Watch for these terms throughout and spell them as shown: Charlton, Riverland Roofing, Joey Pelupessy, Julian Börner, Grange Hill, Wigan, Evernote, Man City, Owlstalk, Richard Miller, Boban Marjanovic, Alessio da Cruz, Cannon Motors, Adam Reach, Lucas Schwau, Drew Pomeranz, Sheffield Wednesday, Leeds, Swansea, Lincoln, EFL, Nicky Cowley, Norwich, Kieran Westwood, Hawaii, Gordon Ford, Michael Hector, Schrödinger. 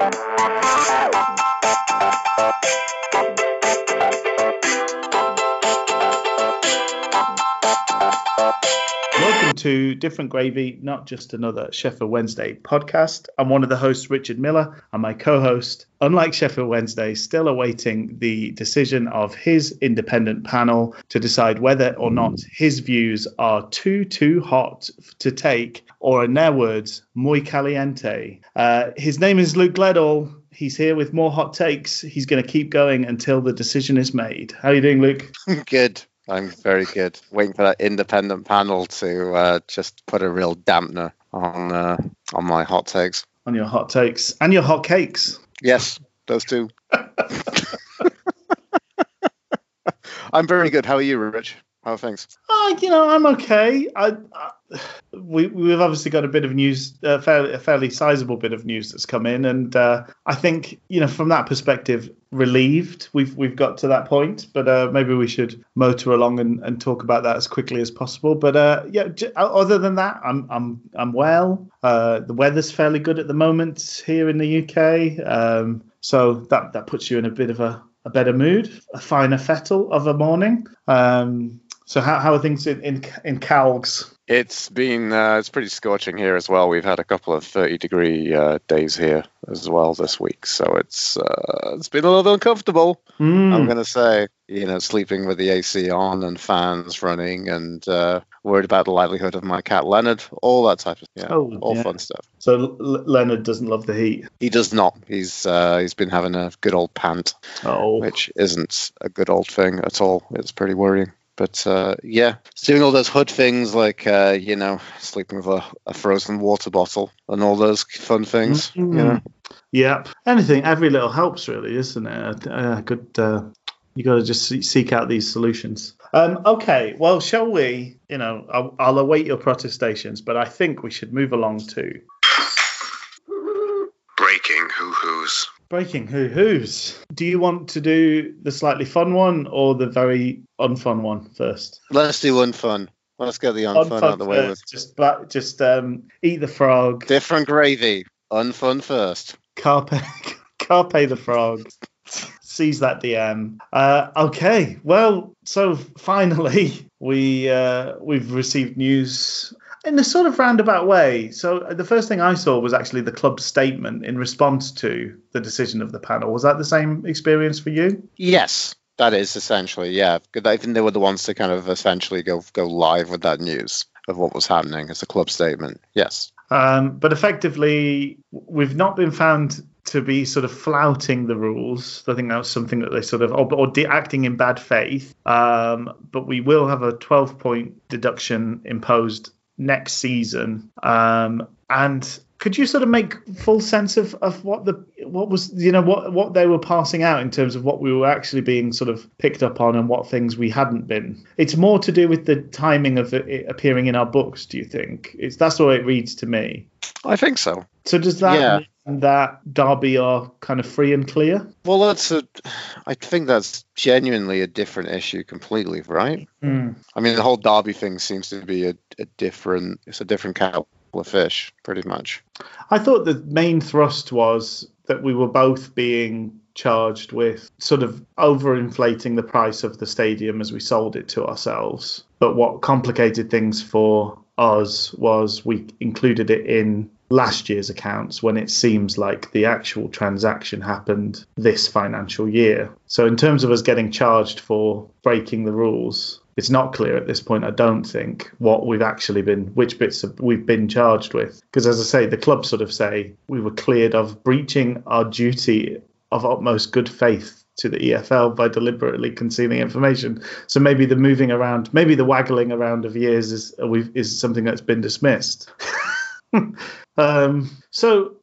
Welcome to Different Gravy, not just another Sheffield Wednesday podcast. I'm one of the hosts, Richard Miller, and my co-host, unlike Sheffield Wednesday, still awaiting the decision of his independent panel to decide whether or not his views are too hot to take, or in their words, muy caliente. His name is Luke Gledall. He's here with more hot takes. He's going to keep going until the decision is made. How are you doing, Luke? Good. I'm very good. Waiting for that independent panel to just put a real dampener on my hot takes. On your hot takes. And your hot cakes. Yes, those two. I'm very good. How are you, Rich? How are things? I'm okay. We've obviously got a bit of news, a fairly sizable bit of news that's come in, and I think, from that perspective, relieved we've got to that point. But maybe we should motor along and talk about that as quickly as possible. But other than that, I'm well. The weather's fairly good at the moment here in the UK, so that puts you in a bit of a better mood, a finer fettle of a morning. So how are things in Calgs? It's been it's pretty scorching here as well. We've had a couple of 30-degree days here as well this week, so it's been a little uncomfortable. I'm going to say, sleeping with the AC on and fans running, and worried about the livelihood of my cat Leonard, all that type of fun stuff. So Leonard doesn't love the heat. He does not. He's been having a good old pant, which isn't a good old thing at all. It's pretty worrying. But doing all those hood things like, sleeping with a frozen water bottle and all those fun things. Mm-hmm. Yep. Anything, every little helps really, isn't it? You got to just seek out these solutions. Okay, well, shall we? I'll await your protestations, but I think we should move along to... Breaking hoo-hoos. Breaking hoo-hoos. Do you want to do the slightly fun one or the very unfun one first? Let's do unfun. Let's get the unfun out of the way. Just eat the frog. Different gravy. Unfun first. Carpe the frog. Seize that DM. Okay. Well, so finally we've received news in a sort of roundabout way. So the first thing I saw was actually the club's statement in response to the decision of the panel. Was that the same experience for you? Yes, that is essentially, yeah. I think they were the ones to kind of essentially go live with that news of what was happening as a club statement. Yes. But effectively, we've not been found to be sort of flouting the rules. I think that was something that they sort of, or acting in bad faith. But we will have a 12-point deduction imposed next season, and could you sort of make full sense of what they were passing out in terms of what we were actually being sort of picked up on and what things we hadn't been? It's more to do with the timing of it appearing in our books, do you think? That's the way it reads to me. I think so. So does that mean that Derby are kind of free and clear? Well, I think that's genuinely a different issue completely, right? Mm. I mean, the whole Derby thing seems to be it's a different kettle of fish, pretty much. I thought the main thrust was that we were both being charged with sort of overinflating the price of the stadium as we sold it to ourselves. But what complicated things for us was we included it in last year's accounts when it seems like the actual transaction happened this financial year. So in terms of us getting charged for breaking the rules, it's not clear at this point, I don't think, which bits we've been charged with. Because as I say, the club sort of say we were cleared of breaching our duty of utmost good faith to the EFL by deliberately concealing information. So maybe the moving around, maybe the waggling around of years is something that's been dismissed. So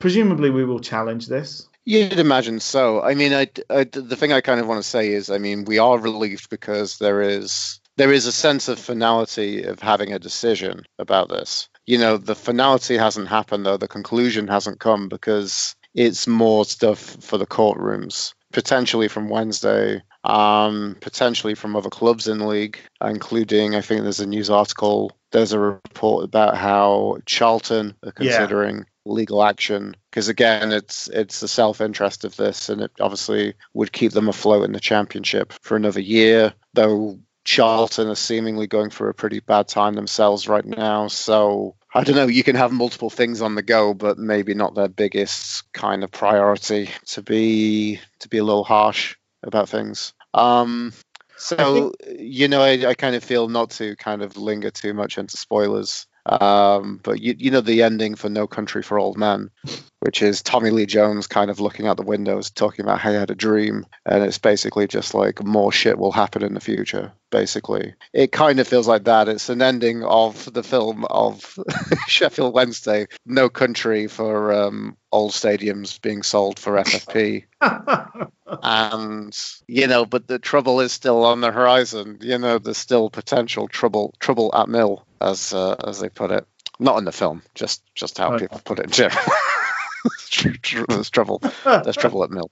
presumably we will challenge this. You'd imagine so. I mean, the thing I kind of want to say is, I mean, we are relieved because there is a sense of finality of having a decision about this. The finality hasn't happened, though. The conclusion hasn't come because it's more stuff for the courtrooms, potentially from Wednesday, potentially from other clubs in the league, including, I think there's a news article, there's a report about how Charlton are considering legal action, because again, it's the self-interest of this, and it obviously would keep them afloat in the Championship for another year, though Charlton are seemingly going through a pretty bad time themselves right now. So I don't know, you can have multiple things on the go, but maybe not their biggest kind of priority to be a little harsh about things. I kind of feel not to kind of linger too much into spoilers. But you know the ending for No Country for Old Men, which is Tommy Lee Jones kind of looking out the windows talking about how he had a dream, and it's basically just like more shit will happen in the future. Basically, it kind of feels like that. It's an ending of the film of Sheffield Wednesday, No Country for old stadiums being sold for FFP. And but the trouble is still on the horizon. There's still potential trouble at Mill, as they put it. Not in the film, just how people put it in general. There's trouble at Mill.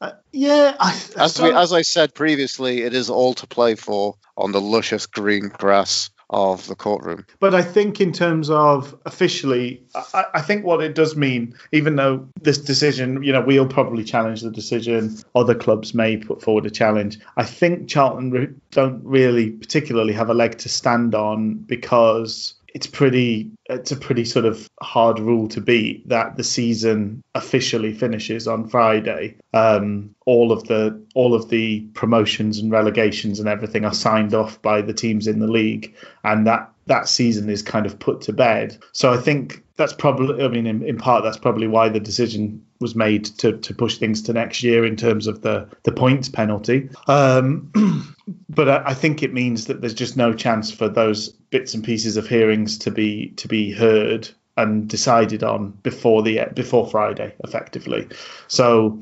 As I said previously, it is all to play for on the luscious green grass of the courtroom. But I think in terms of officially, I think what it does mean, even though this decision, we'll probably challenge the decision, other clubs may put forward a challenge, I think Charlton don't really particularly have a leg to stand on, because it's a pretty sort of hard rule to beat that the season officially finishes on Friday. All of the promotions and relegations and everything are signed off by the teams in the league, and that season is kind of put to bed. So I think that's probably, in part, that's probably why the decision was made to push things to next year in terms of the points penalty. But I think it means that there's just no chance for those bits and pieces of hearings to be heard and decided on before Friday, effectively. So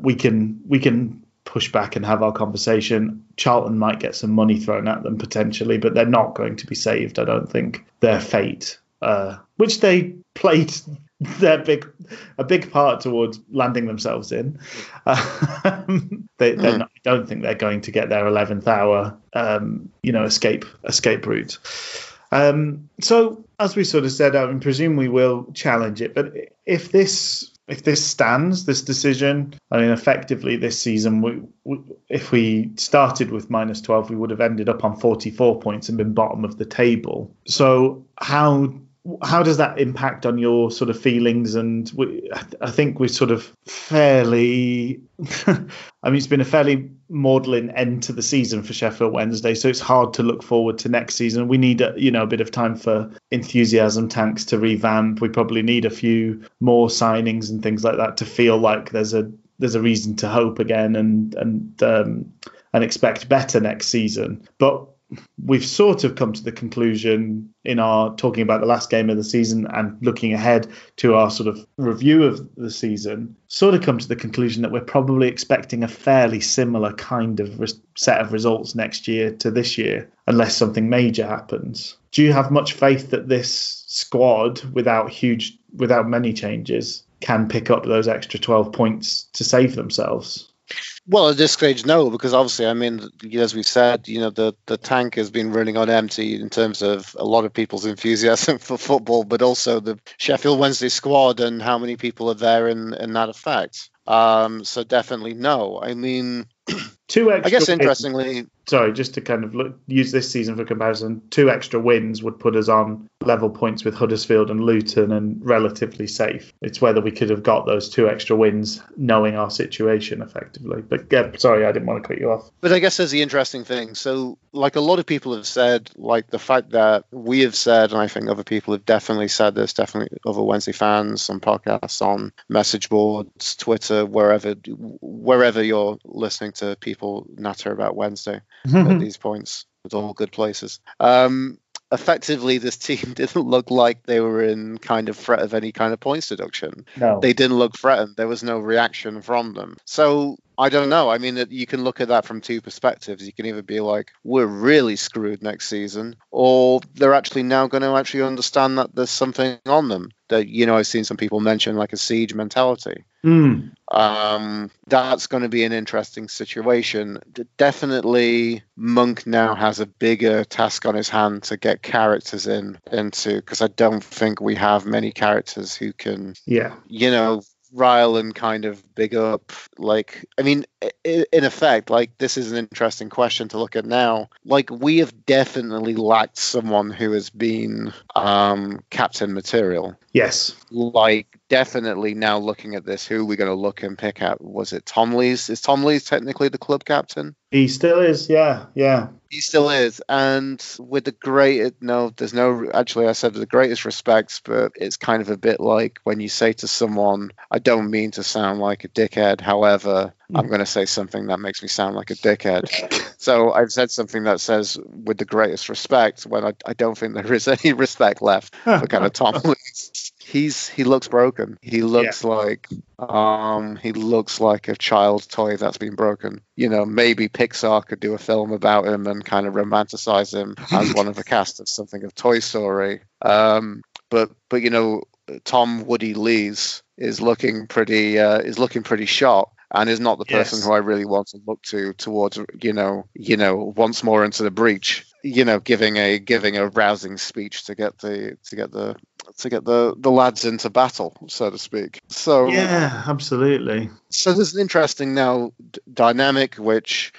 we can push back and have our conversation. Charlton might get some money thrown at them potentially, but they're not going to be saved, I don't think. Their fate, which they played a big part towards landing themselves in. I don't think they're going to get their 11th hour, escape route. So as we sort of said, I presume we will challenge it. But if this stands, this decision, effectively this season, we, if we started with minus 12, we would have ended up on 44 points and been bottom of the table. So how does that impact on your sort of feelings? And I think we're sort of fairly... it's been a fairly maudlin end to the season for Sheffield Wednesday, so it's hard to look forward to next season. We need a bit of time for enthusiasm tanks to revamp. We probably need a few more signings and things like that to feel like there's a reason to hope again and expect better next season. But we've sort of come to the conclusion in our talking about the last game of the season and looking ahead to our sort of review of the season, sort of come to the conclusion that we're probably expecting a fairly similar kind of set of results next year to this year, unless something major happens. Do you have much faith that this squad, without many changes, can pick up those extra 12 points to save themselves? Well, at this stage, no, because obviously, as we said, the tank has been running on empty in terms of a lot of people's enthusiasm for football, but also the Sheffield Wednesday squad and how many people are there in that effect. So definitely no. Two extra, I guess, interestingly... Wins. Sorry, just to kind of use this season for comparison, 2 extra wins would put us on level points with Huddersfield and Luton and relatively safe. It's whether we could have got those 2 extra wins knowing our situation effectively. But yeah, sorry, I didn't want to cut you off. But I guess there's the interesting thing. So, like a lot of people have said, like the fact that we have said, and I think other people have definitely said this, definitely other Wednesday fans on podcasts, on message boards, Twitter, wherever you're listening to people natter about Wednesday at these points. It's all good places. Effectively, this team didn't look like they were in kind of threat of any kind of points deduction. No. They didn't look threatened. There was no reaction from them. So I don't know. I mean, you can look at that from two perspectives. You can either be like, we're really screwed next season, or they're actually now going to actually understand that there's something on them. That, you know, I've seen some people mention like a siege mentality. Mm. That's going to be an interesting situation. Definitely Monk now has a bigger task on his hand to get characters into, because I don't think we have many characters who can, you know, rile and kind of big up. Like, I mean, in effect, like, this is an interesting question to look at now. Like, we have definitely lacked someone who has been captain material. Yes. Like, definitely now looking at this, who are we going to look and pick at? Was it Tom Lees? Is Tom Lees technically the club captain? He still is, yeah. He still is. And with the I said the greatest respects, but it's kind of a bit like when you say to someone, I don't mean to sound like a dickhead, however, I'm going to say something that makes me sound like a dickhead. So I've said something that says, with the greatest respect, when I don't think there is any respect left for kind of Tom Lees. He looks broken. He looks like a child's toy that's been broken. You know, maybe Pixar could do a film about him and kind of romanticize him as one of the cast of something of Toy Story. But you know, Tom Woody Lees is looking pretty shot. And is not the person who I really want to look towards, you know, once more into the breach, you know, giving a rousing speech to get the lads into battle, so to speak. So yeah, absolutely. So there's an interesting now dynamic, which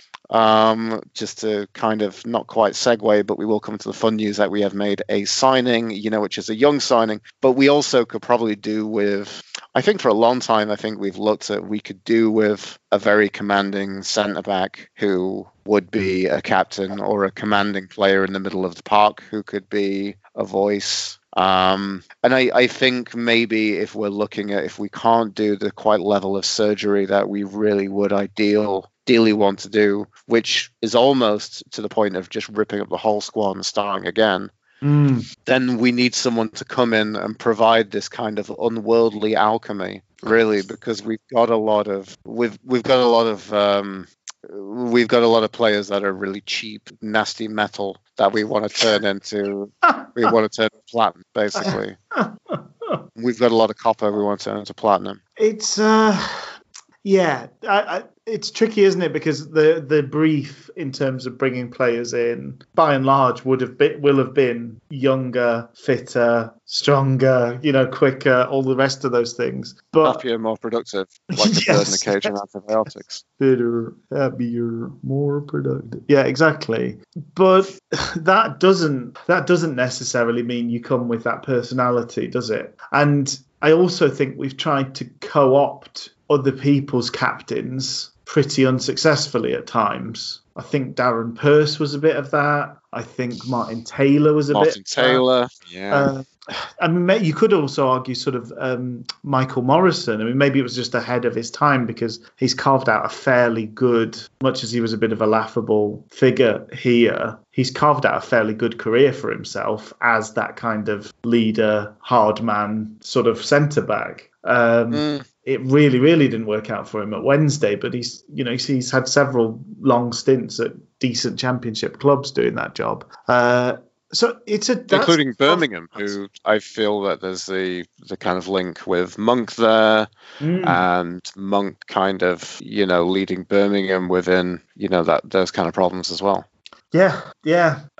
just to kind of not quite segue, but we will come to the fun news that we have made a signing, you know, which is a young signing, but we also could probably do with. I think for a long time, we could do with a very commanding centre-back who would be a captain or a commanding player in the middle of the park who could be a voice. And I think maybe if we're looking at, if we can't do the quite level of surgery that we really would ideally want to do, which is almost to the point of just ripping up the whole squad and starting again, then we need someone to come in and provide this kind of unworldly alchemy, really, because we've got a lot of players that are really cheap, nasty metal that we want to turn into platinum, basically. We've got a lot of copper we want to turn into platinum. It's it's tricky, isn't it? Because the brief in terms of bringing players in, by and large, will have been younger, fitter, stronger, you know, quicker, all the rest of those things. But happier, more productive, like a bird in a cage and antibiotics. Fitter, happier, more productive. Yeah, exactly. But that doesn't necessarily mean you come with that personality, does it? And I also think we've tried to co-opt other people's captains pretty unsuccessfully at times. I think Darren Pearce was a bit of that. I think Martin Taylor was a bit. I mean, you could also argue sort of Michael Morrison. I mean, maybe it was just ahead of his time because he's carved out a fairly good, much as he was a bit of a laughable figure here, he's carved out a fairly good career for himself as that kind of leader, hard man, sort of centre-back. It really, really didn't work out for him at Wednesday, but he's had several long stints at decent championship clubs doing that job. Including Birmingham, who I feel that there's the kind of link with Monk there, and Monk kind of, you know, leading Birmingham within, you know, that those kind of problems as well. Yeah.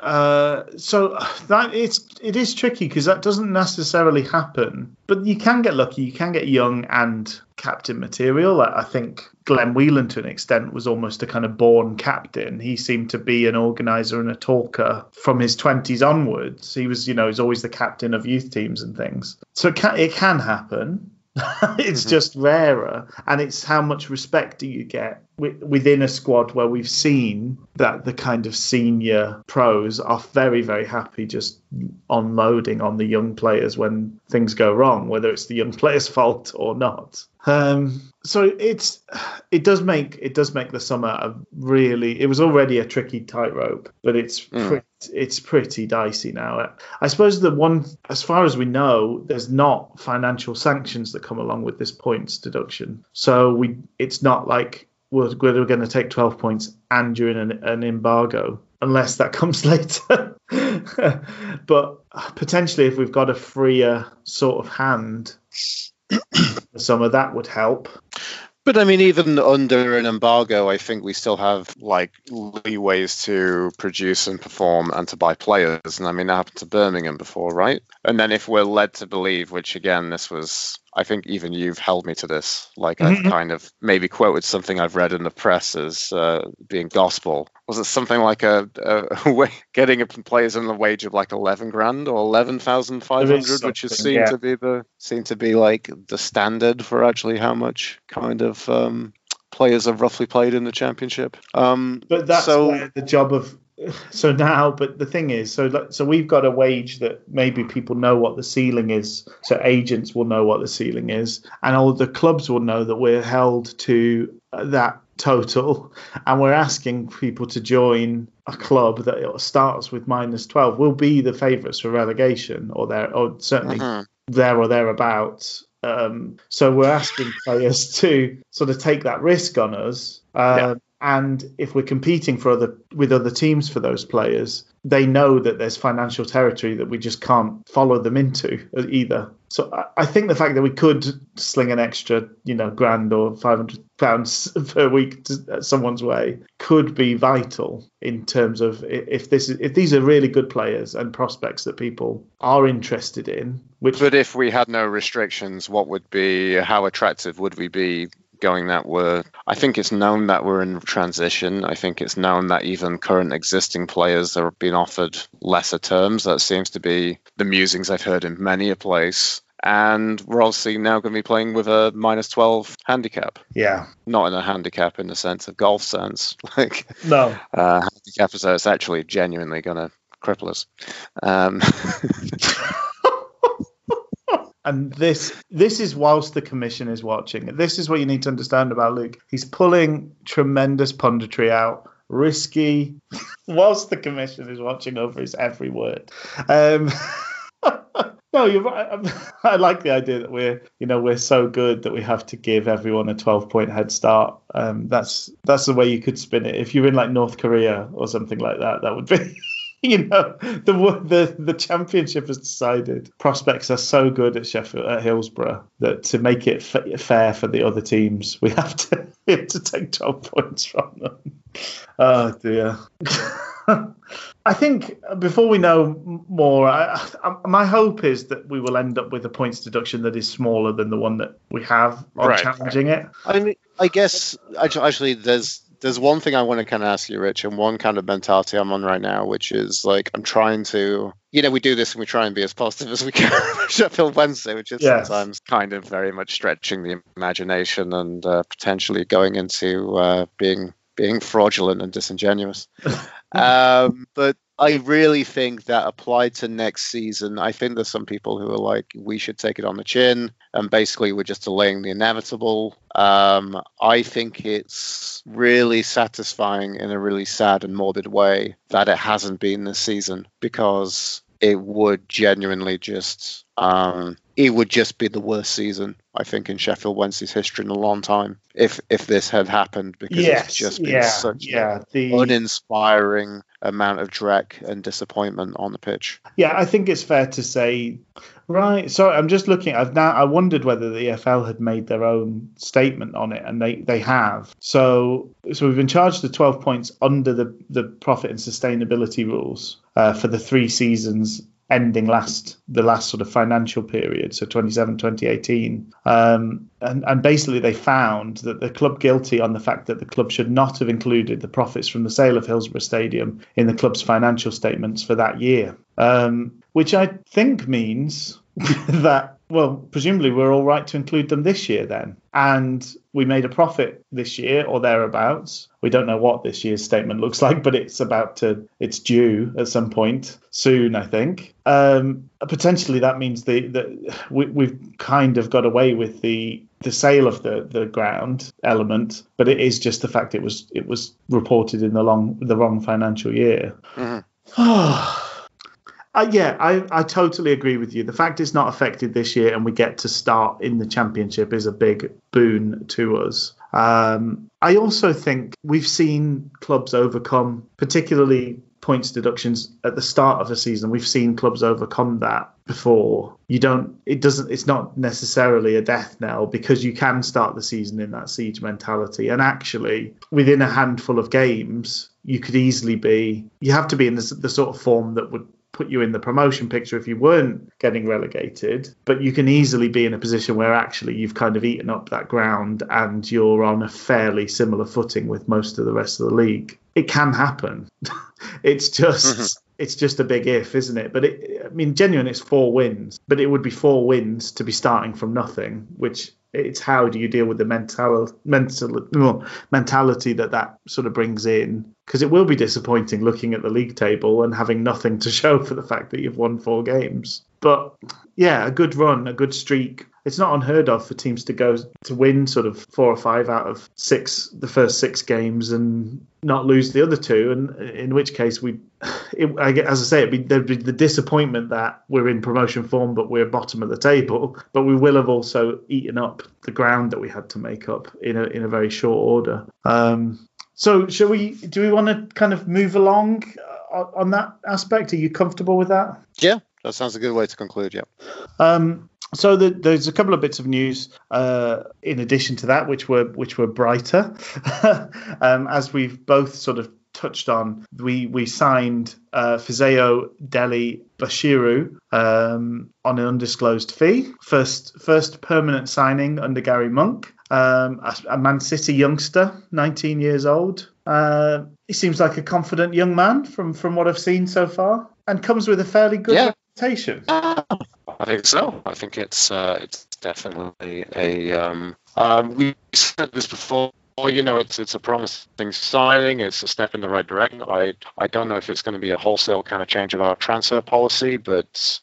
So that it is tricky because that doesn't necessarily happen. But you can get lucky. You can get young and captain material. I think Glenn Whelan, to an extent, was almost a kind of born captain. He seemed to be an organizer and a talker from his 20s onwards. He was, you know, he's always the captain of youth teams and things. So it can happen. It's just rarer, and it's how much respect do you get within a squad where we've seen that the kind of senior pros are very, very happy just unloading on the young players when things go wrong, whether it's the young player's fault or not. So it does make the summer it was already a tricky tightrope, but it's pretty dicey now. I suppose the one, as far as we know, there's not financial sanctions that come along with this points deduction. So it's not like were going to take 12 points and during an embargo, unless that comes later. But potentially, if we've got a freer sort of hand for summer, that would help. But I mean, even under an embargo, I think we still have like leeways to produce and perform and to buy players. And I mean, that happened to Birmingham before, right? And then if we're led to believe, which again, this was, I think even you've held me to this, like I've kind of maybe quoted something I've read in the press as being gospel. Was it something like a getting players on the wage of like 11 grand or 11,500, which is seemed to be like the standard for actually how much kind of players have roughly played in the Championship. But that's where the job of so now. But the thing is, so we've got a wage that maybe people know what the ceiling is. So agents will know what the ceiling is, and all the clubs will know that we're held to that total, and we're asking people to join a club that starts with minus 12. We'll be the favourites for relegation, or certainly there or thereabouts. So we're asking players to sort of take that risk on us. And if we're competing with other teams for those players, they know that there's financial territory that we just can't follow them into either. So I think the fact that we could sling an extra, grand or £500 per week to someone's way could be vital in terms of if these are really good players and prospects that people are interested in. But if we had no restrictions, how attractive would we be? I think it's known that we're in transition. I think it's known that even current existing players are being offered lesser terms. That seems to be the musings I've heard in many a place. And we're obviously now going to be playing with a minus 12 handicap. Yeah. Not in a handicap in the sense of golf sense. No. Handicap is actually genuinely going to cripple us. And this is whilst the commission is watching. This is what you need to understand about Luke. He's pulling tremendous punditry out, risky, whilst the commission is watching over his every word. No, you're right. I like the idea that we're so good that we have to give everyone a 12-point head start. That's the way you could spin it. If you're in like North Korea or something like that, that would be. The Championship has decided prospects are so good at Hillsborough that to make it fair for the other teams, we have to take 12 points from them. Oh dear. I think before we know more, my hope is that we will end up with a points deduction that is smaller than the one that we have on challenging it. I mean, I guess actually there's one thing I want to kind of ask you, Rich, and one kind of mentality I'm on right now, which is like I'm trying to, we do this and we try and be as positive as we can. Sheffield Wednesday, which is sometimes kind of very much stretching the imagination and potentially going into being fraudulent and disingenuous. But I really think that applied to next season, I think there's some people who are like, we should take it on the chin. And basically, we're just delaying the inevitable. I think it's really satisfying in a really sad and morbid way that it hasn't been this season, because it would genuinely just... it would just be the worst season, I think, in Sheffield Wednesday's history in a long time if this had happened, because it's just been such an uninspiring amount of dreck and disappointment on the pitch. Yeah, I think it's fair to say, right, so I'm just looking, I wondered whether the EFL had made their own statement on it, and they have. So we've been charged the 12 points under the profit and sustainability rules for the three seasons ending the last sort of financial period, so 2017-2018. And basically they found that the club guilty on the fact that the club should not have included the profits from the sale of Hillsborough Stadium in the club's financial statements for that year, which I think means that, well, presumably we're all right to include them this year then. And we made a profit this year or thereabouts. We don't know what this year's statement looks like, but it's due at some point soon, I think. Potentially that means that we've kind of got away with the sale of the ground element, but it is just the fact it was reported in the wrong financial year. Mm-hmm. I totally agree with you. The fact it's not affected this year and we get to start in the Championship is a big boon to us. I also think we've seen clubs overcome, particularly points deductions at the start of a season. We've seen clubs overcome that before. It's not necessarily a death knell because you can start the season in that siege mentality. And actually, within a handful of games, you have to be in the sort of form that would put you in the promotion picture if you weren't getting relegated, but you can easily be in a position where actually you've kind of eaten up that ground and you're on a fairly similar footing with most of the rest of the league. It can happen. It's just a big if, isn't it? But genuinely, it's 4 wins, but it would be 4 wins to be starting from nothing, which it's how do you deal with the mentality that sort of brings in? Because it will be disappointing looking at the league table and having nothing to show for the fact that you've won 4 games. But yeah, a good run, a good streak. It's not unheard of for teams to go to win sort of 4 or 5 out of 6, the first 6 games, and not lose the other 2. And in which case, there'd be the disappointment that we're in promotion form, but we're bottom of the table. But we will have also eaten up the ground that we had to make up in a very short order. So do we want to kind of move along on that aspect? Are you comfortable with that? Yeah, that sounds a good way to conclude, yeah. So there's a couple of bits of news in addition to that, which were brighter. As we've both sort of touched on, we signed Fizeo Deli Bashiru on an undisclosed fee. First permanent signing under Gary Monk. A Man City youngster, 19 years old. He seems like a confident young man from what I've seen so far, and comes with a fairly good reputation. I think so. I think it's definitely a... we said this before. It's a promising signing. It's a step in the right direction. I don't know if it's going to be a wholesale kind of change of our transfer policy, but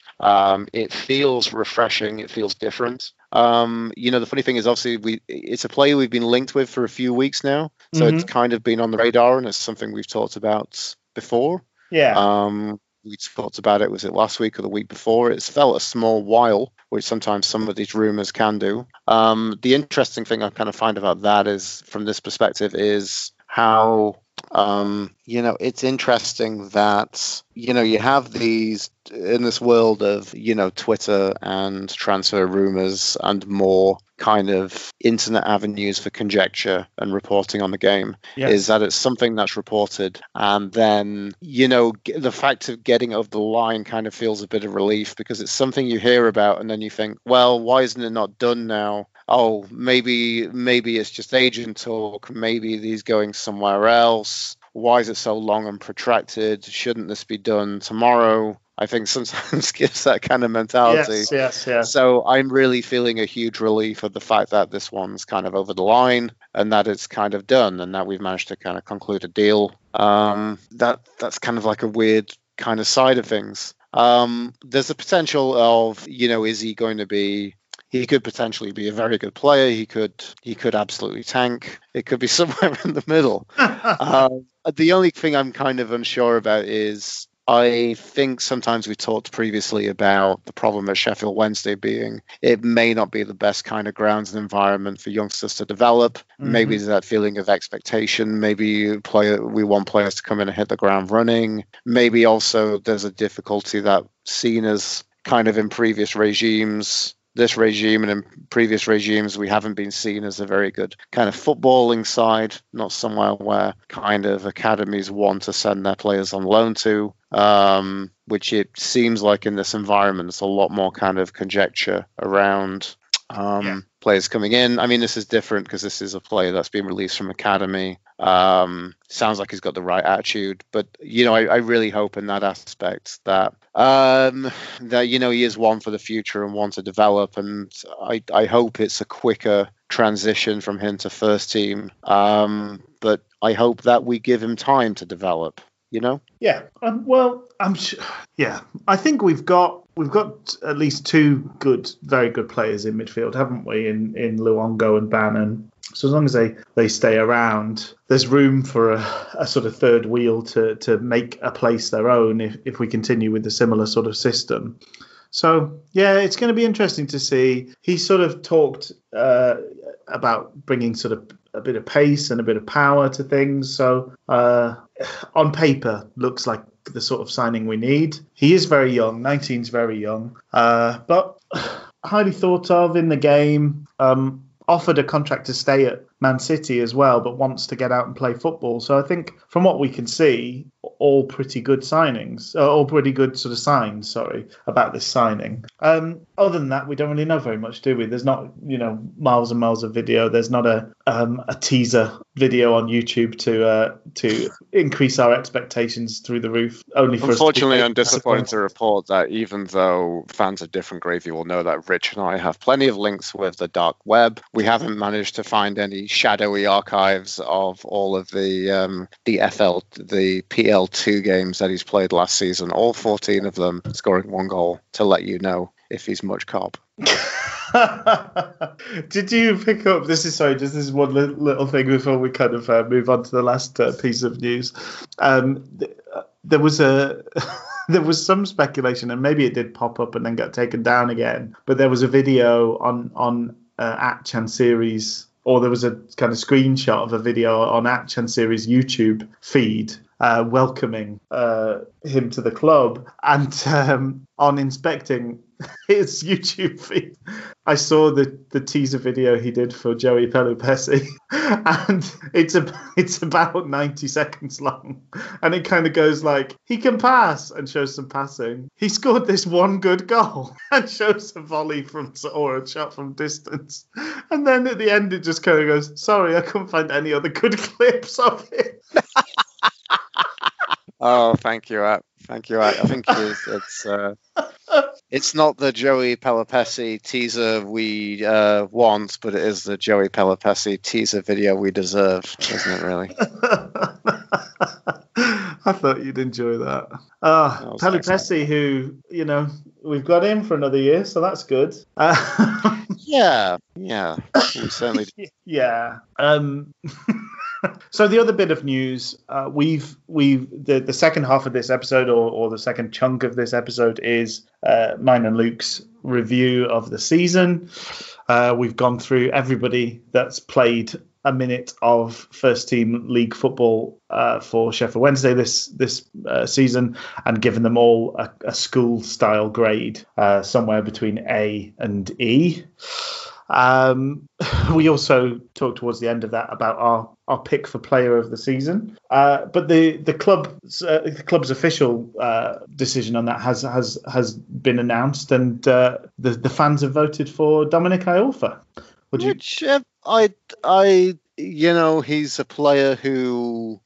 it feels refreshing. It feels different. The funny thing is, obviously, it's a player we've been linked with for a few weeks now, so it's kind of been on the radar, and it's something we've talked about before. Yeah. We talked about it, was it last week or the week before? It's felt a small while, which sometimes some of these rumours can do. The interesting thing I kind of find about that is, from this perspective, is how... it's interesting that, you have these in this world of, Twitter and transfer rumors and more kind of internet avenues for conjecture and reporting on the game, is that it's something that's reported. And then, the fact of getting over the line kind of feels a bit of relief, because it's something you hear about and then you think, well, why isn't it not done now? Oh, maybe it's just agent talk. Maybe he's going somewhere else. Why is it so long and protracted? Shouldn't this be done tomorrow? I think sometimes gives that kind of mentality. Yes. So I'm really feeling a huge relief of the fact that this one's kind of over the line and that it's kind of done and that we've managed to kind of conclude a deal. That's kind of like a weird kind of side of things. There's the potential of, is he going to be... He could potentially be a very good player. He could absolutely tank. It could be somewhere in the middle. The only thing I'm kind of unsure about is, I think sometimes we talked previously about the problem at Sheffield Wednesday being it may not be the best kind of grounds and environment for youngsters to develop. Mm-hmm. Maybe there's that feeling of expectation. Maybe we want players to come in and hit the ground running. Maybe also there's a difficulty that seen as kind of in previous regimes. This regime and in previous regimes, we haven't been seen as a very good kind of footballing side, not somewhere where kind of academies want to send their players on loan to, which it seems like in this environment, it's a lot more kind of conjecture around players coming in. I mean, this is different because this is a player that's been released from academy. Sounds like he's got the right attitude, but I really hope in that aspect that he is one for the future and one to develop, and I hope it's a quicker transition from him to first team, but I hope that we give him time to develop. you know? Yeah. I think we've got at least two good, very good players in midfield, haven't we? In Luongo and Bannon. So as long as they stay around, there's room for a sort of third wheel to make a place their own if we continue with the similar sort of system. So, yeah, it's going to be interesting to see. He sort of talked about bringing sort of a bit of pace and a bit of power to things. So on paper, looks like the sort of signing we need. He is very young. 19's very young. But highly thought of in the game. Offered a contract to stay at Man City as well, but wants to get out and play football. So I think from what we can see, all pretty good signs about this signing. Other than that, we don't really know very much, do we? There's not, miles and miles of video. There's not a teaser video on YouTube to increase our expectations through the roof. Unfortunately, I'm disappointed to report that even though fans of Different Gravy will know that Rich and I have plenty of links with the dark web, we haven't managed to find any shadowy archives of all of the PL2 games that he's played last season, all 14 of them, scoring one goal, to let you know if he's much cop. Did you pick up? This is one little thing before we kind of move on to the last piece of news. There was some speculation, and maybe it did pop up and then got taken down again. But there was a video on at Chancery's, or there was a kind of screenshot of a video on at Chancery's YouTube feed. Welcoming him to the club, and on inspecting his YouTube feed, I saw the teaser video he did for Joey Pelupessy, and it's about 90 seconds long, and it kind of goes like, he can pass, and shows some passing. He scored this one good goal, and shows a volley or a shot from distance, and then at the end it just kind of goes, sorry, I couldn't find any other good clips of it. Oh, thank you, Ap. I think it's not the Joey Pelupessy teaser we want, but it is the Joey Pelupessy teaser video we deserve, isn't it, really? I thought you'd enjoy that. Pelupessy, who, we've got him for another year, so that's good. Yeah. We certainly do. Yeah. So the other bit of news, the second half of this episode, or the second chunk of this episode, is mine and Luke's review of the season. We've gone through everybody that's played a minute of first team league football for Sheffield Wednesday this season, and given them all a school style grade, somewhere between A and E. We also talked towards the end of that about our pick for player of the season, but the club's official decision on that has been announced, and the fans have voted for Dominic Iorfa. He's a player who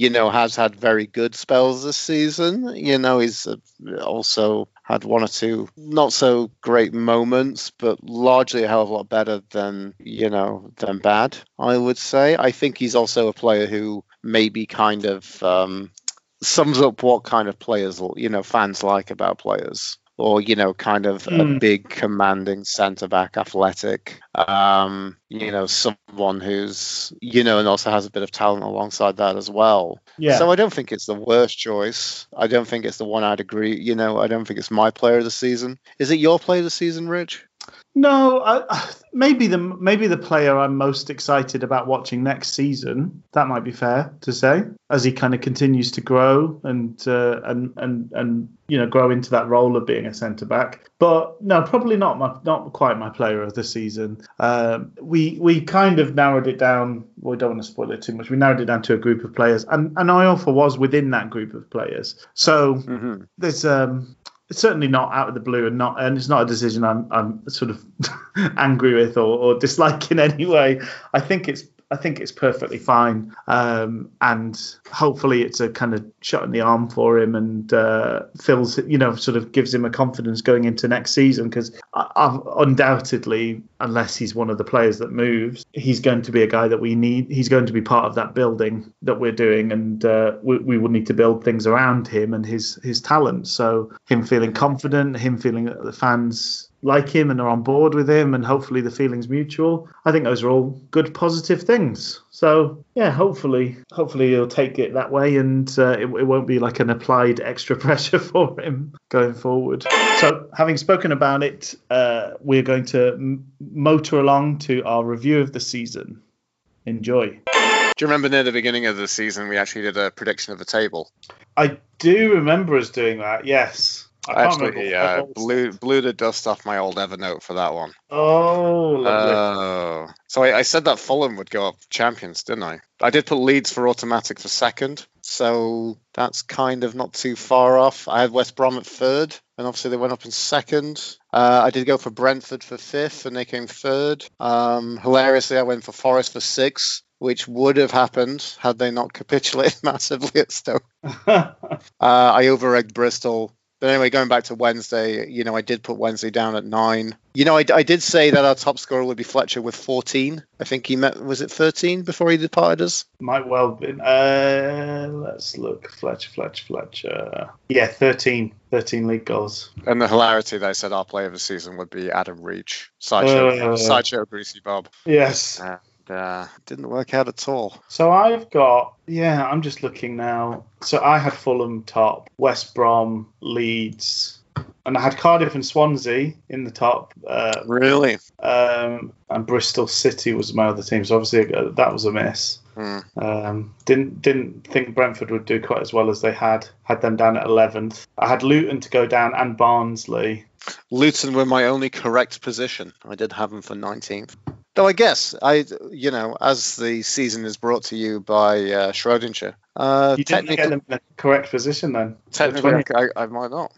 has had very good spells this season. He's also had one or two not so great moments, but largely a hell of a lot better than bad, I would say. I think he's also a player who maybe kind of sums up what kind of players fans like about players. Or, a big commanding centre-back, athletic, someone who's, and also has a bit of talent alongside that as well. Yeah. So I don't think it's the worst choice. I don't think it's the one I'd agree, I don't think it's my player of the season. Is it your player of the season, Rich? No, maybe the player I'm most excited about watching next season. That might be fair to say, as he kind of continues to grow and grow into that role of being a centre back. But no, probably not quite my player of the season. We kind of narrowed it down. Well, we don't want to spoil it too much. We narrowed it down to a group of players, and Iorfa was within that group of players. So there's It's certainly not out of the blue, and it's not a decision I'm sort of angry with or dislike in any way. I think it's I think it's perfectly fine. And hopefully it's a kind of shot in the arm for him and fills, you know, sort of gives him a confidence going into next season, because I've undoubtedly, unless he's one of the players that moves, he's going to be a guy that we need. He's going to be part of that building that we're doing, and we will need to build things around him and his talent. So him feeling confident, him feeling that the fans like him and are on board with him, and hopefully the feeling's mutual. I think those are all good, positive things. So yeah, hopefully he'll take it that way, and it won't be like an applied extra pressure for him going forward. So having spoken about it, we're going to motor along to our review of the season. Enjoy. Do you remember near the beginning of the season we actually did a prediction of the table? I do remember us doing that, yes. I absolutely blew the dust off my old Evernote for that one. Oh, lovely. So I said that Fulham would go up champions, didn't I? I did put Leeds for automatic for second, so that's kind of not too far off. I had West Brom at third, and obviously they went up in second. I did go for Brentford for fifth, and they came third. Hilariously, I went for Forest for sixth, which would have happened had they not capitulated massively at Stoke. I over-egged Bristol. But anyway, going back to Wednesday, you know, I did put Wednesday down at 9. You know, I did say that our top scorer would be Fletcher with 14. I think he met, was it 13 before he departed us? Might well have been. Let's look. Fletcher. Yeah, 13. 13 league goals. And the hilarity that I said our player of the season would be Adam Reach. Sideshow Greasy Bob. Yes. Didn't work out at all. So I've got, I'm just looking now. So I had Fulham top, West Brom, Leeds, and I had Cardiff and Swansea in the top. Really? And Bristol City was my other team, so obviously that was a miss. Didn't think Brentford would do quite as well as they had them down at 11th. I had Luton to go down and Barnsley. Luton were my only correct position. I did have them for 19th. Though I guess, as the season is brought to you by Schrödinger. You didn't get them in the correct position then? Technically, I might not.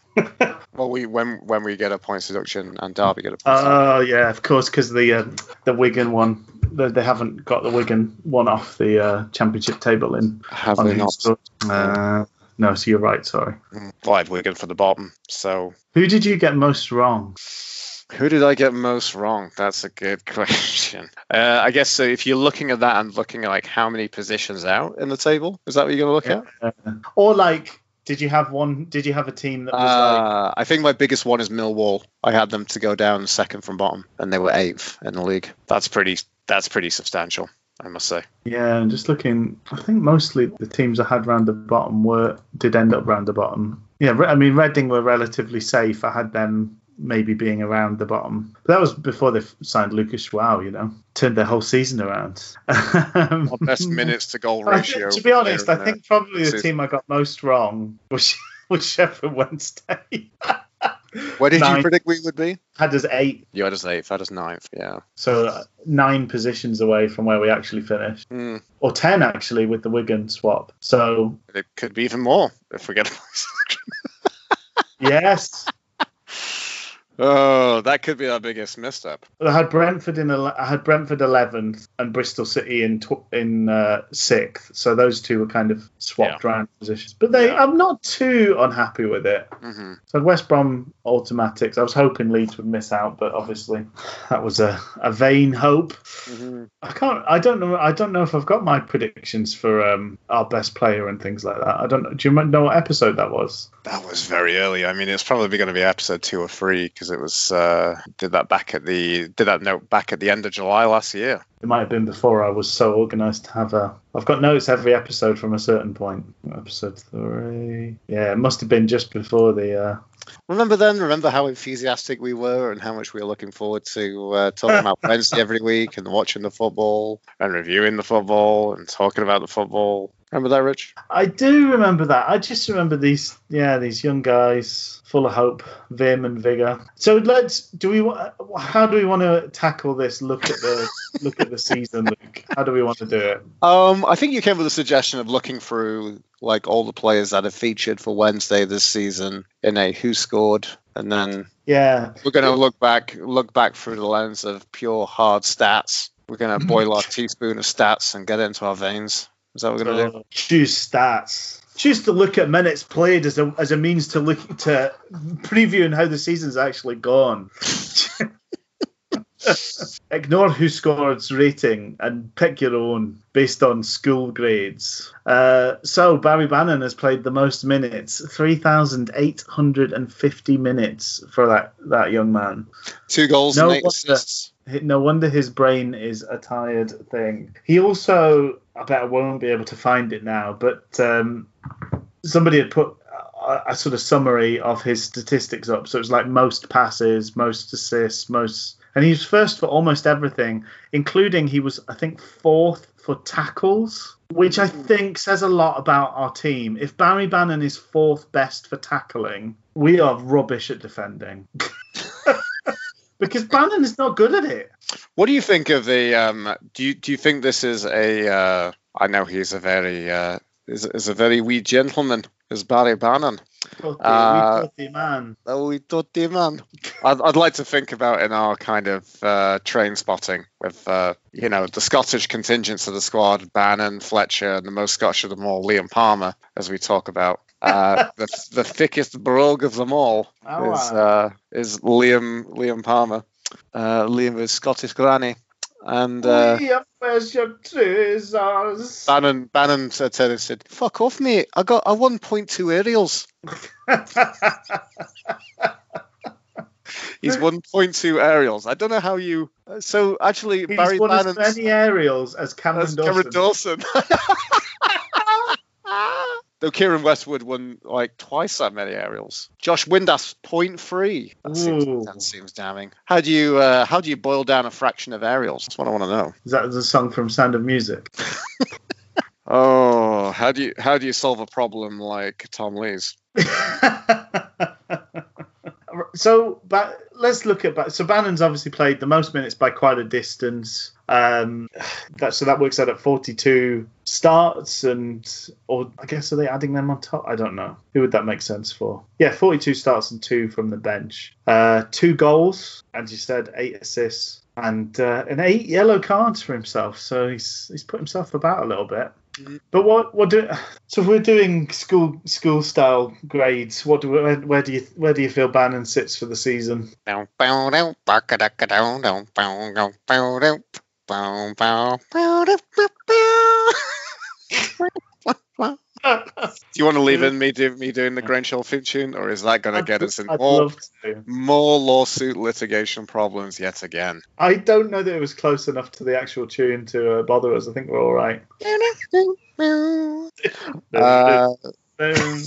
Well, when we get a points deduction and Derby get a points deduction. Oh, yeah, of course, because the Wigan one, they haven't got the Wigan one off the championship table in. Have they not? No, so you're right, sorry. Well, I had Wigan for the bottom, so. Who did you get most wrong? Who did I get most wrong? That's a good question. I guess so. If you're looking at that and looking at like how many positions out in the table, is that what you're going to look at? Or like, did you have one? Did you have a team that was like? I think my biggest one is Millwall. I had them to go down second from bottom, and they were 8th in the league. That's pretty substantial, I must say. Yeah, I'm just looking. I think mostly the teams I had round the bottom did end up round the bottom. Yeah, I mean Reading were relatively safe. I had them maybe being around the bottom. But that was before they signed Lucas Schwau, you know. Turned their whole season around. Best minutes to goal ratio. To be honest, I think probably the team I got most wrong was Sheffield Wednesday. Where did you predict we would be? Had us 8th. You had us 8th. Had us 9th, yeah. So 9 positions away from where we actually finished. Or 10, actually, with the Wigan swap. So it could be even more if we get a Yes. Oh, that could be our biggest misstep. I had Brentford 11th and Bristol City in 6th. So those two were kind of swapped around positions. But I'm not too unhappy with it. Mm-hmm. So West Brom automatics. I was hoping Leeds would miss out, but obviously that was a vain hope. Mm-hmm. I don't know if I've got my predictions for our best player and things like that. I don't know. Do you know what episode that was? That was very early. I mean, it's probably going to be episode 2 or 3. It was back at the end of July last year. It might have been before. I was so organised to have I've got notes every episode from a certain point. Episode 3. Yeah, it must have been just before the. Remember how enthusiastic we were and how much we were looking forward to talking about Wednesday every week and watching the football and reviewing the football and talking about the football. Remember that, Rich? I do remember that. I just remember these young guys full of hope, vim and vigor. So how do we want to tackle this? Look at the season, Luke. How do we want to do it? I think you came with a suggestion of looking through like all the players that have featured for Wednesday this season in a who scored, and then we're going to look back through the lens of pure hard stats We're going to boil our teaspoon of stats and get it into our veins. Is that what we're going to do? Choose stats. Choose to look at minutes played as a means to look to previewing how the season's actually gone. Ignore who scored's rating and pick your own based on school grades. So Barry Bannon has played the most minutes, 3,850 minutes for that young man. 2 goals and 8 assists. No wonder his brain is a tired thing. He also, I bet I won't be able to find it now, but somebody had put a sort of summary of his statistics up. So it was like most passes, most assists, most... And he was first for almost everything, including he was, I think, 4th for tackles, which I think says a lot about our team. If Barry Bannon is 4th best for tackling, we are rubbish at defending. Because Bannon is not good at it. What do you think of the... Do you think this is a... I know he's a very... Is a very wee gentleman, is Barry Bannon. A wee dirty man. I'd like to think about in our kind of train spotting with, the Scottish contingents of the squad, Bannon, Fletcher, and the most Scottish of them all, Liam Palmer, as we talk about. The thickest brogue of them all is Liam Palmer. Liam is Scottish granny. And Bannon turned and said, "Fuck off, mate! I 1.2 aerials." He's 1.2 aerials. I don't know how you. So actually, he's Barry Bannon as many aerials as Cameron Dawson. Though Kieran Westwood won like twice that many aerials. Josh Windass 0.3. That seems damning. How do you boil down a fraction of aerials? That's what I want to know. Is that the song from Sound of Music? Oh, how do you solve a problem like Tom Lees? So, but let's look at... So Bannon's obviously played the most minutes by quite a distance. That works out at 42 starts, and or I guess are they adding them on top? I don't know. Who would that make sense for? Yeah, 42 starts and 2 from the bench. 2 goals, as you said, 8 assists, and 8 yellow cards for himself. So he's put himself about a little bit. But so if we're doing school style grades, where do you feel Bannon sits for the season? Do you want to leave in me doing the Grange Hall theme tune, or is that going to get us in more lawsuit litigation problems yet again? I don't know that it was close enough to the actual tune to bother us. I think we're all right. Bannon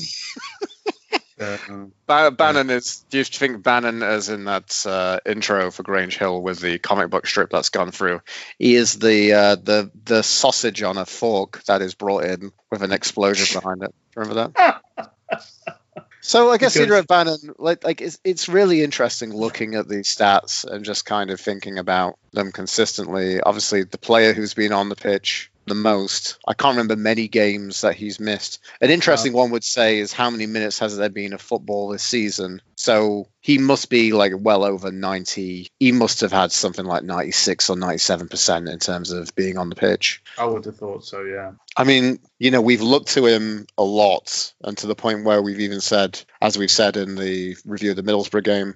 is. Do you think Bannon, as in that intro for Grange Hill with the comic book strip that's gone through, he is the sausage on a fork that is brought in with an explosion behind it? Remember that? So I guess Cedric Bannon, like it's really interesting looking at these stats and just kind of thinking about them consistently. Obviously, the player who's been on the pitch the most. I can't remember many games that he's missed. An interesting one would say is how many minutes has there been of football this season? So he must be like well over 90. He must have had something like 96 or 97% in terms of being on the pitch. I would have thought so, yeah. I mean, we've looked to him a lot, and to the point where we've even said, as we've said in the review of the Middlesbrough game,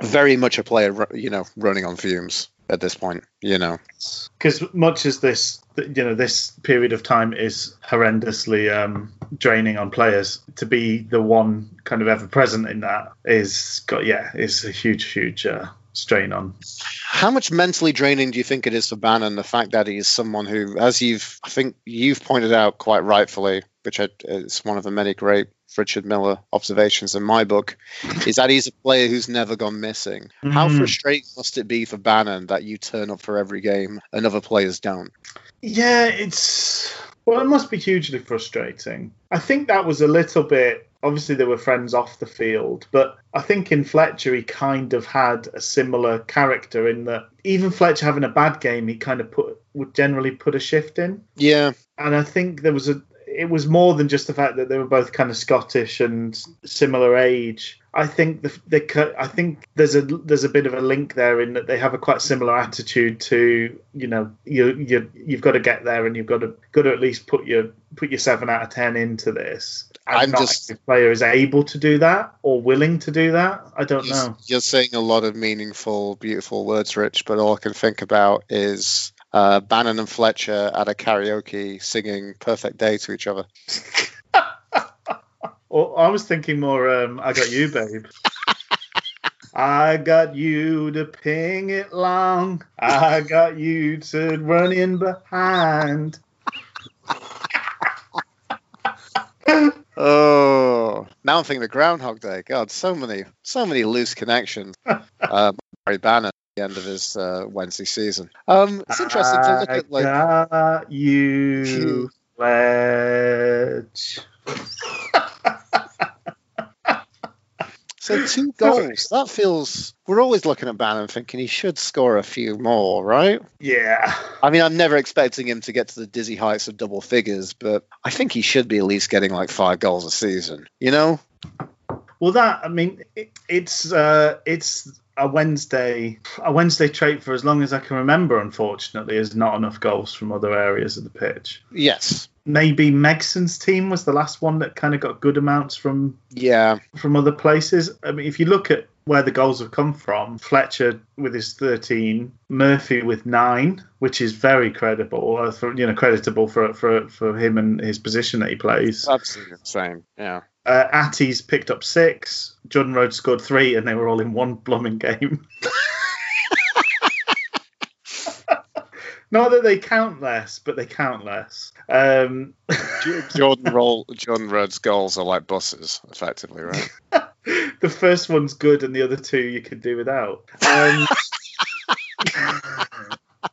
very much a player, running on fumes at this point, because much as this, this period of time is horrendously draining on players, to be the one kind of ever present in that is a huge strain on. How much mentally draining do you think it is for Bannon, the fact that he is someone who, as I think you've pointed out quite rightfully, which is one of the many great Richard Miller observations in my book, is that he's a player who's never gone missing. Mm. How frustrating must it be for Bannon that you turn up for every game and other players don't? Yeah, it must be hugely frustrating. I think that was a little bit... Obviously, they were friends off the field, but I think in Fletcher, he kind of had a similar character in that even Fletcher having a bad game, he kind of would generally put a shift in. Yeah. And I think there was it was more than just the fact that they were both kind of Scottish and similar age. I think there's a bit of a link there in that they have a quite similar attitude to, you know, you've got to get there and you've got to at least put your 7 out of 10 into this. And if the player is able to do that or willing to do that, I don't know. You're saying a lot of meaningful, beautiful words, Rich, but all I can think about is Bannon and Fletcher at a karaoke singing Perfect Day to each other. Or I was thinking more, I got you, babe. I got you to ping it long. I got you to run in behind. Oh, now I'm thinking of Groundhog Day. God, so many loose connections. Barry Bannon at the end of his Wednesday season. It's interesting to look at, like, I got you, Fletch. So 2 goals. That feels. We're always looking at Bannon thinking he should score a few more, right? Yeah. I mean, I'm never expecting him to get to the dizzy heights of double figures, but I think he should be at least getting like 5 goals a season, you know? Well, that, I mean, it's a Wednesday trait for as long as I can remember, unfortunately, is not enough goals from other areas of the pitch. Yes. Maybe Megson's team was the last one that kind of got good amounts from other places. I mean, if you look at where the goals have come from, Fletcher with his 13, Murphy with 9, which is very creditable for him and his position that he plays. Absolutely insane, yeah. Atty's picked up 6, Jordan Rhodes scored 3, and they were all in one blooming game. Not that they count less, but they count less. Jordan Rhodes' goals are like buses, effectively, right? The first one's good, and the other 2 you could do without.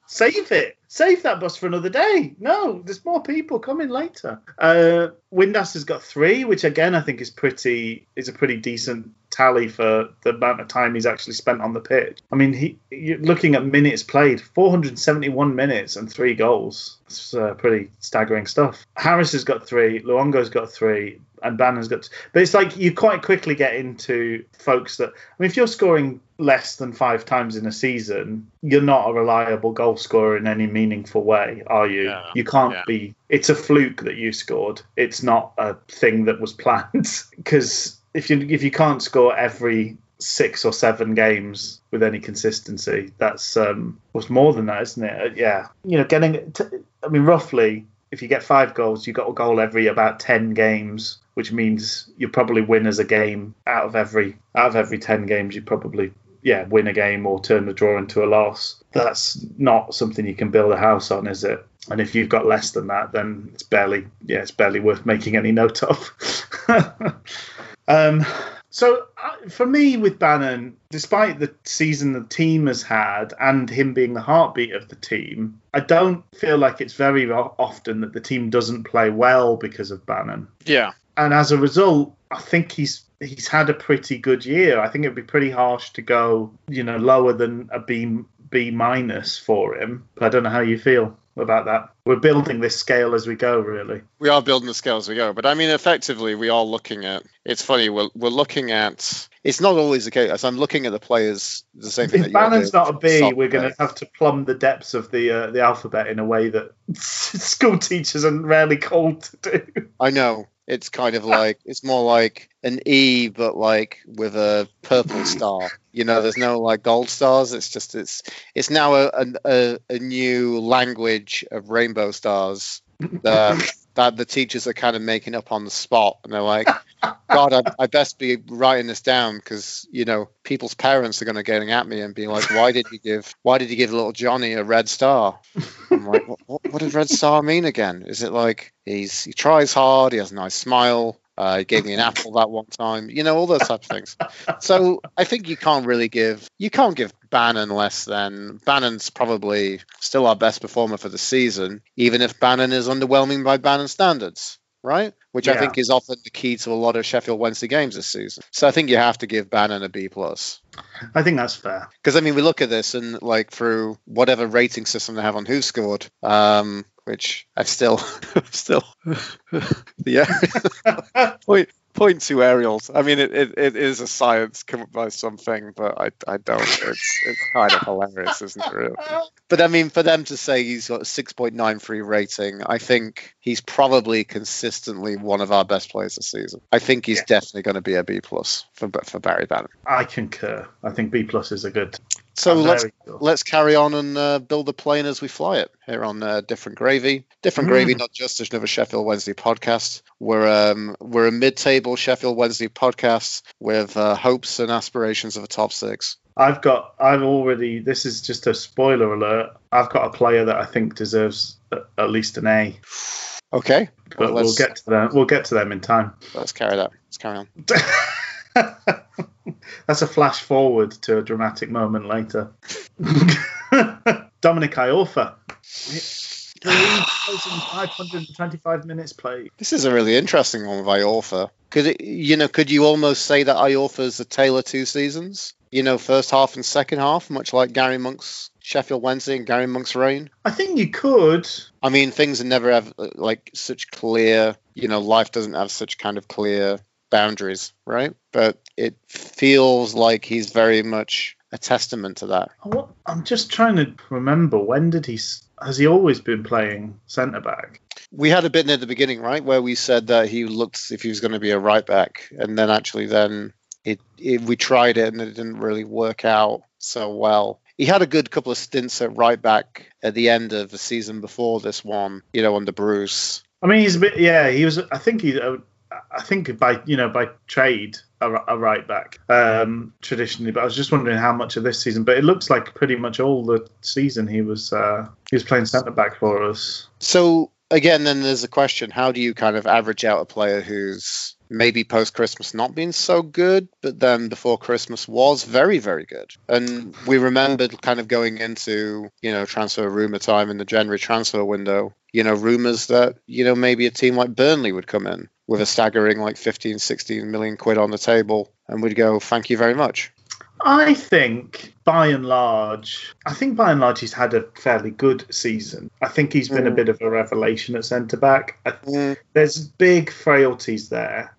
Save it. Save that bus for another day. No, there's more people coming later. Windass has got 3, which again I think is a pretty decent tally for the amount of time he's actually spent on the pitch. I mean, you're looking at minutes played, 471 minutes and 3 goals. It's pretty staggering stuff. Harris has got 3, Luongo's got 3, and Bannon's got 2. But it's like you quite quickly get into folks that, I mean, if you're scoring less than 5 times in a season, you're not a reliable goal scorer in any meaningful way, are you? Yeah, you can't be. It's a fluke that you scored. It's not a thing that was planned. Because if you can't score every 6 or 7 games with any consistency, that's was more than that, isn't it? Yeah, you know, roughly, if you get 5 goals, you got a goal every about 10 games, which means you probably win as a game out of every 10 games. You probably win a game or turn the draw into a loss. That's not something you can build a house on, is it? And if you've got less than that, then it's barely worth making any note of. So for me with Bannon, despite the season the team has had and him being the heartbeat of the team, I don't feel like it's very often that the team doesn't play well because of Bannon. Yeah. And as a result, I think he's had a pretty good year. I think it'd be pretty harsh to go, you know, lower than a B- for him. But I don't know how you feel about that. We're building this scale as we go, really. We are building the scale as we go. But I mean, effectively, we are looking at, it's funny, we're looking at, it's not always the case. As I'm looking at the players, the same thing. If Bannon's not a B, we're going to have to plumb the depths of the alphabet in a way that school teachers are rarely called to do. I know. It's kind of like, it's more like an E, but like with a purple star. You know, there's no like gold stars. It's just, it's now a new language of rainbow stars that the teachers are kind of making up on the spot. And they're like, God, I best be writing this down because, you know, people's parents are going to get at me and be like, why did you give little Johnny a red star? I'm like, what does red star mean again? Is it like he tries hard, he has a nice smile, he gave me an apple that one time, you know, all those types of things. So I think you can't give Bannon less than. Bannon's probably still our best performer for the season, even if Bannon is underwhelming by Bannon standards, right? Which I think is often the key to a lot of Sheffield Wednesday games this season. So I think you have to give Bannon a B+. I think that's fair. Because, I mean, we look at this and, like, through whatever rating system they have on Who Scored, which I still the point to aerials. I mean, it is a science come up by something, but I don't. It's kind of hilarious, isn't it? Really? But I mean, for them to say he's got a 6.93 rating, I think he's probably consistently one of our best players this season. I think he's definitely going to be a B+ for Barry Bannon. I concur. I think B+ is a good. So let's carry on and build the plane as we fly it here on Different Gravy. Different Gravy, not just another Sheffield Wednesday podcast. We're a mid-table Sheffield Wednesday podcast with hopes and aspirations of a top six. This is just a spoiler alert. I've got a player that I think deserves at least an A. Okay. But we'll get to them. We'll get to them in time. Let's carry on. That's a flash forward to a dramatic moment later. Dominic Iorfa. 525 minutes played. This is a really interesting one with Iorfa. Could you almost say that Iorfa is a tale of two seasons? You know, first half and second half, much like Gary Monk's Sheffield Wednesday and Gary Monk's reign. I think you could. I mean, things never have like such clear. You know, life doesn't have such kind of clear boundaries, right? But it feels like he's very much a testament to that. I'm just trying to remember, has he always been playing centre-back? We had a bit near the beginning, right, where we said that he looked if he was going to be a right-back, and then actually then we tried it and it didn't really work out so well. He had a good couple of stints at right-back at the end of the season before this one, you know, under Bruce. I mean, he's a bit, yeah, he was, I think by trade, a right back traditionally, but I was just wondering how much of this season. But it looks like pretty much all the season he was playing centre back for us. So again, then there's a question: how do you kind of average out a player who's maybe post Christmas not been so good, but then before Christmas was very, very good? And we remembered kind of going into transfer rumour time in the January transfer window, rumours that maybe a team like Burnley would come in with a staggering 15-16 million quid on the table, and we'd go, thank you very much. I think by and large he's had a fairly good season. I think he's been a bit of a revelation at centre-back. There's big frailties there.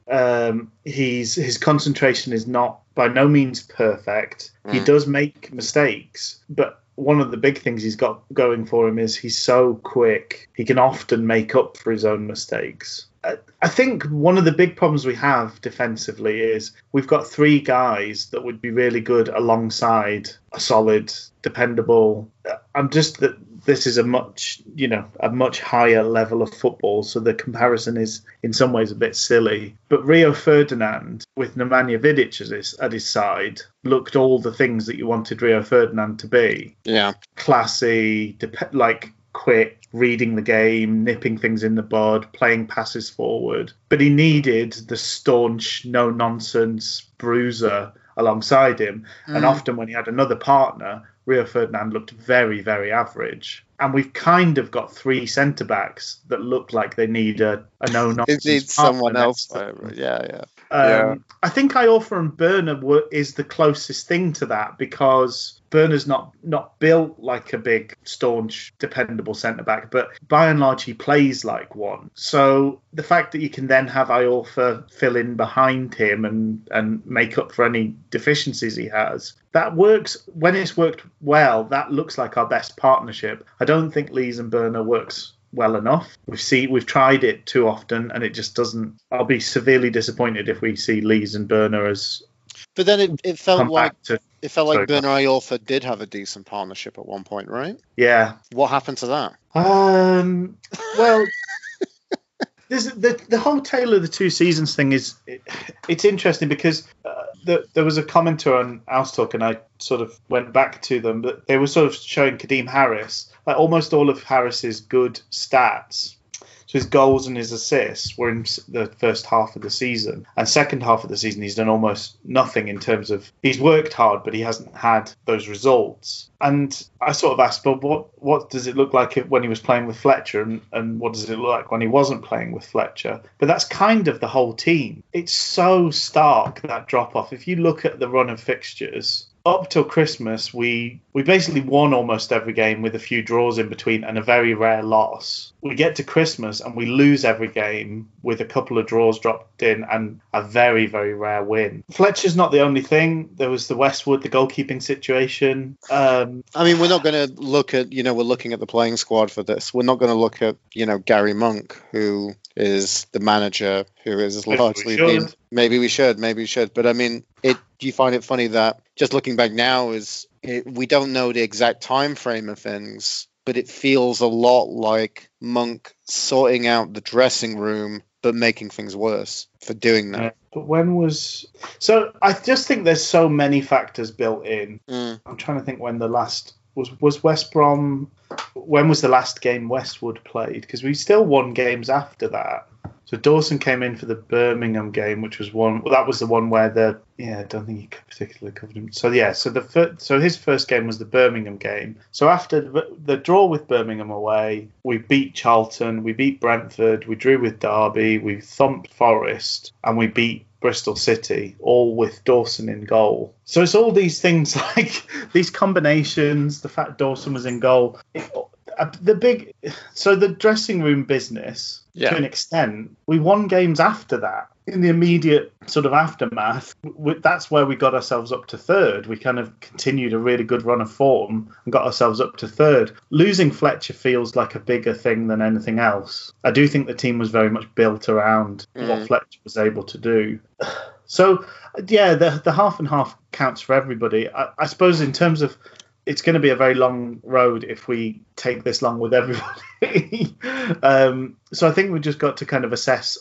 His concentration is not by no means perfect. He does make mistakes, but one of the big things he's got going for him is he's so quick. He can often make up for his own mistakes. I think one of the big problems we have defensively is we've got three guys that would be really good alongside a solid, dependable. This is a much higher level of football, so the comparison is in some ways a bit silly. But Rio Ferdinand, with Nemanja Vidic at his side, looked all the things that you wanted Rio Ferdinand to be. Yeah, classy, quick, reading the game, nipping things in the bud, playing passes forward. But he needed the staunch, no-nonsense bruiser alongside him. And often when he had another partner, Rio Ferdinand looked very, very average. And we've kind of got three centre-backs that look like they need a no-nonsense partner. It needs someone else. Yeah. I think Iorfa and Börner is the closest thing to that, because Börner's not built like a big, staunch, dependable centre-back, but by and large he plays like one. So the fact that you can then have Iorfa fill in behind him and make up for any deficiencies he has, that works. When it's worked well, that looks like our best partnership. I don't think Lees and Börner works well enough. We've tried it too often, and it just doesn't. I'll be severely disappointed if we see Lees and Börner as. But then it felt like Börner Iorfa did have a decent partnership at one point, right? Yeah. What happened to that? Well, the whole tale of the two seasons thing is it's interesting because there was a commenter on Owlstalk, and I sort of went back to them, but they were sort of showing Kadeem Harris. Like almost all of Harris's good stats, so his goals and his assists, were in the first half of the season. And second half of the season, he's done almost nothing in terms of, he's worked hard, but he hasn't had those results. And I sort of asked, but what does it look like when he was playing with Fletcher, and what does it look like when he wasn't playing with Fletcher? But that's kind of the whole team. It's so stark, that drop-off. If you look at the run of fixtures, up till Christmas, we basically won almost every game with a few draws in between and a very rare loss. We get to Christmas and we lose every game with a couple of draws dropped in and a very, very rare win. Fletcher's not the only thing. There was the Westwood, the goalkeeping situation. I mean, we're not going to look at, we're looking at the playing squad for this. We're not going to look at, Gary Monk, who is the manager, who is largely been... Maybe we should. But I mean, do you find it funny that just looking back now we don't know the exact time frame of things, but it feels a lot like Monk sorting out the dressing room, but making things worse for doing that. Yeah. But so I just think there's so many factors built in. Mm. I'm trying to think when the last was West Brom. When was the last game Westwood played? Because we still won games after that. So Dawson came in for the Birmingham game, which was one. Well, that was the one where I don't think he particularly covered him. So his first game was the Birmingham game. So after the draw with Birmingham away, we beat Charlton, we beat Brentford, we drew with Derby, we thumped Forest, and we beat Bristol City, all with Dawson in goal. So it's all these things, like these combinations, the fact Dawson was in goal. The dressing room business, to an extent, we won games after that. In the immediate sort of aftermath, that's where we got ourselves up to third. We kind of continued a really good run of form and got ourselves up to third. Losing Fletcher feels like a bigger thing than anything else. I do think the team was very much built around what Fletcher was able to do. So, yeah, the half and half counts for everybody. I suppose in terms of, it's going to be a very long road if we take this long with everybody. So I think we've just got to kind of assess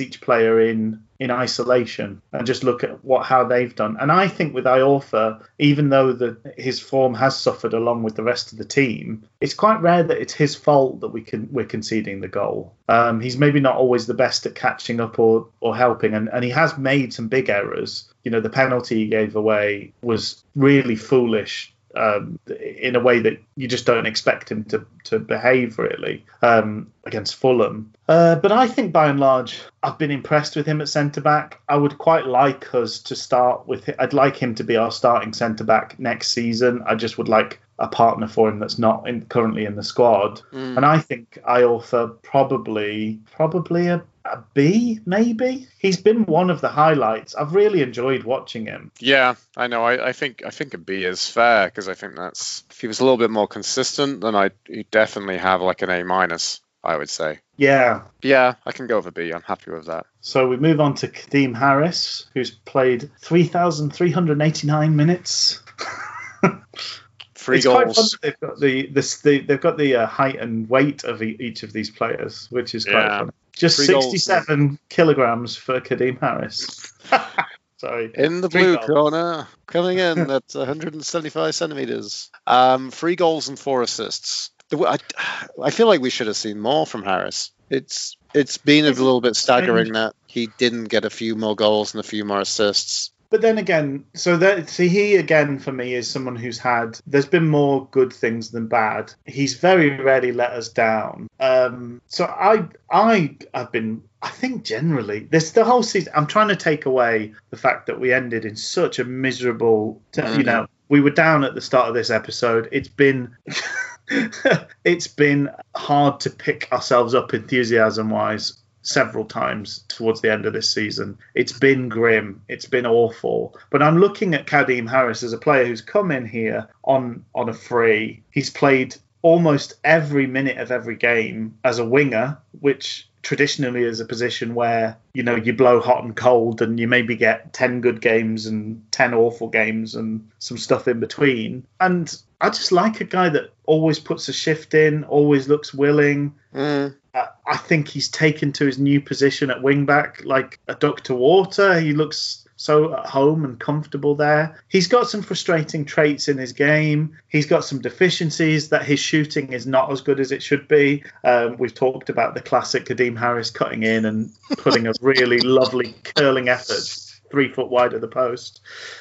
each player in isolation and just look at how they've done. And I think with Iorfa, even though his form has suffered along with the rest of the team, it's quite rare that it's his fault that we're conceding the goal. He's maybe not always the best at catching up or helping, and he has made some big errors. The penalty he gave away was really foolish. In a way that you just don't expect him to behave, really, against Fulham. But I think, by and large, I've been impressed with him at centre-back. I would quite like us to start with him. I'd like him to be our starting centre-back next season. I just would like a partner for him that's not currently in the squad. Mm. And I think Iorfa probably a B, maybe. He's been one of the highlights. I've really enjoyed watching him. Yeah, I know. I think a B is fair, because I think that's, if he was a little bit more consistent, then he'd definitely have like an A-, I would say. Yeah. Yeah, I can go with a B. I'm happy with that. So we move on to Kadeem Harris, who's played 3,389 minutes. Three it's goals. Quite fun that they've got the height and weight of each of these players, which is quite fun. Just 67 kilograms for Kadeem Harris. Sorry. In the blue corner, coming in at 175 centimeters. 3 goals and 4 assists. I feel like we should have seen more from Harris. It's been a little bit staggering that he didn't get a few more goals and a few more assists. But then again, he again for me is someone who's there's been more good things than bad. He's very rarely let us down. I think generally, this the whole season, I'm trying to take away the fact that we ended in such a miserable, we were down at the start of this episode. It's been hard to pick ourselves up enthusiasm-wise several times towards the end of this season. It's been grim. It's been awful. But I'm looking at Kadeem Harris as a player who's come in here on a free. He's played almost every minute of every game as a winger, which traditionally is a position where, you blow hot and cold and you maybe get 10 good games and 10 awful games and some stuff in between. And I just like a guy that always puts a shift in, always looks willing. Mm. I think he's taken to his new position at wing-back like a duck to water. He looks so at home and comfortable there. He's got some frustrating traits in his game. He's got some deficiencies that his shooting is not as good as it should be. We've talked about the classic Kadeem Harris cutting in and putting a really lovely curling effort 3 foot wide of the post,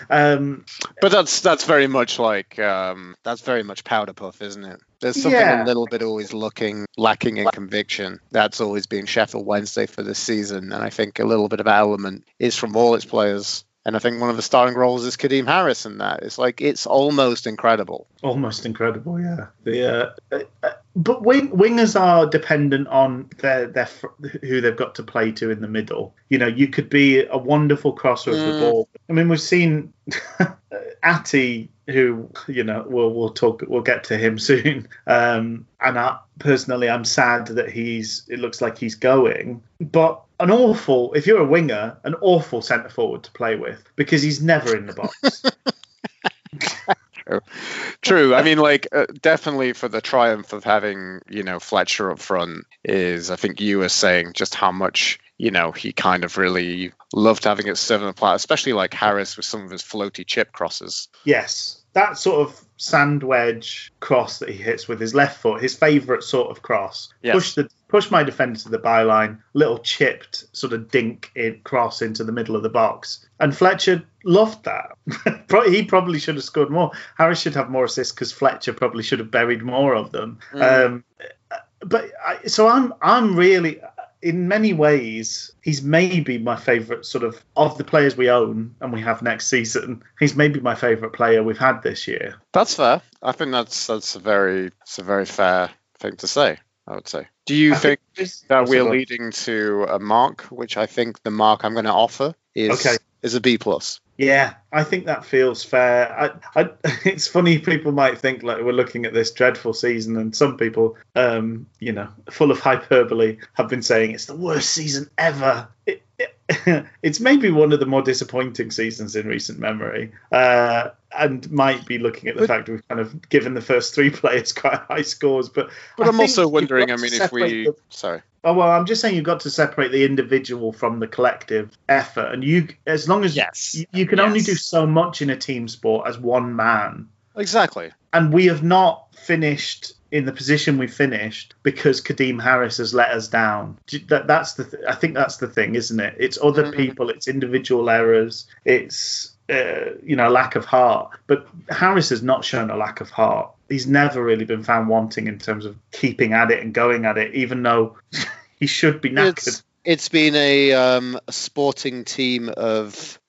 but that's very much like that's very much powder puff, isn't it? There's something a little bit always lacking in conviction. That's always been Sheffield Wednesday for this season, and I think a little bit of element is from all its players. And I think one of the starting roles is Kadeem Harris in that. It's like, it's almost incredible. Almost incredible, yeah. But wingers are dependent on their who they've got to play to in the middle. You know, you could be a wonderful crosser of the ball. I mean, we've seen Atty, who, you know, we'll get to him soon. And I personally, I'm sad that it looks like he's going. But if you're a winger, an awful centre forward to play with, because he's never in the box. True. I mean, like, definitely for the triumph of having, you know, Fletcher up front is, I think you were saying just how much, you know, he kind of really loved having it serving the player, especially like Harris with some of his floaty chip crosses. Yes. That sort of sand wedge cross that he hits with his left foot, his favourite sort of cross. Yes. Push my defender to the byline, little chipped sort of dink cross into the middle of the box. And Fletcher loved that. He probably should have scored more. Harris should have more assists because Fletcher probably should have buried more of them. So I'm really... In many ways, he's maybe my favourite sort of the players we own and we have next season, he's maybe my favourite player we've had this year. That's fair. I think that's a very fair thing to say, I would say. Do you think that we're leading to a mark, which I think the mark I'm going to offer is a B+? Yeah, I think that feels fair. It's funny, people might think like we're looking at this dreadful season, and some people, you know, full of hyperbole, have been saying it's the worst season ever. It's maybe one of the more disappointing seasons in recent memory, and might be looking at the fact we've kind of given the first three players quite high scores. But I'm also wondering, I mean, if we... Sorry. Oh, well, I'm just saying you've got to separate the individual from the collective effort. And you, as long as you can only do so much in a team sport as one man. Exactly. And we have not finished in the position we finished because Kadeem Harris has let us down. I think that's the thing, isn't it? It's other people, it's individual errors, it's... you know, lack of heart. But Harris has not shown a lack of heart. He's never really been found wanting in terms of keeping at it and going at it, even though he should be knackered. It's been a sporting team of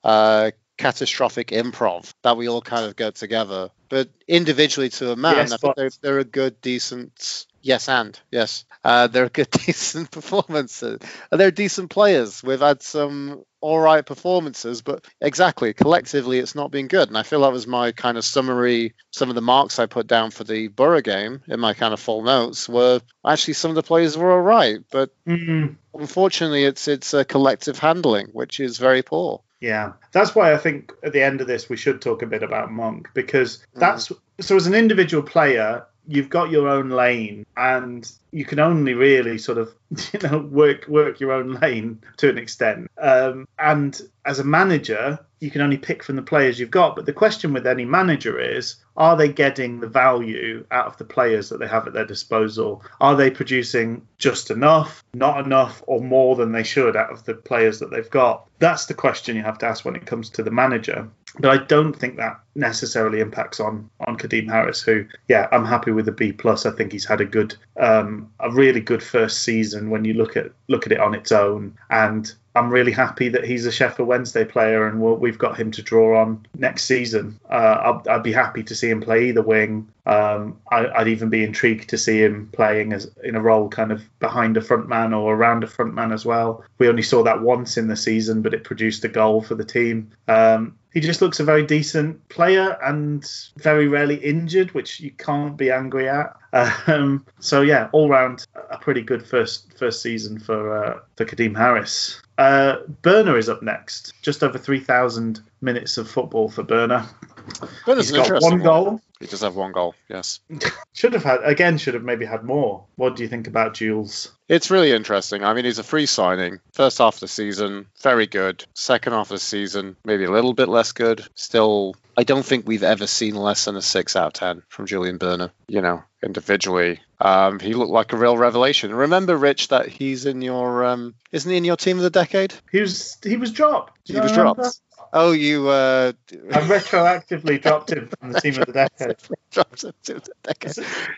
catastrophic improv that we all kind of go together. But individually to a man, yes, I think they're a good, decent... they're a good, decent performances. They're decent players. We've had some all right performances, but exactly, collectively, it's not been good. And I feel that was my kind of summary. Some of the marks I put down for the Borough game in my kind of full notes were actually some of the players were all right, but unfortunately, it's a collective handling, which is very poor. Yeah, that's why I think at the end of this, we should talk a bit about Monk, because that's so as an individual player, you've got your own lane and you can only really sort of, you know, work your own lane to an extent. And as a manager, you can only pick from the players you've got. But the question with any manager is, are they getting the value out of the players that they have at their disposal? Are they producing just enough, not enough, or more than they should out of the players that they've got? That's the question you have to ask when it comes to the manager. But I don't think that necessarily impacts on Kadeem Harris, who, yeah, I'm happy with a B+. I think he's had a good, a really good first season when you look at it on its own. And I'm really happy that he's a Sheffield Wednesday player and we've got him to draw on next season. I'd be happy to see him play either wing. I'd even be intrigued to see him playing as in a role kind of behind a front man or around a front man as well. We only saw that once in the season, but it produced a goal for the team. He just looks a very decent player and very rarely injured, which you can't be angry at. So yeah, all round a pretty good first season for Kadeem Harris. Börner is up next. Just over 3,000 minutes of football for Börner. He's got one goal. He does have one goal, yes. Should have maybe had more. What do you think about Jules? It's really interesting. I mean, he's a free signing. First half of the season, very good. Second half of the season, maybe a little bit less good. Still, I don't think we've ever seen less than a 6 out of 10 from Julian Börner, you know, individually. He looked like a real revelation. Remember, Rich, that he's in your, isn't he in your team of the decade? He was dropped. He was dropped. Oh, you... I retroactively dropped him from the team of the decade.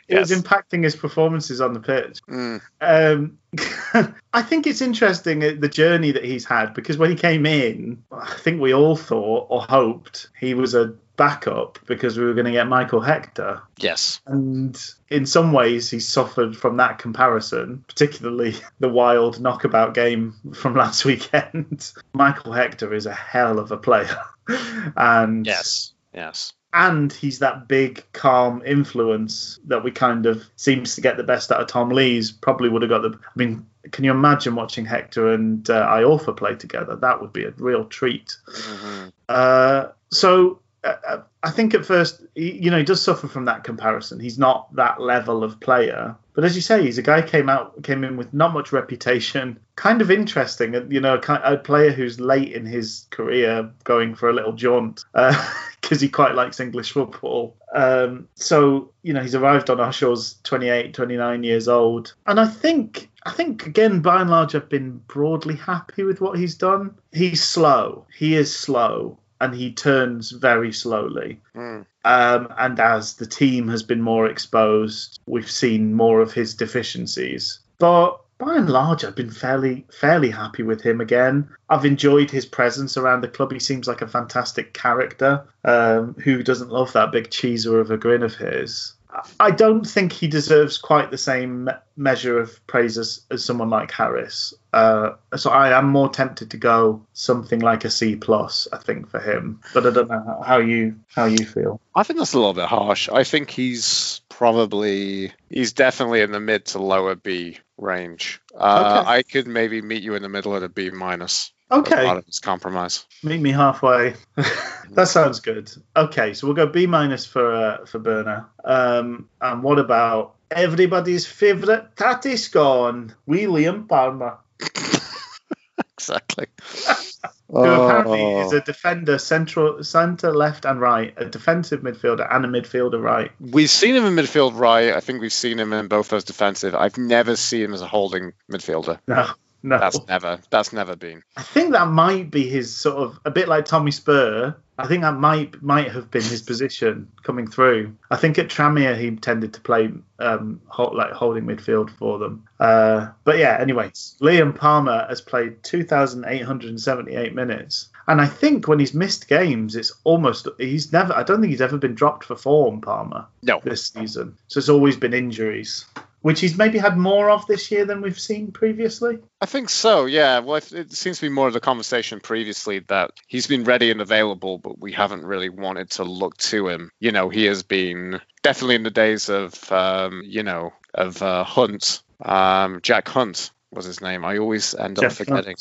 It was impacting his performances on the pitch. Mm. I think it's interesting, the journey that he's had, because when he came in, I think we all thought or hoped he was a backup because we were going to get Michael Hector. Yes. And in some ways he suffered from that comparison, particularly the wild knockabout game from last weekend. Michael Hector is a hell of a player. And yes. And he's that big, calm influence that we kind of seems to get the best out of Tom Lees. Probably would have got the... I mean, can you imagine watching Hector and Iorfa play together? That would be a real treat. Mm-hmm. So I think at first, he does suffer from that comparison. He's not that level of player. But as you say, he's a guy came in with not much reputation. Kind of interesting, a player who's late in his career going for a little jaunt because he quite likes English football. So he's arrived on our shores 28, 29 years old. And I think, again, by and large, I've been broadly happy with what he's done. He's slow. He is slow. And he turns very slowly. Mm. And as the team has been more exposed, we've seen more of his deficiencies. But by and large, I've been fairly happy with him again. I've enjoyed his presence around the club. He seems like a fantastic character. Who doesn't love that big cheeser of a grin of his? I don't think he deserves quite the same measure of praise as someone like Harris. So I am more tempted to go something like a C+, I think, for him. But I don't know how you feel. I think that's a little bit harsh. I think he's definitely in the mid to lower B range. Okay. I could maybe meet you in the middle at a B-. Okay. A lot of his compromise. Meet me halfway. That sounds good. Okay, so we'll go B- for Börner. And what about everybody's favourite Tattyscorn? Liam Palmer. Exactly. Who apparently is a defender, centre, left and right, a defensive midfielder and a midfielder right. We've seen him in midfield right. I think we've seen him in both those defensive. I've never seen him as a holding midfielder. No. That's never been. I think that might be his sort of, a bit like Tommy Spur. I think that might have been his position coming through. I think at Tranmere he tended to play like holding midfield for them. Anyways, Liam Palmer has played 2,878 minutes. And I think when he's missed games, I don't think he's ever been dropped for form, Palmer. No. This season. So it's always been injuries, which he's maybe had more of this year than we've seen previously. I think so, yeah. Well, it seems to be more of the conversation previously that he's been ready and available, but we haven't really wanted to look to him. He has been definitely in the days of, Hunt, Jack Hunt was his name. I always end up forgetting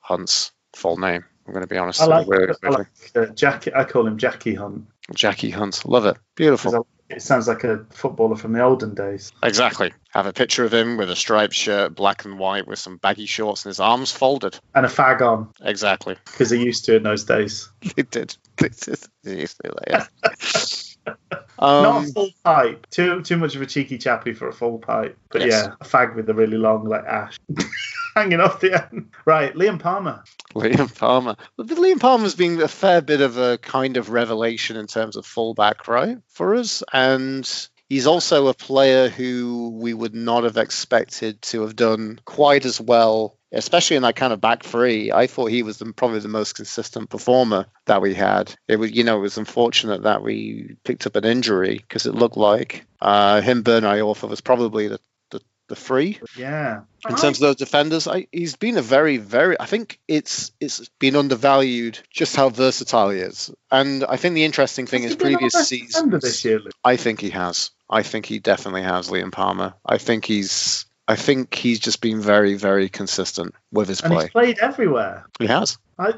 Hunt's full name. I'm going to be honest. I call him Jackie Hunt. Jackie Hunt. Love it. Beautiful. It sounds like a footballer from the olden days. Exactly. Have a picture of him with a striped shirt, black and white, with some baggy shorts and his arms folded. And a fag on. Exactly. Because they used to in those days. They did. They used to do that, yeah. Not a full pipe. Too much of a cheeky chappy for a full pipe. But yes. Yeah, a fag with a really long, like, ash. Hanging off the end. Right, Liam Palmer. Liam Palmer's been a fair bit of a kind of revelation in terms of fullback, right, for us. And he's also a player who we would not have expected to have done quite as well, especially in that kind of back three. I thought he was probably the most consistent performer that we had. It was, it was unfortunate that we picked up an injury because it looked like him, Börner, Iorfa was probably the three. Yeah. In terms of those defenders, he's been a very, very... I think it's been undervalued just how versatile he is. And I think the interesting thing is previous seasons... This year, Luke? I think he has. I think he definitely has, Liam Palmer. I think he's just been very, very consistent with his play. And he's played everywhere. He has. I'm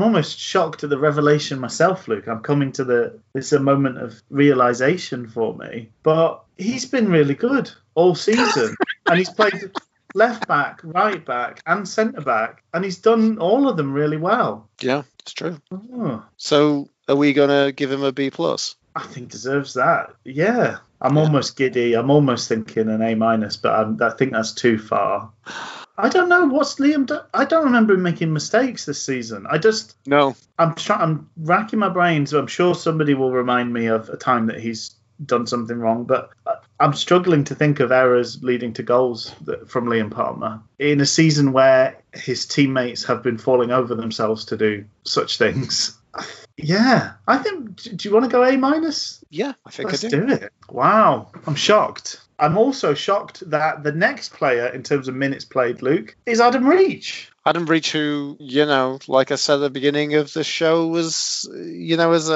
almost shocked at the revelation myself, Luke. I'm coming to it's a moment of realization for me. But he's been really good all season. And he's played left back, right back, and centre back. And he's done all of them really well. Yeah, it's true. Oh. So are we going to give him a B+? I think deserves that. Yeah. I'm almost giddy. I'm almost thinking an A-, but I think that's too far. I don't know what's Liam. I don't remember him making mistakes this season. No. I'm racking my brains. So I'm sure somebody will remind me of a time that he's done something wrong, but I'm struggling to think of errors leading to goals from Liam Palmer in a season where his teammates have been falling over themselves to do such things. Yeah, I think. Do you want to go A-? Yeah, I think let's I do. Let's do it. Wow, I'm shocked. I'm also shocked that the next player in terms of minutes played, Luke, is Adam Reach. Adam Reach, who, you know, like I said at the beginning of the show, was, you know, as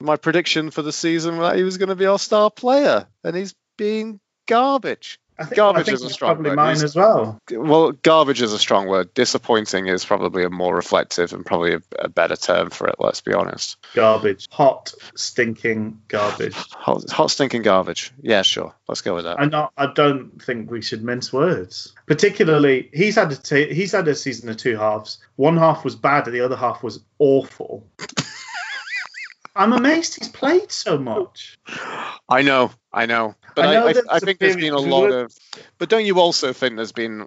my prediction for the season that he was going to be our star player, and he's being garbage. I think is a strong probably word. Mine as well. Well, garbage is a strong word. Disappointing is probably a more reflective and probably a better term for it, let's be honest. Garbage. Hot, stinking garbage. Hot, stinking garbage. Yeah, sure. Let's go with that. I don't think we should mince words. Particularly, he's had a season of two halves. One half was bad and the other half was awful. I'm amazed he's played so much. I know. But I think there's been a lot of... But don't you also think there's been...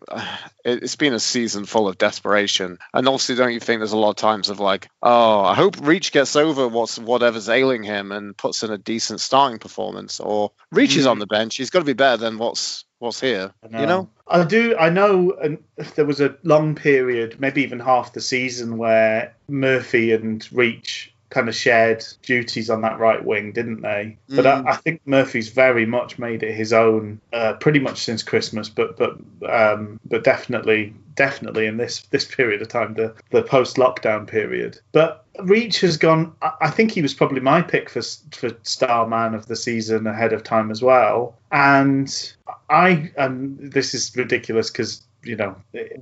It's been a season full of desperation. And also, don't you think there's a lot of times of like, oh, I hope Reach gets over whatever's ailing him and puts in a decent starting performance. Or Reach is on the bench. He's got to be better than what's here, you know? I know there was a long period, maybe even half the season, where Murphy and Reach... kind of shared duties on that right wing, didn't they? But I think Murphy's very much made it his own, pretty much since Christmas, but definitely in this period of time, the post-lockdown period. But Reach has gone. I think he was probably my pick for star man of the season ahead of time as well. And this is ridiculous because, you know,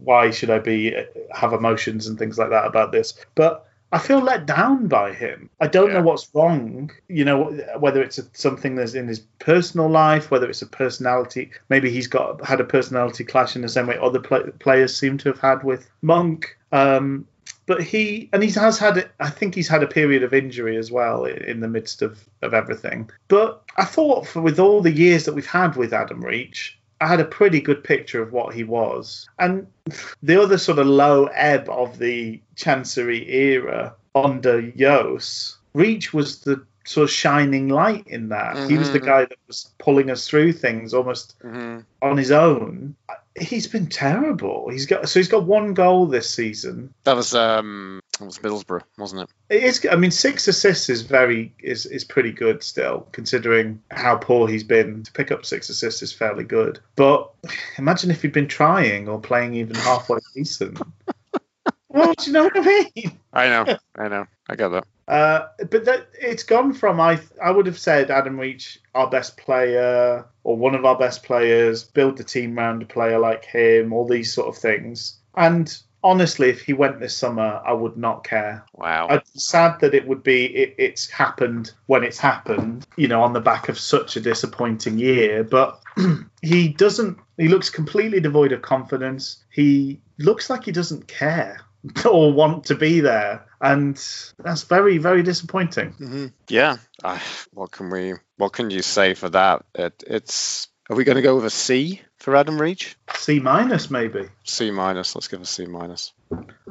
why should I have emotions and things like that about this? But I feel let down by him. I don't know what's wrong, you know, whether it's something that's in his personal life, whether it's a personality. Maybe he's had a personality clash in the same way other players seem to have had with Monk. But he's had a period of injury as well in the midst of everything. But I thought with all the years that we've had with Adam Reach, I had a pretty good picture of what he was. And the other sort of low ebb of the Chancery era under Jose, Reach was the sort of shining light in that. Mm-hmm. He was the guy that was pulling us through things almost on his own. He's been terrible. He's got one goal this season. That was Middlesbrough, wasn't it? It is. I mean, 6 assists is pretty good still, considering how poor he's been. To pick up 6 assists is fairly good. But imagine if he'd been trying or playing even halfway decent. Well, do you know what I mean? I know. I get that. But it's gone from, I would have said Adam Reach, our best player or one of our best players, build the team around a player like him, all these sort of things. And honestly, if he went this summer, I would not care. Wow. I'm sad that it would be, it's happened when it's happened, you know, on the back of such a disappointing year. But he looks completely devoid of confidence. He looks like he doesn't care or want to be there. And that's very, very disappointing. Mm-hmm. Yeah. What can you say for that? Are we going to go with a C for Adam Reach? C- maybe. C-. Let's give a C-.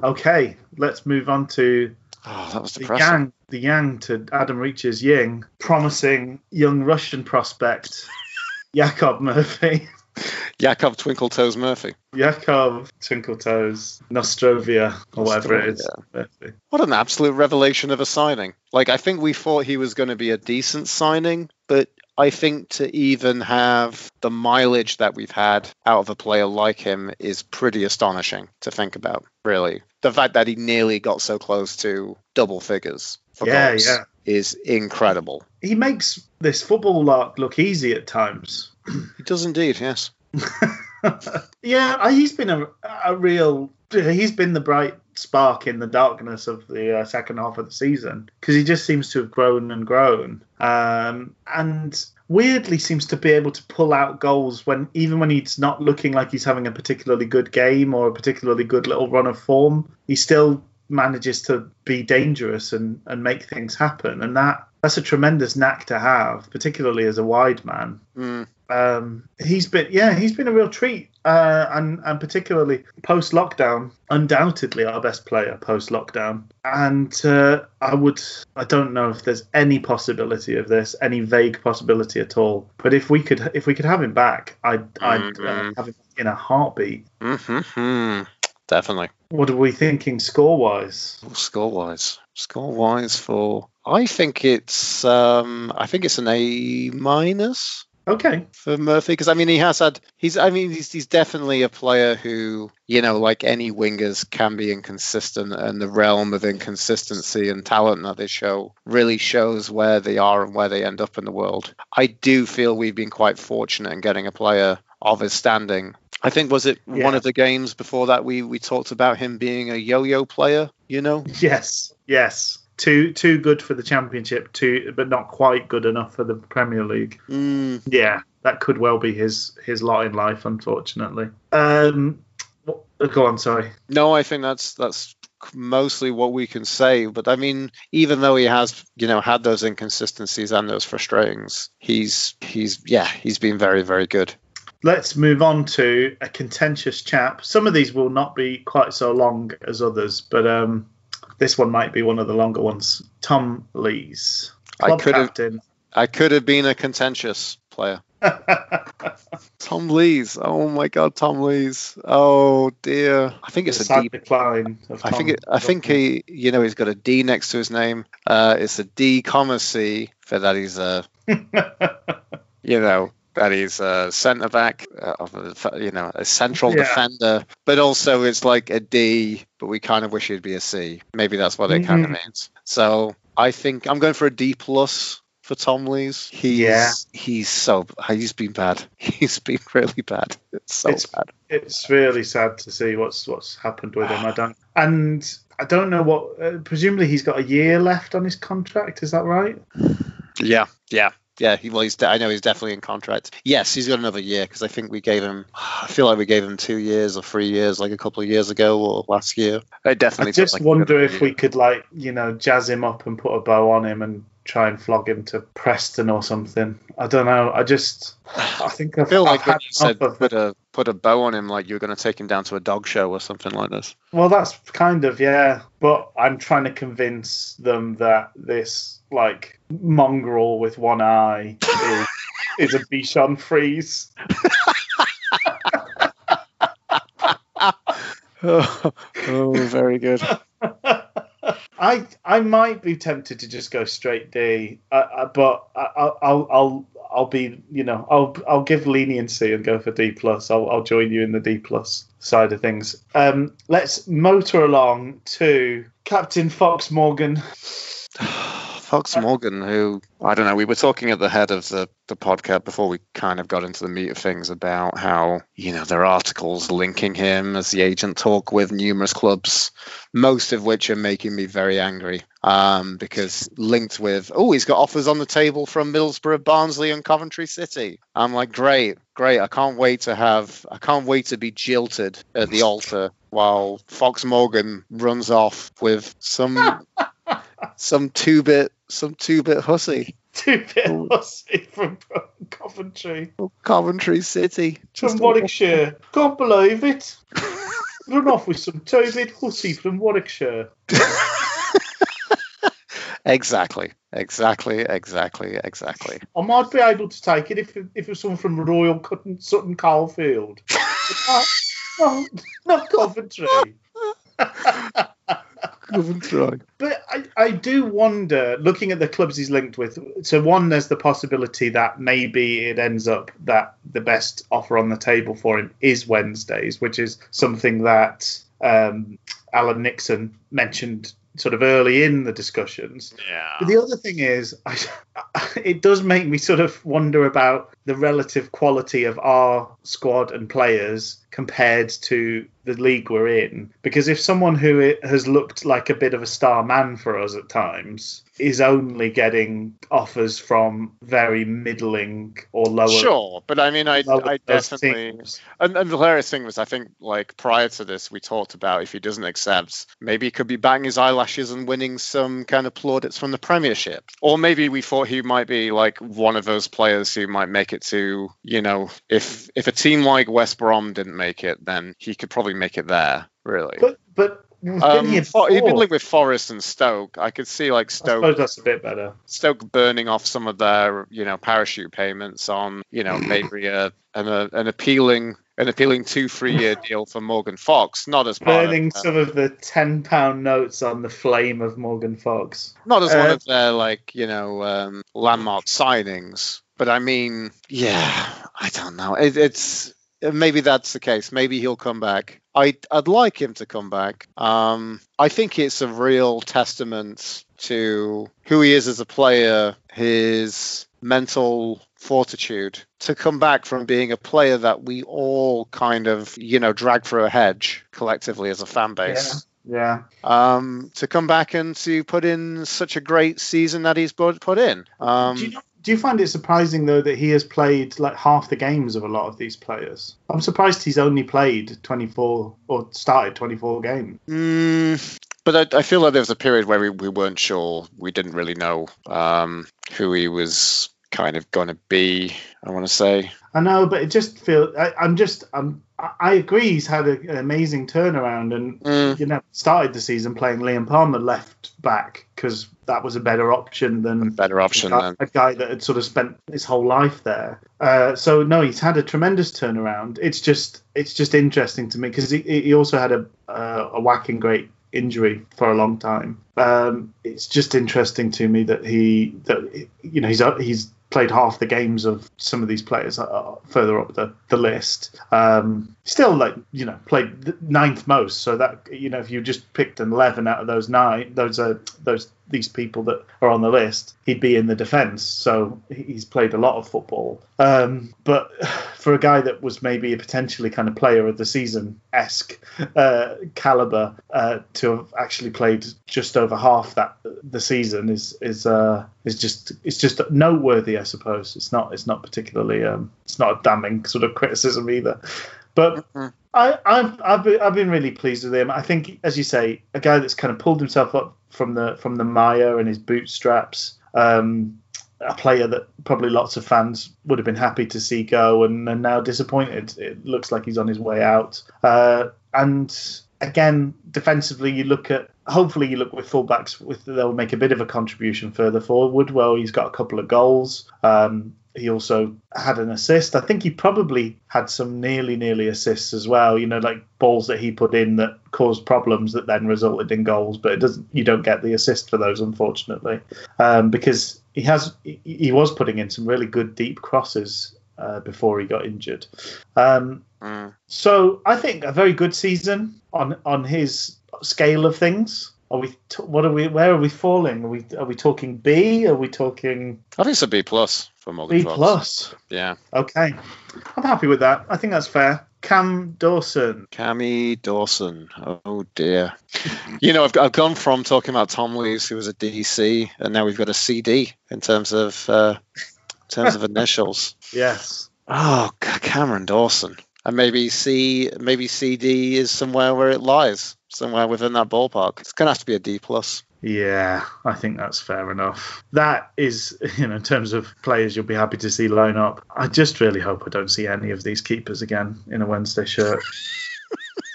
Okay. Let's move on to... Oh, that was depressing. The yang to Adam Reach's yin. Promising young Russian prospect, Yakov Murphy. Yakov Twinkle Toes Murphy. Yakov Twinkle Toes Nostrovia, or whatever it is. Murphy. What an absolute revelation of a signing. Like, I think we thought he was going to be a decent signing, but I think to even have the mileage that we've had out of a player like him is pretty astonishing to think about, really. The fact that he nearly got so close to double figures for goals is incredible. He makes this football lark look easy at times. He does indeed, yes. Yeah, he's been a real... He's been the bright spark in the darkness of the second half of the season, because he just seems to have grown and grown, and weirdly seems to be able to pull out goals even when he's not looking like he's having a particularly good game or a particularly good little run of form. He still manages to be dangerous and make things happen, and that's a tremendous knack to have, particularly as a wide man. he's been a real treat, and particularly post lockdown, undoubtedly our best player post lockdown. And I don't know if there's any possibility of this, any vague possibility at all. But if we could have him back, I'd have him in a heartbeat. Mm-hmm. Definitely. What are we thinking score-wise? Score-wise for... I think it's an A-. Okay. For Murphy, because he's definitely a player who, like any wingers, can be inconsistent, and the realm of inconsistency and talent that they show really shows where they are and where they end up in the world. I do feel we've been quite fortunate in getting a player of his standing. I think, was it one of the games before that we talked about him being a yo-yo player, Yes. Too good for the Championship, but not quite good enough for the Premier League. Mm. Yeah, that could well be his lot in life, unfortunately. Go on, sorry. No, I think that's mostly what we can say. But even though he has, had those inconsistencies and those frustrations, he's been very, very good. Let's move on to a contentious chap. Some of these will not be quite so long as others, but this one might be one of the longer ones. Tom Lees, club captain. I could have been a contentious player. Tom Lees. Oh my God, Tom Lees. Oh dear. I think it's a deep decline. I think he. He's got a D next to his name. It's a D,C for that. He's a. That he's a centre back, a central defender, but also it's like a D, but we kind of wish he'd be a C. Maybe that's what it kind of means. So I think I'm going for a D+ for Tom Lees. He's been bad. He's been really bad. It's bad. It's really sad to see what's happened with him. I don't know what. Presumably he's got a year left on his contract. Is that right? Yeah. Yeah, I know he's definitely in contract. Yes, he's got another year, because I think we gave him 2 years or 3 years, like a couple of years ago or last year. I just wonder if we could, jazz him up and put a bow on him and try and flog him to Preston or something. I don't know. Put a bow on him, like you were going to take him down to a dog show or something like this. Well, that's kind of, yeah. But I'm trying to convince them that this, mongrel with one eye is a Bichon Frise. oh, very good. I might be tempted to just go straight D, but I'll be, I'll give leniency and go for D+. I'll join you in the D+ side of things. Let's motor along to Captain Fox Morgan. Fox Morgan, who, I don't know, we were talking at the head of the podcast before we kind of got into the meat of things about how, there are articles linking him as the agent talk with numerous clubs, most of which are making me very angry, because linked with, he's got offers on the table from Middlesbrough, Barnsley and Coventry City. I'm like, great. I can't wait to be jilted at the altar while Fox Morgan runs off with some... Some two-bit hussy from Coventry. Coventry City. From Warwickshire. Can't believe it. Run off with some two-bit hussy from Warwickshire. Exactly. I might be able to take it if it was someone from Royal Sutton Coldfield. not Coventry. But I do wonder, looking at the clubs he's linked with, so one, there's the possibility that maybe it ends up that the best offer on the table for him is Wednesdays, which is something that Alan Nixon mentioned sort of early in the discussions. Yeah. But the other thing is, it does make me sort of wonder about the relative quality of our squad and players compared to the league we're in, because if someone who has looked like a bit of a star man for us at times is only getting offers from very middling or lower. Sure, but I mean, I definitely. And the hilarious thing was, I think, like prior to this, we talked about if he doesn't accept, maybe he could be batting his eyelashes and winning some kind of plaudits from the Premiership. Or maybe we thought he might be like one of those players who might make it to, you know, if a team like West Brom didn't make it, then he could probably make it there, really. But even like with Forest and Stoke, I could see like Stoke. I suppose that's a bit better. Stoke burning off some of their, you know, parachute payments on, you know, maybe an appealing 2-3-year deal for Morgan Fox, not as part burning of some of the £10 notes on the flame of Morgan Fox, not as one of their like, you know, landmark signings. But I mean, yeah, I don't know. It's. Maybe that's the case. Maybe he'll come back. I'd like him to come back. I think it's a real testament to who he is as a player, his mental fortitude to come back from being a player that we all kind of, you know, dragged through a hedge collectively as a fan base. Yeah. Yeah. To come back and to put in such a great season that he's put in. Do you find it surprising, though, that he has played like half the games of a lot of these players? I'm surprised he's only played 24 or started 24 games. But I feel like there was a period where we weren't sure. We didn't really know who he was kind of going to be, I want to say. I know, but it just feels... I agree he's had an amazing turnaround and, you know, started the season playing Liam Palmer left back because that was a better option than a guy that had sort of spent his whole life there. So, no, he's had a tremendous turnaround. It's just interesting to me because he also had a whacking great injury for a long time. It's just interesting to me that he's played half the games of some of these players further up the list. Still, like, you know, played the ninth most. So that, you know, if you just picked 11 out of those nine, these people that are on the list, he'd be in the defence. So he's played a lot of football. But for a guy that was maybe a potentially kind of player of the season-esque calibre, to have actually played just over half that the season is just noteworthy, I suppose. It's not particularly it's not a damning sort of criticism either. But I've been really pleased with him. I think, as you say, a guy that's kind of pulled himself up from the mire and his bootstraps. A player that probably lots of fans would have been happy to see go and now disappointed. It looks like he's on his way out. And again, defensively, hopefully you look with fullbacks, they'll make a bit of a contribution further forward. Well, he's got a couple of goals. He also had an assist. I think he probably had some nearly assists as well. You know, like balls that he put in that caused problems that then resulted in goals. But you don't get the assist for those, unfortunately, because he was putting in some really good deep crosses before he got injured. So I think a very good season on his scale of things. Where are we falling? Are we talking B? Are we talking? I think it's a B plus for Morgan B Fox. Plus. Yeah. Okay. I'm happy with that. I think that's fair. Cammy Dawson. Oh dear. You know, I've gone from talking about Tom Lees, who was a DC, and now we've got a CD in terms of initials. Yes. Oh, Cameron Dawson. And maybe CD is somewhere where it lies, somewhere within that ballpark. It's going to have to be a D+. Yeah, I think that's fair enough. That is, you know, in terms of players you'll be happy to see line up. I just really hope I don't see any of these keepers again in a Wednesday shirt.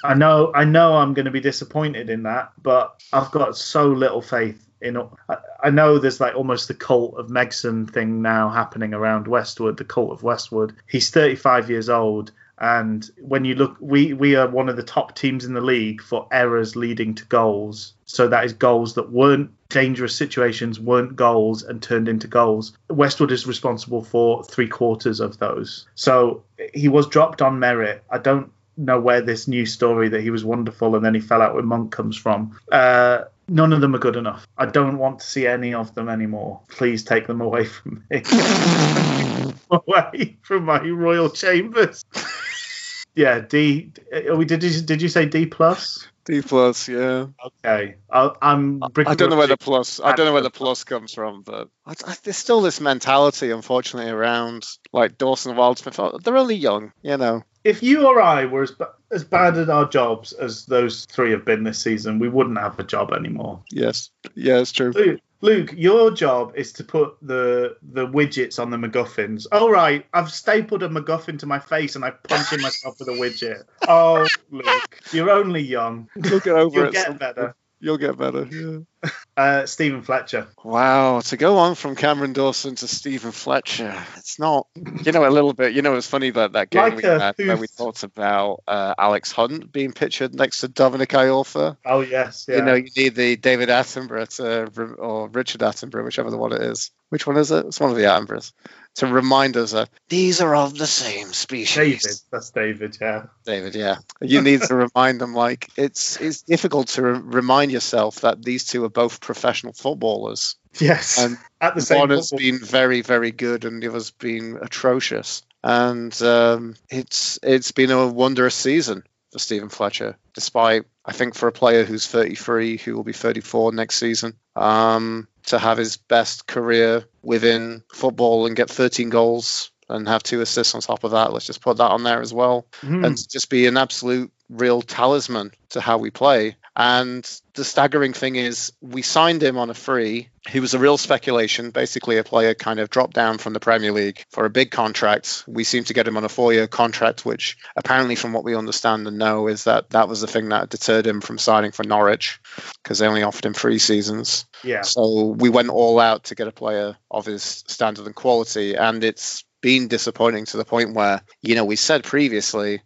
I know I'm going to be disappointed in that, but I've got so little faith. I know there's like almost the cult of Megson thing now happening around Westwood, the cult of Westwood. He's 35 years old. And when you look, we are one of the top teams in the league for errors leading to goals. So that is goals that weren't dangerous situations, weren't goals and turned into goals. Westwood is responsible for 3/4 of those. So he was dropped on merit. I don't know where this new story that he was wonderful and then he fell out with Monk comes from. None of them are good enough. I don't want to see any of them anymore. Please take them away from me. Away from my royal chambers. Yeah, D. Did you say D plus? D plus, yeah. Okay, I don't know where the plus. I don't know where the plus comes from, but there's still this mentality, unfortunately, around like Dawson and Wildsmith. They're only young, you know. If you or I were as bad at our jobs as those three have been this season, we wouldn't have a job anymore. Yes, yeah, it's true. Luke, your job is to put the widgets on the MacGuffins. Oh, right, I've stapled a MacGuffin to my face and I'm punching myself with a widget. Oh, Luke, you're only young. You'll get over it. You'll get better, yeah. Stephen Fletcher. Wow, to go on from Cameron Dawson to Stephen Fletcher, it's not, a little bit. It's funny that game like we had when we talked about Alex Hunt being pictured next to Dominic Iorfa. Oh, yes, yeah. You need the David Attenborough or Richard Attenborough, whichever the one it is. Which one is it? It's one of the Attenboroughs. To remind us that these are of the same species. David, that's David, yeah. David, yeah. You need to remind them, it's difficult to remind yourself that these two are both professional footballers. Yes. And at the same time, one has been very, very good and the other's been atrocious. And it's been a wondrous season for Stephen Fletcher, despite, I think, for a player who's 33, who will be 34 next season, to have his best career within football and get 13 goals and have 2 assists on top of that. Let's just put that on there as well. Mm. And to just be an absolute real talisman to how we play. And the staggering thing is we signed him on a free. He was a real speculation, basically a player kind of dropped down from the Premier League for a big contract. We seem to get him on a 4-year contract, which apparently from what we understand and know is that was the thing that deterred him from signing for Norwich because they only offered him 3 seasons. Yeah. So we went all out to get a player of his standard and quality, and it's been disappointing to the point where, we said previously,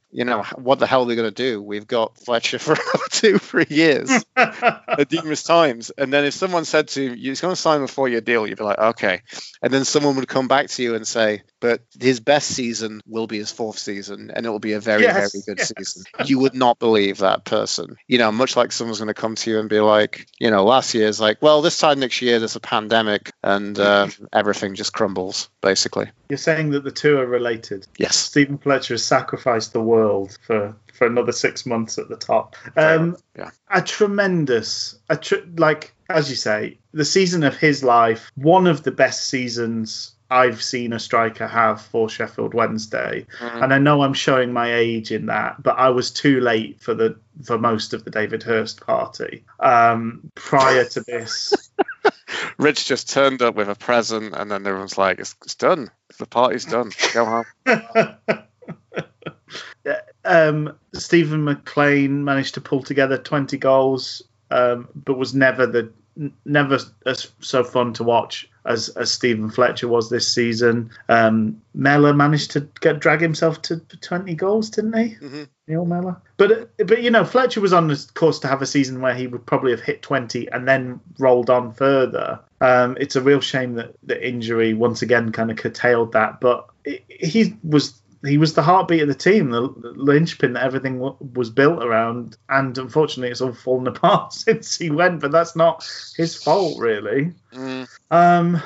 what the hell are we going to do? We've got Fletcher for 2-3 years at numerous times. And then if someone said to you, he's going to sign a 4-year deal, you'd be like, okay. And then someone would come back to you and say, but his best season will be his 4th season, and it will be a very, very good season. You would not believe that person. Much like someone's going to come to you and be like, last year's this time next year, there's a pandemic and everything just crumbles, basically. You're saying that the two are related. Yes. Stephen Fletcher has sacrificed the world for another 6 months at the top. A tremendous, as you say, the season of his life, one of the best seasons I've seen a striker have for Sheffield Wednesday. Mm-hmm. And I know I'm showing my age in that, but I was too late for most of the David Hurst party. Prior to this... Rich just turned up with a present and then everyone's like, it's done. The party's done. Go home. Stephen McLean managed to pull together 20 goals, but was never as so fun to watch as Stephen Fletcher was this season. Mellor managed to drag himself to 20 goals, didn't he? Mm-hmm. Neil Mellor. But Fletcher was on the course to have a season where he would probably have hit 20 and then rolled on further. It's a real shame that the injury once again kind of curtailed that. But he was the heartbeat of the team, the linchpin that everything was built around. And unfortunately, it's all fallen apart since he went, but that's not his fault, really. Mm.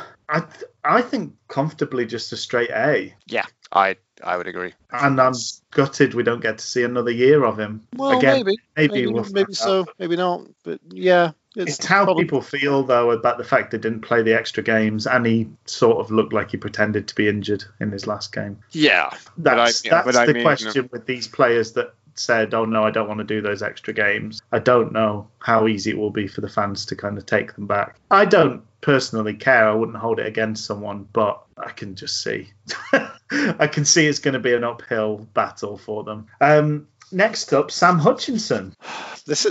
I think comfortably just a straight A. Yeah, I would agree. And I'm gutted we don't get to see another year of him. Well, again, maybe so, maybe not. But yeah. It's how people feel, though, about the fact they didn't play the extra games, and he sort of looked like he pretended to be injured in his last game. Yeah. That's the question with these players that said, oh, no, I don't want to do those extra games. I don't know how easy it will be for the fans to kind of take them back. I don't personally care. I wouldn't hold it against someone, but I can just see. I can see it's going to be an uphill battle for them. Next up, Sam Hutchinson. This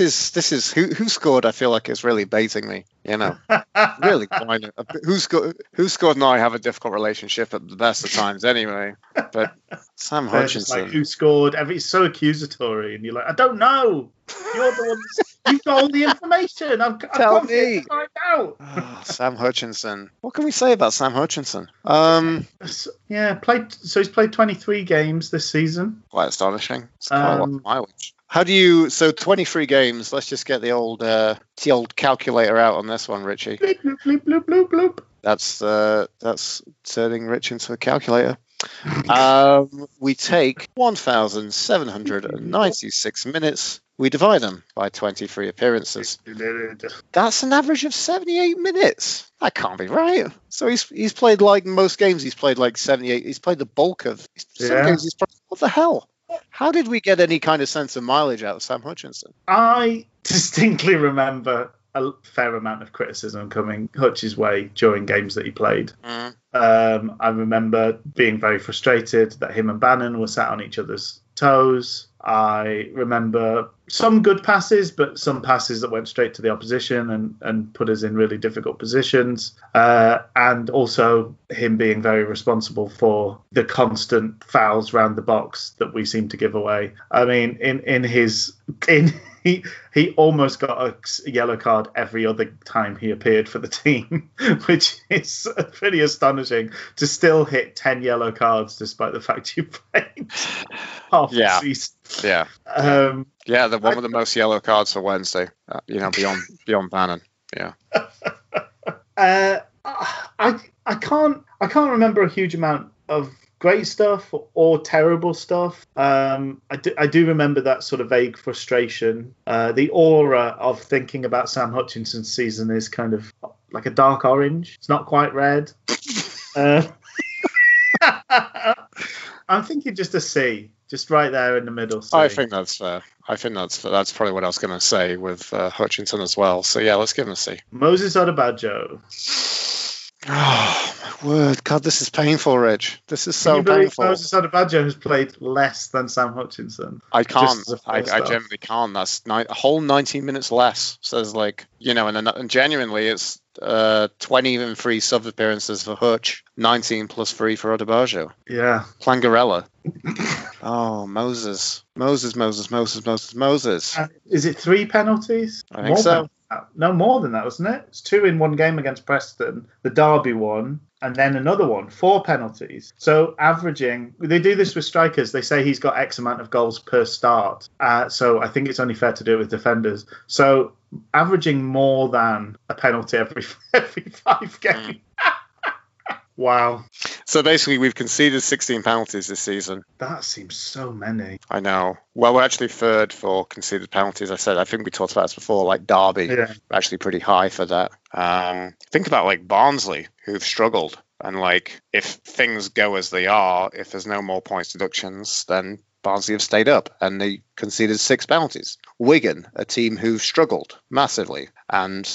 is who scored. I feel like is really baiting me. Really. Who scored? And I have a difficult relationship at the best of times, anyway. But Sam Hutchinson, who scored? It's so accusatory, and you're like, I don't know. You're the one. You've got all the information. Tell me. Find out. Sam Hutchinson. What can we say about Sam Hutchinson? So he's played 23 games this season. Quite astonishing. It's quite a lot of mileage. How do you... So 23 games. Let's just get the old calculator out on this one, Richie. Bloop, bloop, bloop, bloop, bloop. That's turning Rich into a calculator. We take 1,796 minutes. We divide them by 23 appearances. That's an average of 78 minutes. That can't be right. So he's played like most games. He's played like 78. He's played the bulk of some games. He's played, what the hell? How did we get any kind of sense of mileage out of Sam Hutchinson? I distinctly remember a fair amount of criticism coming Hutch's way during games that he played. Mm. I remember being very frustrated that him and Bannon were sat on each other's toes. I remember some good passes, but some passes that went straight to the opposition and put us in really difficult positions. And also him being very responsible for the constant fouls round the box that we seem to give away. I mean, he almost got a yellow card every other time he appeared for the team, which is pretty astonishing to still hit 10 yellow cards despite the fact you played half the season. Yeah. The one with the most yellow cards for Wednesday, beyond Bannon. Yeah. I can't remember a huge amount of great stuff or terrible stuff. I do remember that sort of vague frustration. The aura of thinking about Sam Hutchinson's season is kind of like a dark orange. It's not quite red. I'm thinking just a C. Just right there in the middle. So. I think that's fair. That's probably what I was going to say with Hutchinson as well. So, yeah, let's give him a C. Moses Adebayo. Oh, my word. God, this is painful, Rich. This is so painful. Moses Adebayo has played less than Sam Hutchinson. I can't. I generally can't. That's a whole 19 minutes less. So, it's like, and genuinely, it's 23 sub appearances for Hutch, 19 plus 3 for Adebayo. Yeah. Plangarella. Oh, Moses. Is it 3 penalties? I think so. No, more than that, wasn't it? It's 2 in one game against Preston, the Derby one, and then another one. 4 penalties. So averaging, they do this with strikers. They say he's got X amount of goals per start. So I think it's only fair to do it with defenders. So averaging more than a penalty every 5 games. Wow. So basically, we've conceded 16 penalties this season. That seems so many. I know. Well, we're actually third for conceded penalties. I think we talked about this before, like Derby. Yeah. We're actually pretty high for that. Think about like Barnsley, who've struggled. And like, if things go as they are, if there's no more points deductions, then Barnsley have stayed up and they conceded 6 penalties. Wigan, a team who've struggled massively and,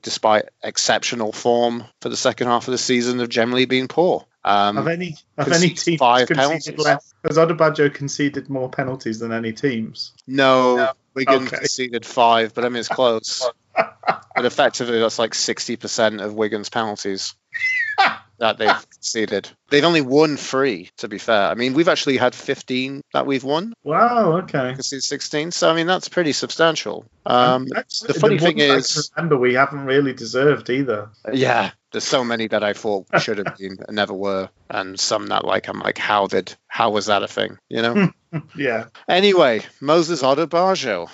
despite exceptional form for the second half of the season, have generally been poor. Have any teams 5 penalties? Less? Has Adebayo conceded more penalties than any teams? No. Wigan conceded 5, but it's close. But effectively, that's like 60% of Wigan's penalties that they've conceded. They've only won 3, to be fair. We've actually had 15 that we've won. Wow, okay. Conceded 16, so that's pretty substantial. Actually, the funny thing is, we haven't really deserved either. Yeah, there's so many that I thought should have been and never were, and some that how was that a thing? Yeah. Anyway, Moses Adebayo.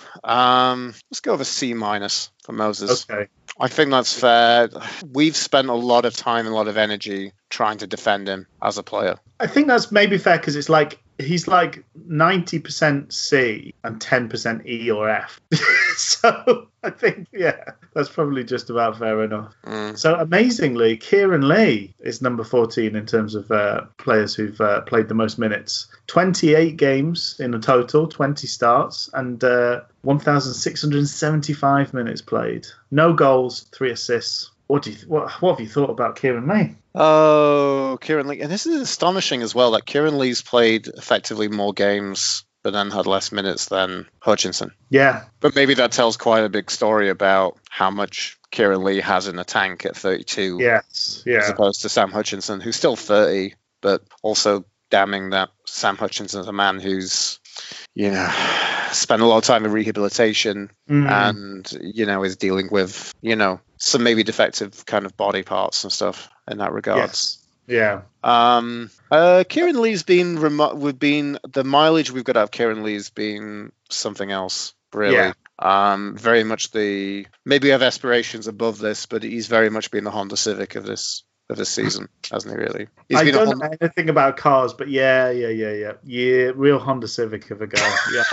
Let's go with a C minus for Moses. Okay. I think that's fair. We've spent a lot of time and a lot of energy trying to defend him as a player. I think that's maybe fair because it's like he's like 90% C and 10% E or F. So I think, that's probably just about fair enough. Mm. So amazingly, Kieran Lee is number 14 in terms of players who've played the most minutes. 28 games in a total, 20 starts, and 1,675 minutes played. No goals, 3 assists. What have you thought about Kieran Lee? Oh, Kieran Lee. And this is astonishing as well that Kieran Lee's played effectively more games but then had less minutes than Hutchinson. Yeah. But maybe that tells quite a big story about how much Kieran Lee has in the tank at 32. Yes. Yeah. As opposed to Sam Hutchinson, who's still 30, but also damning that Sam Hutchinson's a man who's, spent a lot of time in rehabilitation and, is dealing with, some maybe defective kind of body parts and stuff in that regard. Yes. Yeah. Kieran Lee's been the mileage we've got out of Kieran Lee's been something else, really. Yeah. Very much maybe we have aspirations above this, but he's very much been the Honda Civic of this of the season, hasn't he? Really, I don't know anything about cars, but yeah, real Honda Civic of a guy. Yeah,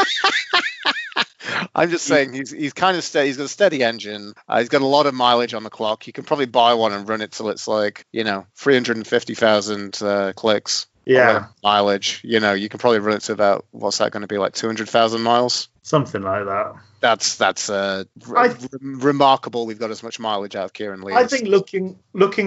I'm just saying he's kind of steady. He's got a steady engine. He's got a lot of mileage on the clock. You can probably buy one and run it till it's 350,000 clicks. Yeah, mileage. You can probably run it to about, what's that going to be, 200,000 miles? Something like that. That's remarkable. We've got as much mileage out of Kieran Lee. I think looking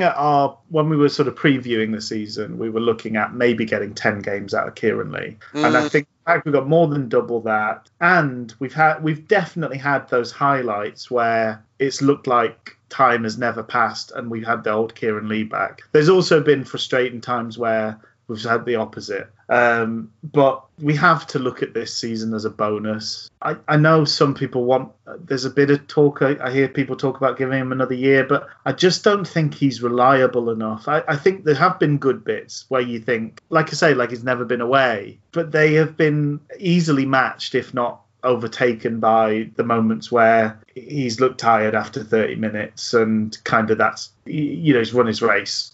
at when we were sort of previewing the season, we were looking at maybe getting 10 games out of Kieran Lee, and I think in fact we've got more than double that, and we've definitely had those highlights where it's looked like time has never passed, and we've had the old Kieran Lee back. There's also been frustrating times where we've had the opposite. But we have to look at this season as a bonus. I know some people there's a bit of talk, I hear people talk about giving him another year, but I just don't think he's reliable enough. I think there have been good bits where you think, he's never been away, but they have been easily matched, if not overtaken, by the moments where he's looked tired after 30 minutes and kind of that's, he's run his race.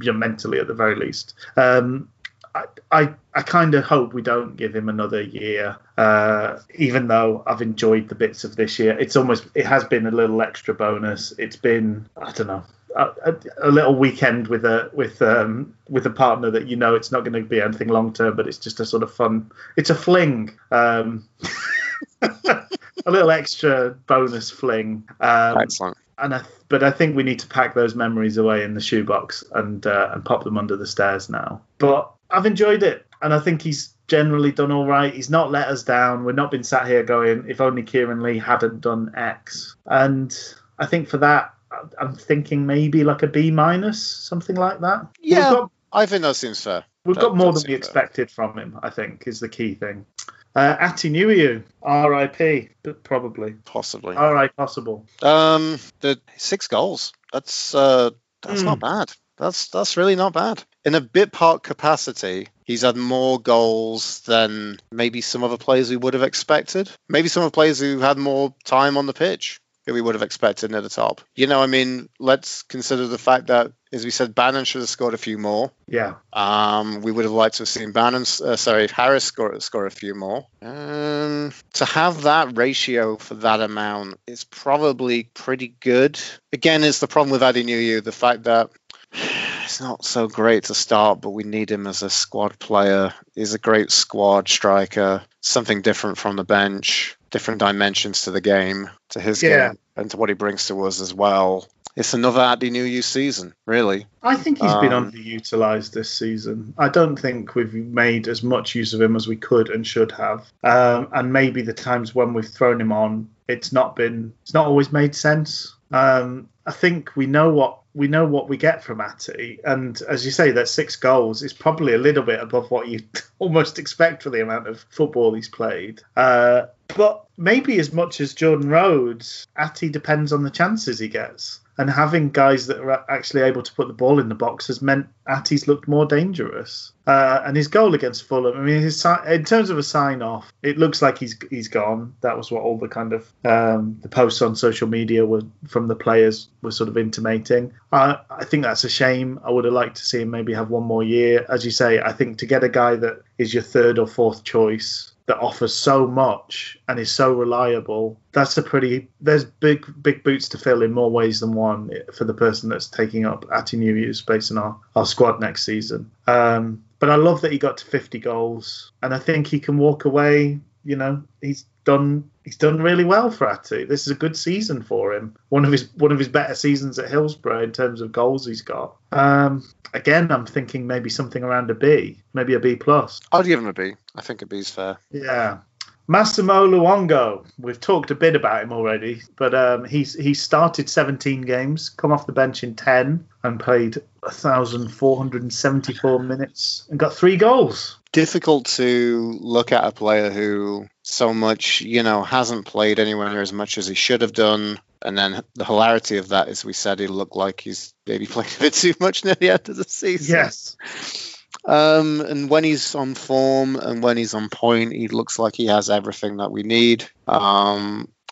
Mentally at the very least. I kind of hope we don't give him another year, even though I've enjoyed the bits of this year. It has been a little extra bonus. It's been, I don't know, a little weekend with a partner that it's not going to be anything long term, but it's just a sort of fun. It's a fling. A little extra bonus fling. Excellent. But I think we need to pack those memories away in the shoebox and pop them under the stairs now. But I've enjoyed it, and I think he's generally done all right. He's not let us down. We've not been sat here going, if only Kieran Lee hadn't done X. And I think for that, I'm thinking maybe a B-, something like that. Yeah, I think that seems fair. We've got more than we expected from him, I think, is the key thing. Atdhe Nuhiu, R.I.P. Probably, possibly, R.I. possible. The 6 goals. That's not bad. That's really not bad. In a bit part capacity, he's had more goals than maybe some other players we would have expected. Maybe some of the players who had more time on the pitch who we would have expected near the top. Let's consider the fact that, as we said, Bannon should have scored a few more. Yeah. We would have liked to have seen Harris score a few more. To have that ratio for that amount is probably pretty good. Again, it's the problem with Atdhe Nuhiu, the fact that it's not so great to start, but we need him as a squad player. He's a great squad striker, something different from the bench, different dimensions to the game, to his game, and to what he brings to us as well. It's another Atdhe Nuhiu season, really. I think he's been underutilised this season. I don't think we've made as much use of him as we could and should have. And maybe the times when we've thrown him on, it's not always made sense. I think we know what we get from Atty, and as you say, that 6 goals is probably a little bit above what you almost expect for the amount of football he's played. But maybe as much as Jordan Rhodes, Atty depends on the chances he gets. And having guys that are actually able to put the ball in the box has meant Atty's looked more dangerous. And his goal against Fulham, in terms of a sign-off, it looks like he's gone. That was what all the kind of the posts on social media were from the players were sort of intimating. I think that's a shame. I would have liked to see him maybe have one more year. As you say, I think to get a guy that is your third or fourth choice that offers so much and is so reliable, there's big boots to fill in more ways than one for the person that's taking up Atdhe Nuhiu's space in our squad next season. But I love that he got to 50 goals, and I think he can walk away. He's done really well for Atty. This is a good season for him. One of his better seasons at Hillsborough in terms of goals he's got. Again, I'm thinking maybe something around a B, maybe a B+. I'd give him a B. I think a B's fair. Yeah. Massimo Luongo, we've talked a bit about him already, but he started 17 games, come off the bench in 10, and played 1,474 minutes and got 3 goals. Difficult to look at a player who so much, hasn't played anywhere near as much as he should have done. And then the hilarity of that is we said he looked like he's maybe played a bit too much near the end of the season. Yes. And when he's on form and when he's on point, he looks like he has everything that we need.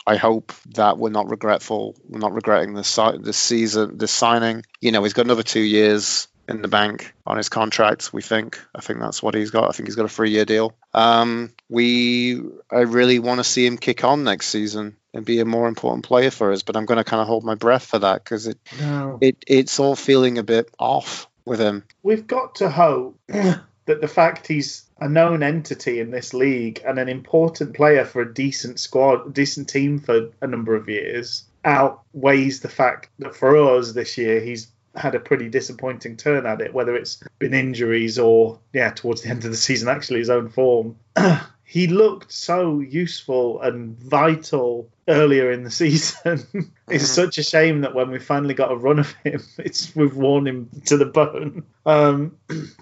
I hope that we're not regretful. We're not regretting this season, this signing. You know, he's got another 2 years in the bank on his contract, we think. I think that's what he's got. I think he's got a 3-year deal. I really want to see him kick on next season and be a more important player for us, but I'm going to kind of hold my breath for that because it's all feeling a bit off with him. We've got to hope that the fact he's a known entity in this league and an important player for a decent squad, decent team for a number of years, outweighs the fact that for us this year he's had a pretty disappointing turn at it, whether it's been injuries or, towards the end of the season, actually his own form. He looked so useful and vital earlier in the season. It's such a shame that when we finally got a run of him, we've worn him to the bone.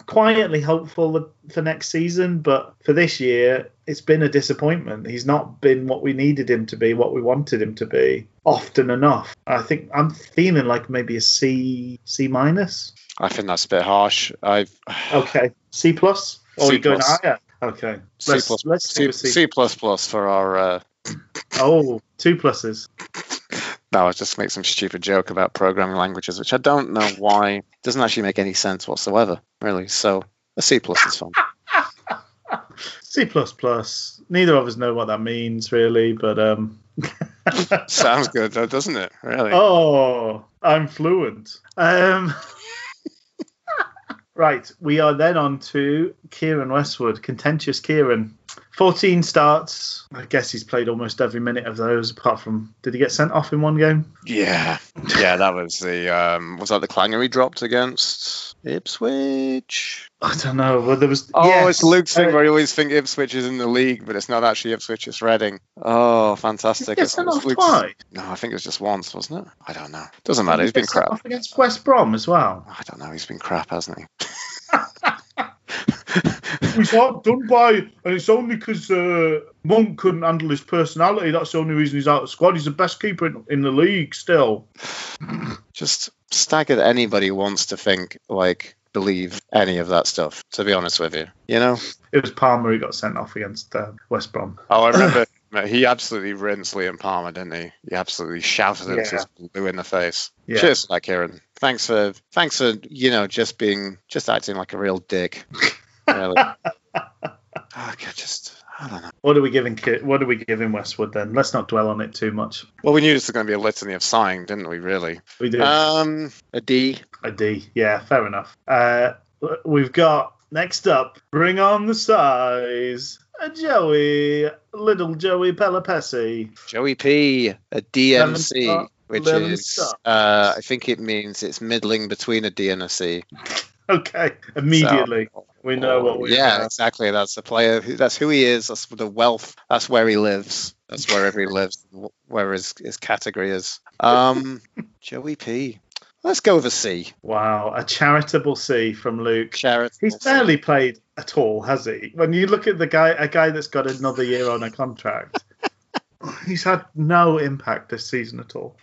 Quietly hopeful for next season, but for this year, it's been a disappointment. He's not been what we needed him to be, what we wanted him to be, often enough. I think I'm feeling like maybe a C minus. I think that's a bit harsh. Okay, C plus? Or are you going higher? Okay. C plus for our... Oh, 2 pluses. No, I just make some stupid joke about programming languages, which I don't know why. It doesn't actually make any sense whatsoever, really. So a C plus is fun. C plus plus. Neither of us know what that means, really, but... Sounds good, though, doesn't it? Really. Oh, I'm fluent. Right, we are then on to Kieran Westwood, contentious Kieran. 14 starts. I guess he's played almost every minute of those, apart from... Did he get sent off in one game? Yeah, that was the... was that the clanger he dropped against Ipswich? I don't know. Well, there was... Oh, yes. It's Luke's thing where you always think Ipswich is in the league, but it's not actually Ipswich, it's Reading. Oh, fantastic. Did he get sent off twice? No, I think it was just once, wasn't it? I don't know. Doesn't matter, he's been crap. Off against West Brom as well? I don't know, he's been crap, hasn't he? He's not done by, and it's only because Monk couldn't handle his personality. That's the only reason he's out of the squad. He's the best keeper in the league still. Just staggered anybody wants to think, believe any of that stuff, to be honest with you. You know? It was Palmer who got sent off against West Brom. Oh, I remember. He absolutely rinsed Liam Palmer, didn't he? He absolutely shouted him to his blue in the face. Yeah. Cheers for that, Kieran. Thanks for just acting like a real dick. Really. I don't know. What are we giving Westwood then? Let's not dwell on it too much. Well, we knew this was going to be a litany of sighing, didn't we? Really, we did. A D. A D. Yeah, fair enough. We've got next up. Bring on the size. Little Joey Pelupessy. Joey P. A DMC, which is I think it means it's middling between a D and a C. Okay, immediately. So, we know what we are. Yeah, exactly. That's the player. That's who he is. That's the wealth. That's where he lives. That's wherever he lives, where his category is. Joey P. Let's go with a C. Wow, a charitable C from Luke. He's barely played at all, has he? When you look at a guy that's got another year on a contract, he's had no impact this season at all.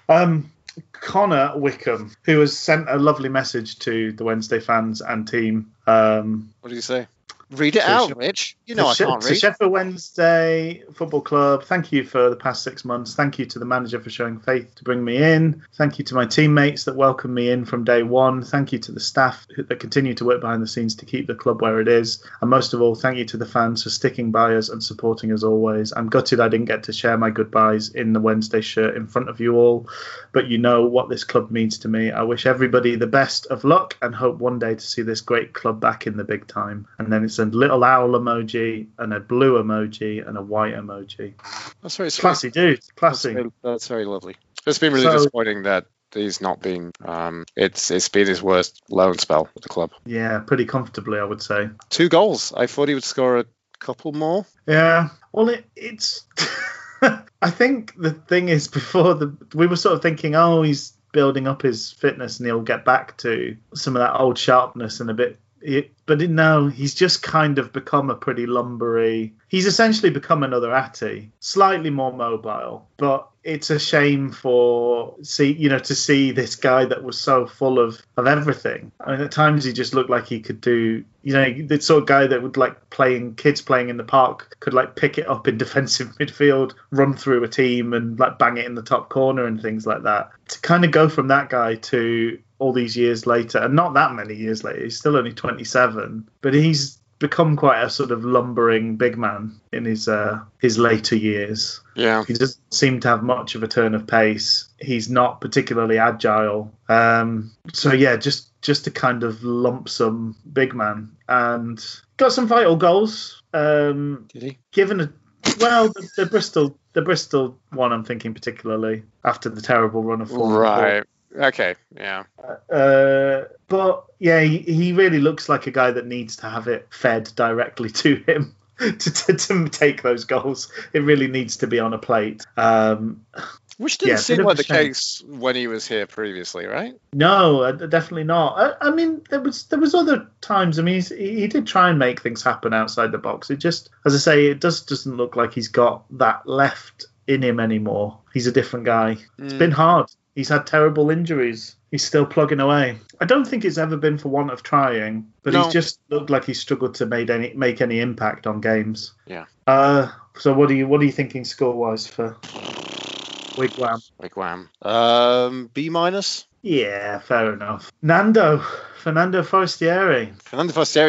Connor Wickham, who has sent a lovely message to the Wednesday fans and team. What did he say? Read it out, Rich. You know I can't read. To Sheffield Wednesday Football Club, thank you for the past 6 months. Thank you to the manager for showing faith to bring me in. Thank you to my teammates that welcomed me in from day one. Thank you to the staff that continue to work behind the scenes to keep the club where it is. And most of all, thank you to the fans for sticking by us and supporting us always. I'm gutted I didn't get to share my goodbyes in the Wednesday shirt in front of you all, but you know what this club means to me. I wish everybody the best of luck and hope one day to see this great club back in the big time. And then it's a little owl emoji and a blue emoji and a white emoji. That's very sweet. Classy dude. Classy. That's very lovely. It's been really disappointing that he's not been. It's been his worst loan spell at the club. Yeah, pretty comfortably, I would say. 2 goals. I thought he would score a couple more. Yeah. Well, it's. I think the thing is, we were sort of thinking, he's building up his fitness and he'll get back to some of that old sharpness and a bit But he's just kind of become a pretty lumbery. He's essentially become another Atty, slightly more mobile. But it's a shame to see this guy that was so full of everything. I mean, at times he just looked like he could do, the sort of guy that would kids playing in the park could pick it up in defensive midfield, run through a team and bang it in the top corner and things like that. To kind of go from that guy to all these years later, and not that many years later, he's still only 27, but he's become quite a sort of lumbering big man in his later years. Yeah, he doesn't seem to have much of a turn of pace. He's not particularly agile. Just a kind of lumpsome big man, and got some vital goals. Did he? The Bristol one, I'm thinking particularly after the terrible run of form. Right. Okay, yeah. He really looks like a guy that needs to have it fed directly to him to take those goals. It really needs to be on a plate. Which didn't seem like the case when he was here previously, right? No, definitely not. I mean, there was other times. I mean, he did try and make things happen outside the box. It just, as I say, it doesn't look like he's got that left in him anymore. He's a different guy. Mm. It's been hard. He's had terrible injuries. He's still plugging away. I don't think it's ever been for want of trying, but no. He's just looked like he struggled to make any impact on games. Yeah. So what are you thinking score wise for Wigwam? B minus. Yeah, fair enough. Fernando Forestieri.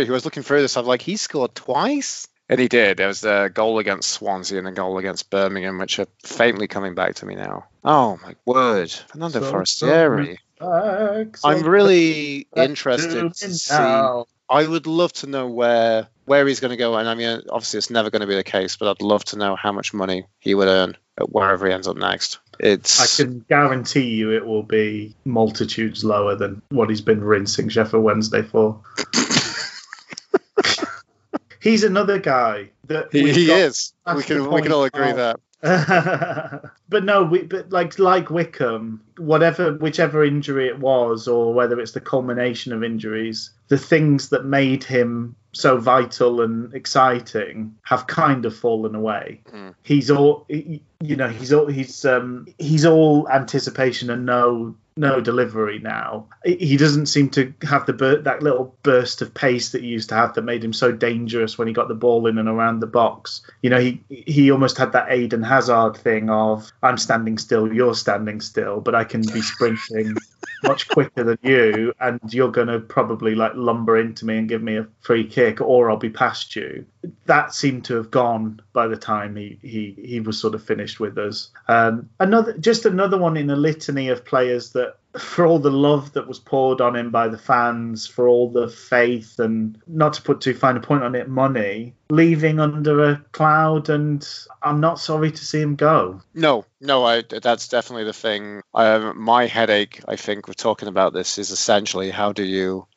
Who was looking through this, I'm like, he scored twice. And he did. There was a goal against Swansea and a goal against Birmingham, which are faintly coming back to me now. Oh, my word. Fernando Forestieri. I'm really interested to see. I would love to know where he's going to go. And I mean, obviously, it's never going to be the case, but I'd love to know how much money he would earn at wherever he ends up next. I can guarantee you it will be multitudes lower than what he's been rinsing Sheffield Wednesday for. He's another guy that he is. We can all agree that. But no, but like Wickham, whichever injury it was, or whether it's the culmination of injuries, the things that made him so vital and exciting have kind of fallen away. Mm. He's all anticipation and no delivery now. He doesn't seem to have that little burst of pace that he used to have that made him so dangerous when he got the ball in and around the box. He almost had that Eden Hazard thing of, I'm standing still, you're standing still, but I can be sprinting much quicker than you, and you're going to probably lumber into me and give me a free kick, or I'll be past you. That seemed to have gone by the time he was sort of finished with us. Another one in a litany of players that, for all the love that was poured on him by the fans, for all the faith and, not to put too fine a point on it, money, leaving under a cloud, and I'm not sorry to see him go. No, that's definitely the thing. My headache, I think, with talking about this is essentially how do you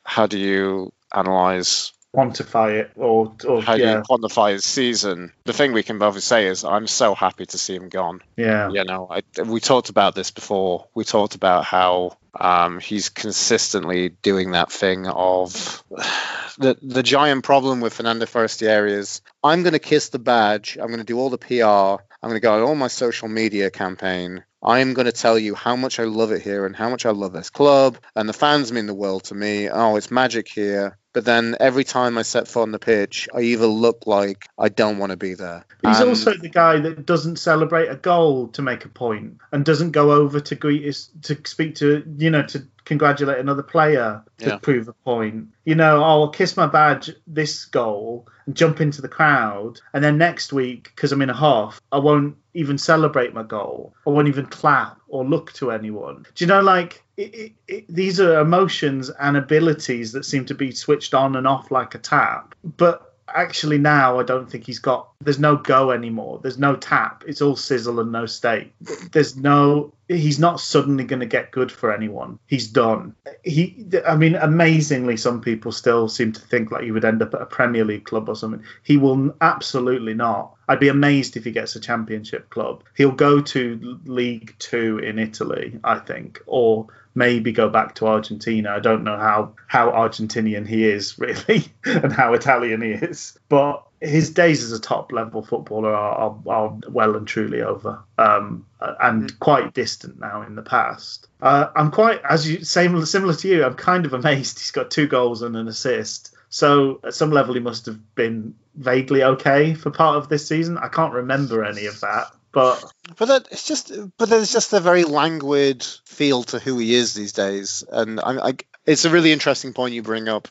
analyze, quantify it, or how do you quantify his season? The thing we can both say is, I'm so happy to see him gone. Yeah, we talked about this before. We talked about how he's consistently doing that thing of the giant problem with Fernando Forestieri is, I'm going to kiss the badge. I'm going to do all the PR. I'm going to go on all my social media campaign. I'm going to tell you how much I love it here and how much I love this club. And the fans mean the world to me. Oh, it's magic here. But then every time I set foot on the pitch, I either look like I don't want to be there. He's also the guy that doesn't celebrate a goal to make a point, and doesn't go over to to congratulate another player to prove a point. I'll kiss my badge this goal and jump into the crowd. And then next week, because I'm in a huff, I won't even celebrate my goal. I won't even clap or look to anyone. Do you know, these are emotions and abilities that seem to be switched on and off like a tap. But actually now I don't think he's got, there's no go anymore. There's no tap. It's all sizzle and no steak. He's not suddenly going to get good for anyone. He's done. Amazingly, some people still seem to think he would end up at a Premier League club or something. He will absolutely not. I'd be amazed if he gets a Championship club. He'll go to League 2 in Italy, I think, or maybe go back to Argentina. I don't know how Argentinian he is, really, and how Italian he is. But his days as a top-level footballer are well and truly over, and quite distant now in the past. I'm quite, as you similar to you, I'm kind of amazed he's got 2 goals and an assist. So at some level he must have been vaguely okay for part of this season. I can't remember any of that. But there's just a very languid feel to who he is these days, and it's a really interesting point you bring up.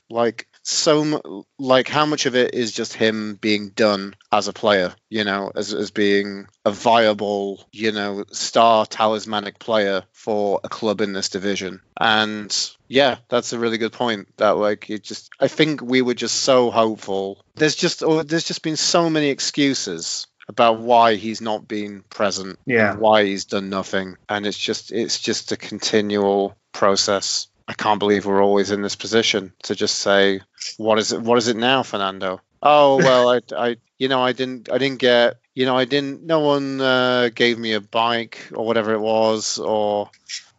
Like how much of it is just him being done as a player, as being a viable, star talismanic player for a club in this division. And yeah, that's a really good point. That I think we were just so hopeful. There's just been so many excuses about why he's not been present, and why he's done nothing, and it's just a continual process. I can't believe we're always in this position to just say, "What is it now, Fernando?" Oh well, I didn't. No one gave me a bike or whatever it was, or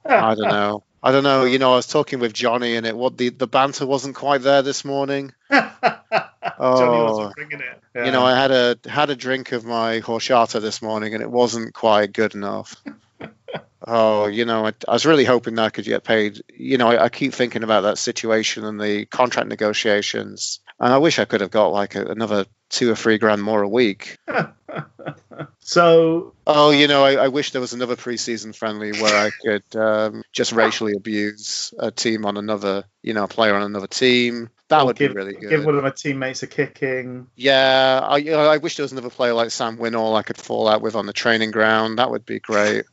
I don't know. I was talking with Johnny, and the banter wasn't quite there this morning. Johnny wasn't bringing it. Yeah. I had a drink of my horchata this morning, and it wasn't quite good enough. I was really hoping that I could get paid. I keep thinking about that situation and the contract negotiations, and I wish I could have got another 2 or 3 grand more a week. So, I wish there was another pre-season friendly where I could just racially abuse a team on another, a player on another team. That would be really good. Give one of my teammates a kicking. Yeah, I wish there was another player like Sam Winnall I could fall out with on the training ground. That would be great.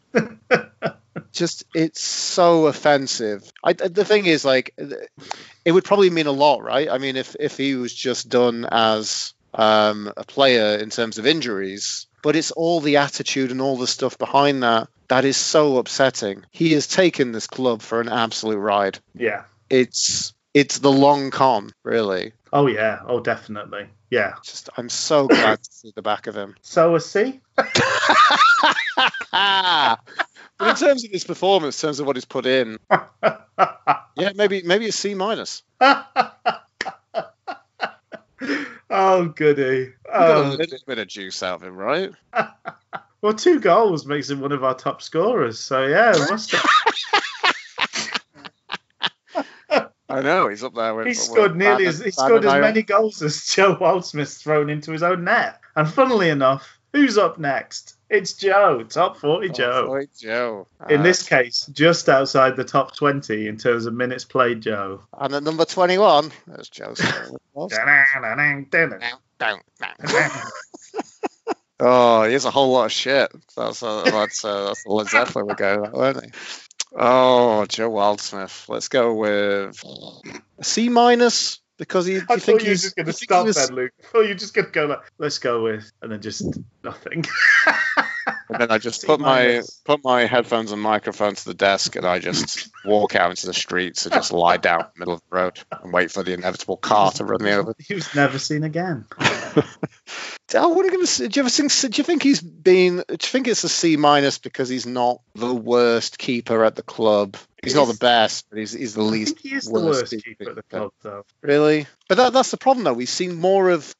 Just, it's so offensive. The thing is, it would probably mean a lot, right? I mean, if he was just done as a player in terms of injuries, but it's all the attitude and all the stuff behind that is so upsetting. He has taken this club for an absolute ride. Yeah. It's the long con, really. Oh, yeah. Oh, definitely. Yeah. Just, I'm so glad to see the back of him. So is he. But in terms of his performance, in terms of what he's put in, yeah, maybe a C minus. Oh, goody. Oh, got a little bit of juice out of him, right? Well, 2 goals makes him one of our top scorers. So, yeah, it must have. I know, he's up there. He scored as many goals as Joe Wildsmith's thrown into his own net. And funnily enough, who's up next? It's Joe, top 40 Joe. In this case, just outside the top 20 in terms of minutes played Joe. And at number 21, that's Joe. Oh, he's a whole lot of shit. That's the Led Zeppelin we go, weren't he? Oh, Joe Wildsmith. Let's go with a C minus, because Luke. I thought you were just going to go like, let's go with, and then just nothing. And then I just put my headphones and microphone to the desk, and I just walk out into the streets and just lie down in the middle of the road and wait for the inevitable car to run me over. He was never seen again. Do you think it's a C minus because he's not the worst keeper at the club? He's not the best, but he's the least. I think he is the worst keeper at the club, though. Really? But that's the problem, though. We've seen more of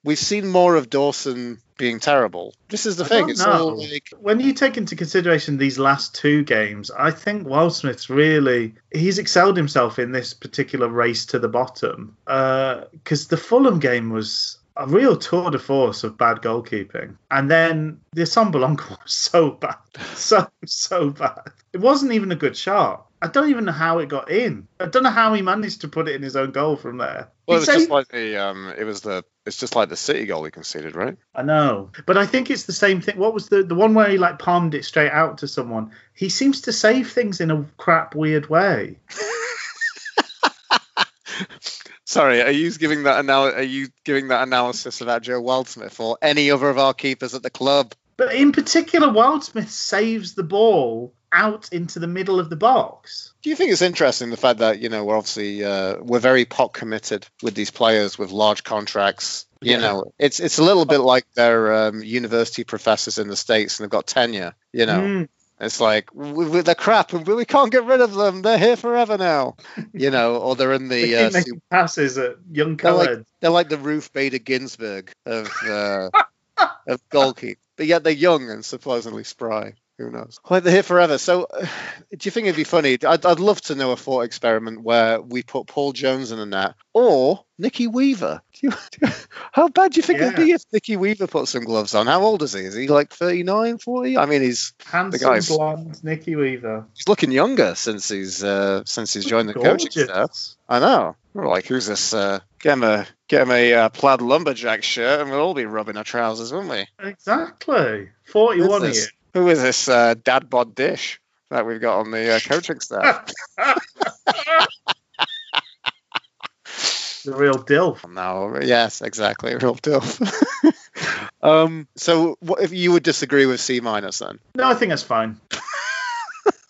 Dawson being terrible. This is the thing. It's all when you take into consideration these last 2 games, I think Wildsmith's he's excelled himself in this particular race to the bottom. Because the Fulham game was a real tour de force of bad goalkeeping. And then the Sambalanka was so bad. So bad. It wasn't even a good shot. I don't even know how it got in. I don't know how he managed to put it in his own goal from there. Well, it's just like the City goal he conceded, right? I know. But I think it's the same thing. What was the one where he palmed it straight out to someone? He seems to save things in a crap, weird way. Sorry, are you giving that analysis about Joe Wildsmith or any other of our keepers at the club? But in particular, Wildsmith saves the ball out into the middle of the box. Do you think it's interesting the fact that we're obviously we're very pot committed with these players with large contracts? It's a little bit like they're university professors in the States and they've got tenure. It's like, they're crap, and we can't get rid of them. They're here forever now, you know. Or they're in the making passes at young coloured. They're like the Ruth Bader Ginsburg of goalkeeping, but yet they're young and surprisingly spry. Who knows? Like, they're here forever. So, do you think it'd be funny? I'd love to know a thought experiment where we put Paul Jones in a net, or Nicky Weaver. How bad do you think it'd be if Nicky Weaver put some gloves on? How old is he? Is he like 39, 40? I mean, he's handsome, blonde Nicky Weaver. He's looking younger since he's joined the coaching staff. I know. We're like, who's this? Get him a plaid lumberjack shirt, and we'll all be rubbing our trousers, won't we? Exactly. 41 of you. Who is this dad bod dish that we've got on the coaching staff? The real DILF. No, yes, exactly, real DILF. So, what if you would disagree with C- then? No, I think that's fine.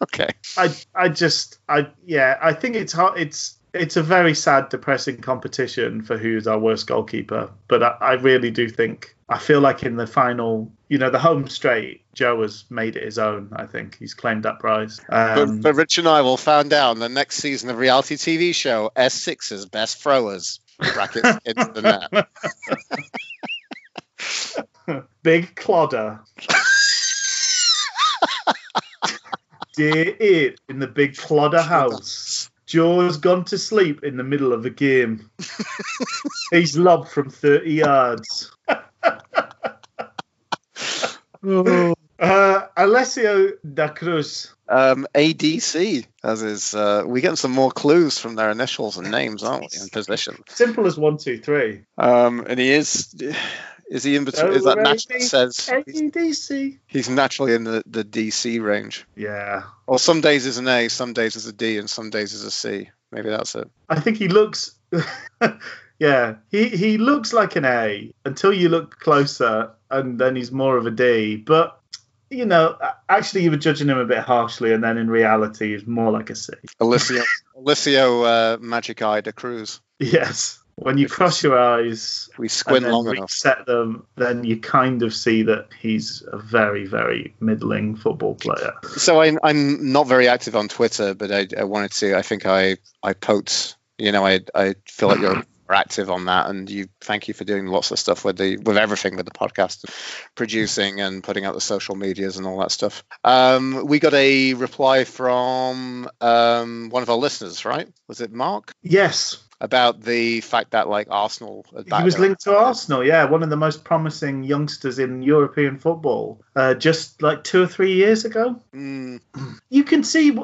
Okay. I think it's hard. It's a very sad, depressing competition for who's our worst goalkeeper. But I really do think, I feel like in the final, you know, the home straight, Joe has made it his own, I think. He's claimed that prize. But Rich and I will find out in the next season of reality TV show, S6's Best Throwers, brackets into the net. Big Clodder. Dear it, in the Big Clodder house. Joe's gone to sleep in the middle of the game. He's lobbed from 30 yards. Alessio da Cruz. ADC, as is. We're getting some more clues from their initials and names, aren't we? And position. Simple as 1, 2, 3. And he is. Is he in between? Is that naturally says ADC? He's naturally in the DC range. Yeah. Or some days is an A, some days is a D, and some days is a C. Maybe that's it. I think he looks. Yeah, he looks like an A until you look closer, and then he's more of a D. But, you know, actually you were judging him a bit harshly, and then in reality he's more like a C. Alessio Magic Eye de Cruz. Yes. When you cross your eyes, we squint long enough, set them, then you kind of see that he's a very, very middling football player. So I'm not very active on Twitter, but I wanted to. I think I poked. You know, I feel like you're active on that, and you thank you for doing lots of stuff with everything, with the podcast, producing and putting out the social medias and all that stuff. We got a reply from one of our listeners, right? Was it Mark? Yes. About the fact that, like, Arsenal... He was linked to Arsenal, yeah. One of the most promising youngsters in European football. Just, like, 2 or 3 years ago. Mm. You can see...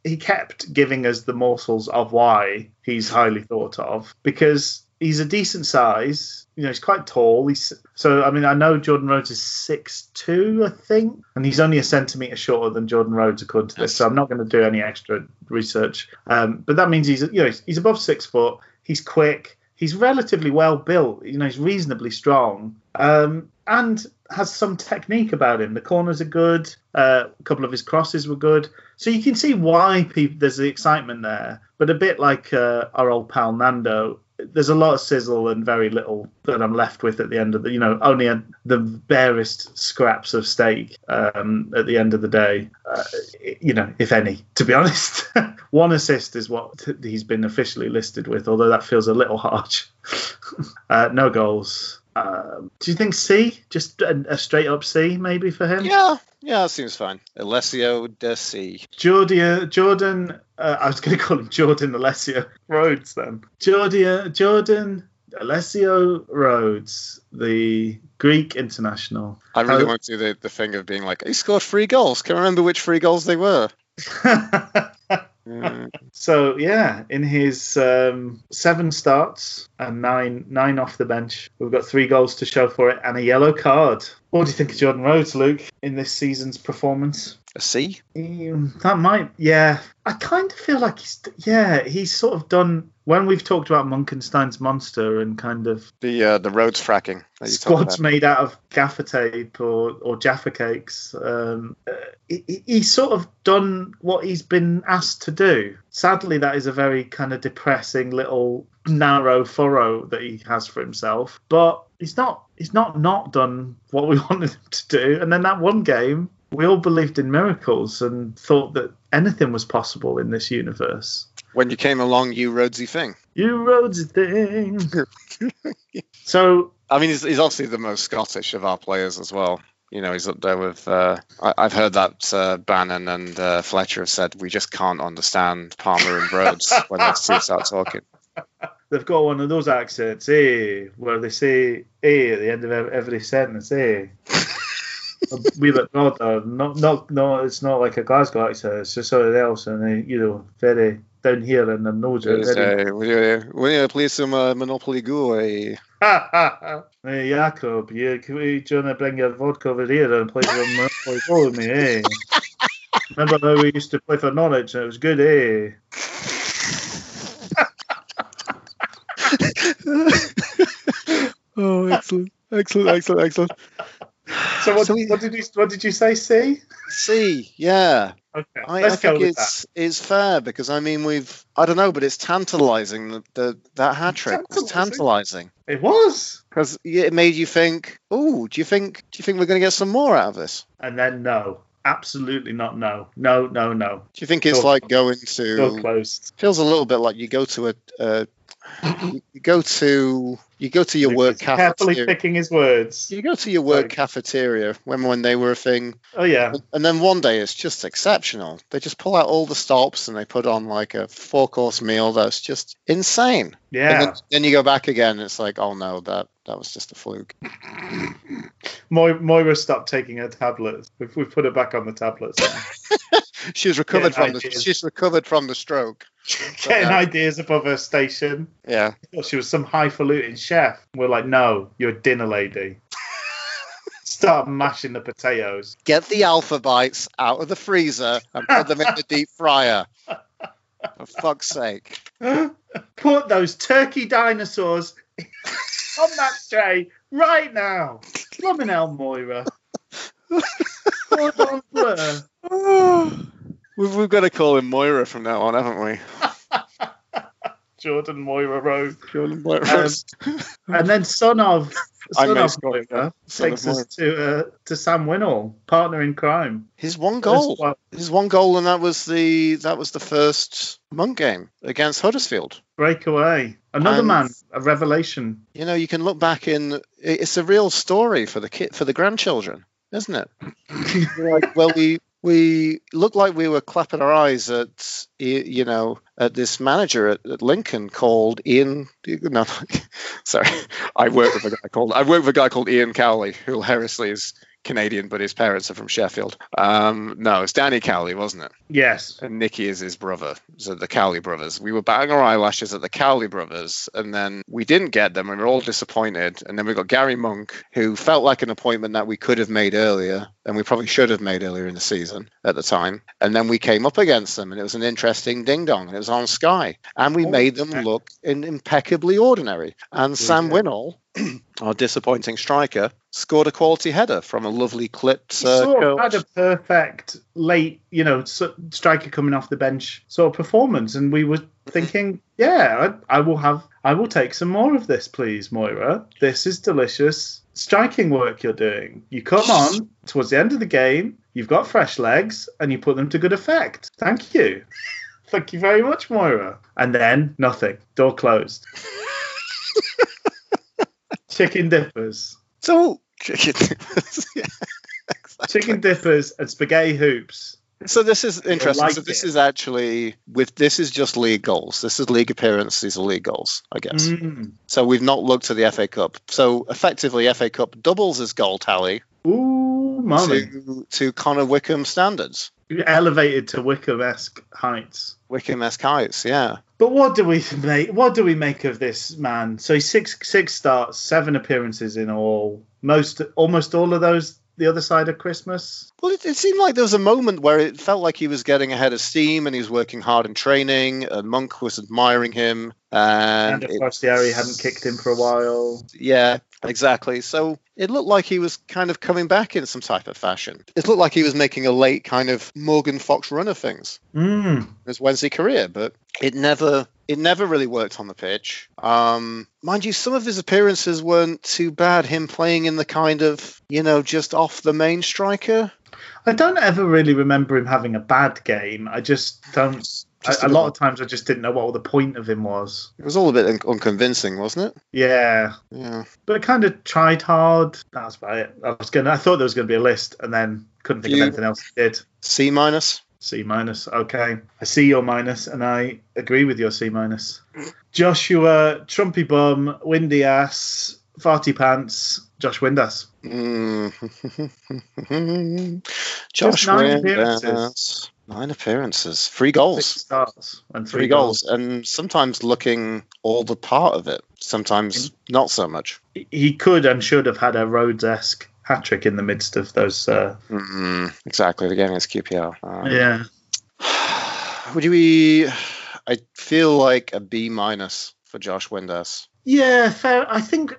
He kept giving us the morsels of why he's highly thought of. Because he's a decent size. You know, he's quite tall. I know Jordan Rhodes is 6'2", I think. And he's only a centimetre shorter than Jordan Rhodes, according to this. So I'm not going to do any extra research. But that means he's above 6 foot. He's quick. He's relatively well built. You know, he's reasonably strong. And has some technique about him. The corners are good. A couple of his crosses were good. So you can see why there's the excitement there. But a bit like our old pal Nando, there's a lot of sizzle and very little that I'm left with at the end of the, you know, only the barest scraps of steak at the end of the day, you know, if any, to be honest. 1 assist is what he's been officially listed with, although that feels a little harsh. No goals. Do you think C? Just a straight up C maybe for him? Yeah, that seems fine. Alessio de C. Jordan, I was going to call him Jordan Alessio Rhodes then. Jordan Alessio Rhodes, the Greek international. I really want to do the thing of being like, he scored 3 goals. Can I remember which 3 goals they were? So yeah, in his 7 starts and nine off the bench, we've got 3 goals to show for it and a yellow card. What do you think of Jordan Rhodes, Luke, in this season's performance? A C? That might, yeah. I kind of feel like he's sort of done when we've talked about Munkenstein's monster and kind of the Rhodes fracking. Squads made out of gaffer tape or Jaffa cakes. He's sort of done what he's been asked to do. Sadly, that is a very kind of depressing little narrow furrow that he has for himself. But he's not he's not done what we wanted him to do. And then that one game, we all believed in miracles and thought that anything was possible in this universe. When you came along, you Rhodesy thing. You Rhodesy thing. So, I mean, he's obviously the most Scottish of our players as well. You know, he's up there with... I've heard that Bannon and Fletcher have said, we just can't understand Palmer and Rhodes when those two start talking. They've got one of those accents, eh? Where they say eh at the end of every sentence, eh? We were no, it's not like a Glasgow accent, it's just something else, and they, you know, very down here in the nose. Will you play some Monopoly Go, eh? Hey, Jacob, do you want to bring your vodka over here and play some Monopoly Go with me, eh? Remember how we used to play for Norwich and it was good, eh? Oh, excellent. So what did you say? C, yeah. Okay, I think it's fair because I mean I don't know, but it's tantalising that hat trick was tantalising. It was because it made you think. Oh, do you think we're going to get some more out of this? And then no. Absolutely not. No. Do you think it's like going to? Door closed. Feels a little bit like you go to your work cafeteria. Carefully picking his words. You go to your work cafeteria when they were a thing. Oh yeah. And then one day it's just exceptional. They just pull out all the stops and they put on like a 4-course meal that's just insane. Yeah. And then you go back again. And it's like, oh no, that was just a fluke. Moira stopped taking her tablets. We've put her back on the tablets. She's recovered from the stroke. Getting ideas above her station. Yeah. She was some highfalutin chef. We're like, no, you're a dinner lady. Start mashing the potatoes. Get the Alpha Bites out of the freezer and put them in the deep fryer. For fuck's sake. Put those turkey dinosaurs on that tray right now. Blooming hell, Moira. We've got to call him Moira from now on, haven't we? Jordan Moira Rose. Jordan Moira Rose. And then son of Moira takes us to Sam Winnall, partner in crime. His one goal, and that was the first Monk game against Huddersfield. Breakaway. A revelation. You know, you can look back in. It's a real story for the for the grandchildren, isn't it? Like, well, we looked like we were clapping our eyes at, you know, at this manager at Lincoln called Ian. No, sorry, I work with a guy called Ian Cowley, who hilariously is Canadian, but his parents are from Sheffield. No, it's Danny Cowley, wasn't it? Yes. And Nicky is his brother. So the Cowley brothers. We were batting our eyelashes at the Cowley brothers, and then we didn't get them, and we were all disappointed. And then we got Gary Monk, who felt like an appointment that we could have made earlier, and we probably should have made earlier in the season at the time. And then we came up against them, and it was an interesting ding-dong, and it was on Sky. And we made them look impeccably ordinary. And Sam Winnall, our disappointing striker, scored a quality header from a lovely clipped goal. Had a perfect late, you know, striker coming off the bench sort of performance, and we were thinking, yeah, I will take some more of this, please, Moira. This is delicious striking work you're doing. You come on towards the end of the game, you've got fresh legs, and you put them to good effect. Thank you. Thank you very much, Moira. And then nothing. Door closed. Chicken dippers. So chicken dippers. Yeah, exactly. Chicken dippers and spaghetti hoops. So this is interesting. Like so this it. Is actually with this is just league goals. This is league appearances. These are league goals, I guess. Mm. So we've not looked at the FA Cup. So effectively, FA Cup doubles his goal tally. Ooh, mommy. To Connor Wickham standards. Elevated to Wickham-esque heights. Wickham-esque heights, yeah. But what do we make? What do we make of this man? So six starts, 7 appearances in all. Almost all of those the other side of Christmas. Well, it seemed like there was a moment where it felt like he was getting ahead of steam and he was working hard in training. And Monk was admiring him. And Forestieri hadn't kicked him for a while. Yeah, exactly. So it looked like he was kind of coming back in some type of fashion. It looked like he was making a late kind of Morgan Fox run of things in his Wednesday career, but it never It never really worked on the pitch. Mind you, some of his appearances weren't too bad, him playing in the kind of, you know, just off the main striker. I don't ever really remember him having a bad game. I just don't. A lot of times I just didn't know what the point of him was. It was all a bit unconvincing, wasn't it? Yeah. But it kind of tried hard. That's about it. I thought there was going to be a list and then couldn't think of anything else he did. C minus. Okay. I see your minus and I agree with your C minus. Joshua, Trumpy Bum, Windy Ass, Farty Pants, Josh Windass. Josh Windass. 9 appearances, 3 goals. 6 starts and 3 goals. And sometimes looking all the part of it. Sometimes not so much. He could and should have had a Rhodes-esque hat-trick in the midst of those. Exactly, the game against QPR. Yeah. I feel like a B- for Josh Windass. Yeah, fair. I think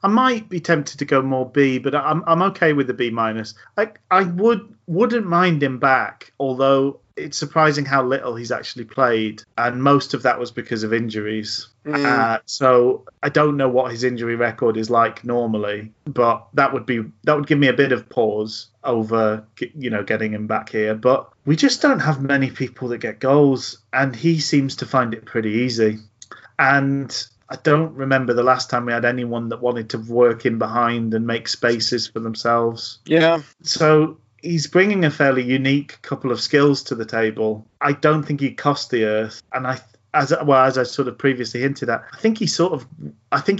I might be tempted to go more B, but I'm okay with the B-. I wouldn't mind him back, although it's surprising how little he's actually played, and most of that was because of injuries. So I don't know what his injury record is like normally, but that would give me a bit of pause over, you know, getting him back here. But we just don't have many people that get goals, and he seems to find it pretty easy. And I don't remember the last time we had anyone that wanted to work in behind and make spaces for themselves. Yeah. So he's bringing a fairly unique couple of skills to the table. I don't think he cost the earth. And as I sort of previously hinted at, I think he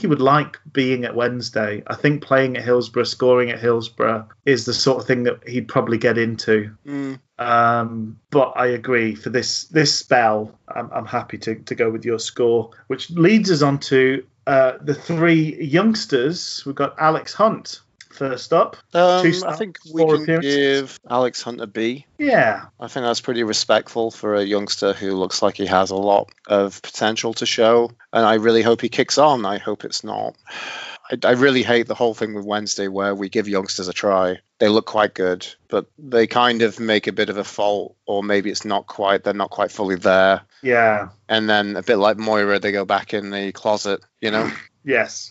would like being at Wednesday. I think playing at Hillsborough, scoring at Hillsborough is the sort of thing that he'd probably get into. But I agree, for this spell, I'm happy to go with your score, which leads us on to the 3 youngsters. We've got Alex Hunt first up. I think we can give Alex Hunt a B. Yeah. I think that's pretty respectful for a youngster who looks like he has a lot of potential to show. And I really hope he kicks on. I hope it's not. I really hate the whole thing with Wednesday where we give youngsters a try. They look quite good, but they kind of make a bit of a fault, or maybe they're not quite fully there. Yeah. And then a bit like Moira, they go back in the closet, you know? Yes.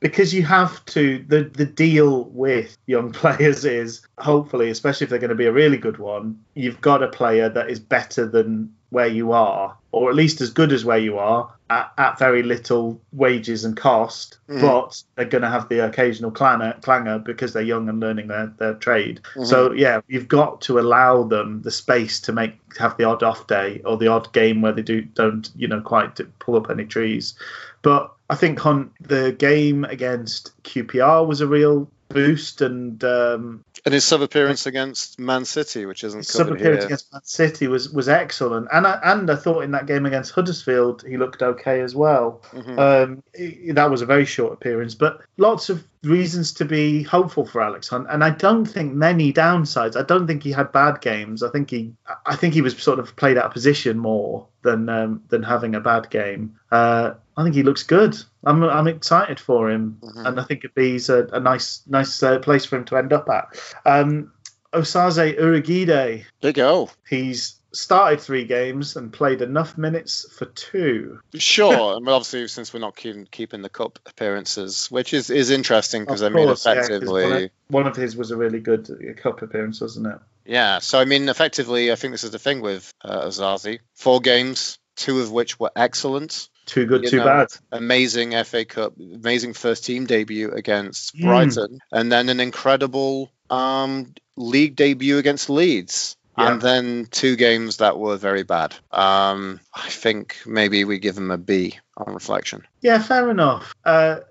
Because you have to, the deal with young players is, hopefully, especially if they're going to be a really good one, you've got a player that is better than where you are, or at least as good as where you are, at very little wages and cost, but they're going to have the occasional clanger because they're young and learning their trade. So yeah, you've got to allow them the space to have the odd off day or the odd game where they don't, you know, quite pull up any trees. But I think the game against QPR was a real boost, and his sub-appearance against Man City, which isn't covered here. Sub-appearance against Man City was excellent, and I thought in that game against Huddersfield he looked okay as well. That was a very short appearance, but lots of reasons to be hopeful for Alex Hunt, and I don't think many downsides. I don't think he had bad games. I think he was sort of played out of position more than having a bad game. I think he looks good. I'm excited for him, and I think B's a nice place for him to end up at. Osaze Urugide. Big O. He's started 3 games and played enough minutes for 2. Sure, and obviously since we're not keeping the cup appearances, which is interesting because effectively one of his was a really good cup appearance, wasn't it? Yeah, so I mean effectively I think this is the thing with Osaze. 4 games, 2 of which were excellent. Too good, too bad. Amazing FA Cup, amazing first team debut against Brighton, and then an incredible league debut against Leeds. Yeah. And then 2 games that were very bad. I think maybe we give him a B on reflection. Yeah, fair enough. I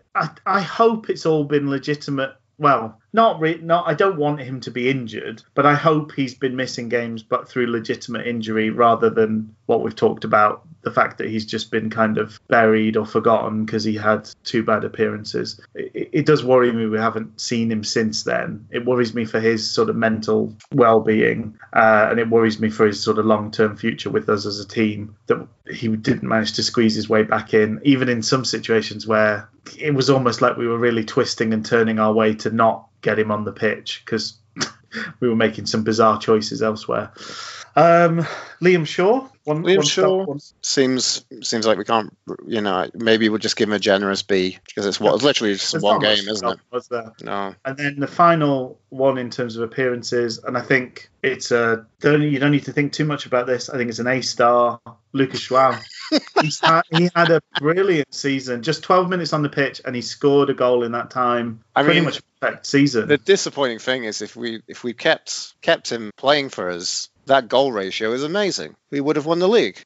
hope it's all been legitimate. Well, not. I don't want him to be injured, but I hope he's been missing games, but through legitimate injury rather than what we've talked about. The fact that he's just been kind of buried or forgotten because he had 2 bad appearances. It does worry me we haven't seen him since then. It worries me for his sort of mental well-being, and it worries me for his sort of long-term future with us as a team, that he didn't manage to squeeze his way back in, even in some situations where it was almost like we were really twisting and turning our way to not get him on the pitch because we were making some bizarre choices elsewhere. Liam Shaw. Liam Shaw seems like we can't. You know, maybe we'll just give him a generous B because it's literally just one game, isn't it? Was there? No. And then the final one in terms of appearances, and I think it's a. You don't need to think too much about this. I think it's an A star. Lucas Schwab. He had a brilliant season. Just 12 minutes on the pitch, and he scored a goal in that time. Pretty much a perfect season. The disappointing thing is if we kept him playing for us, that goal ratio is amazing. We would have won the league.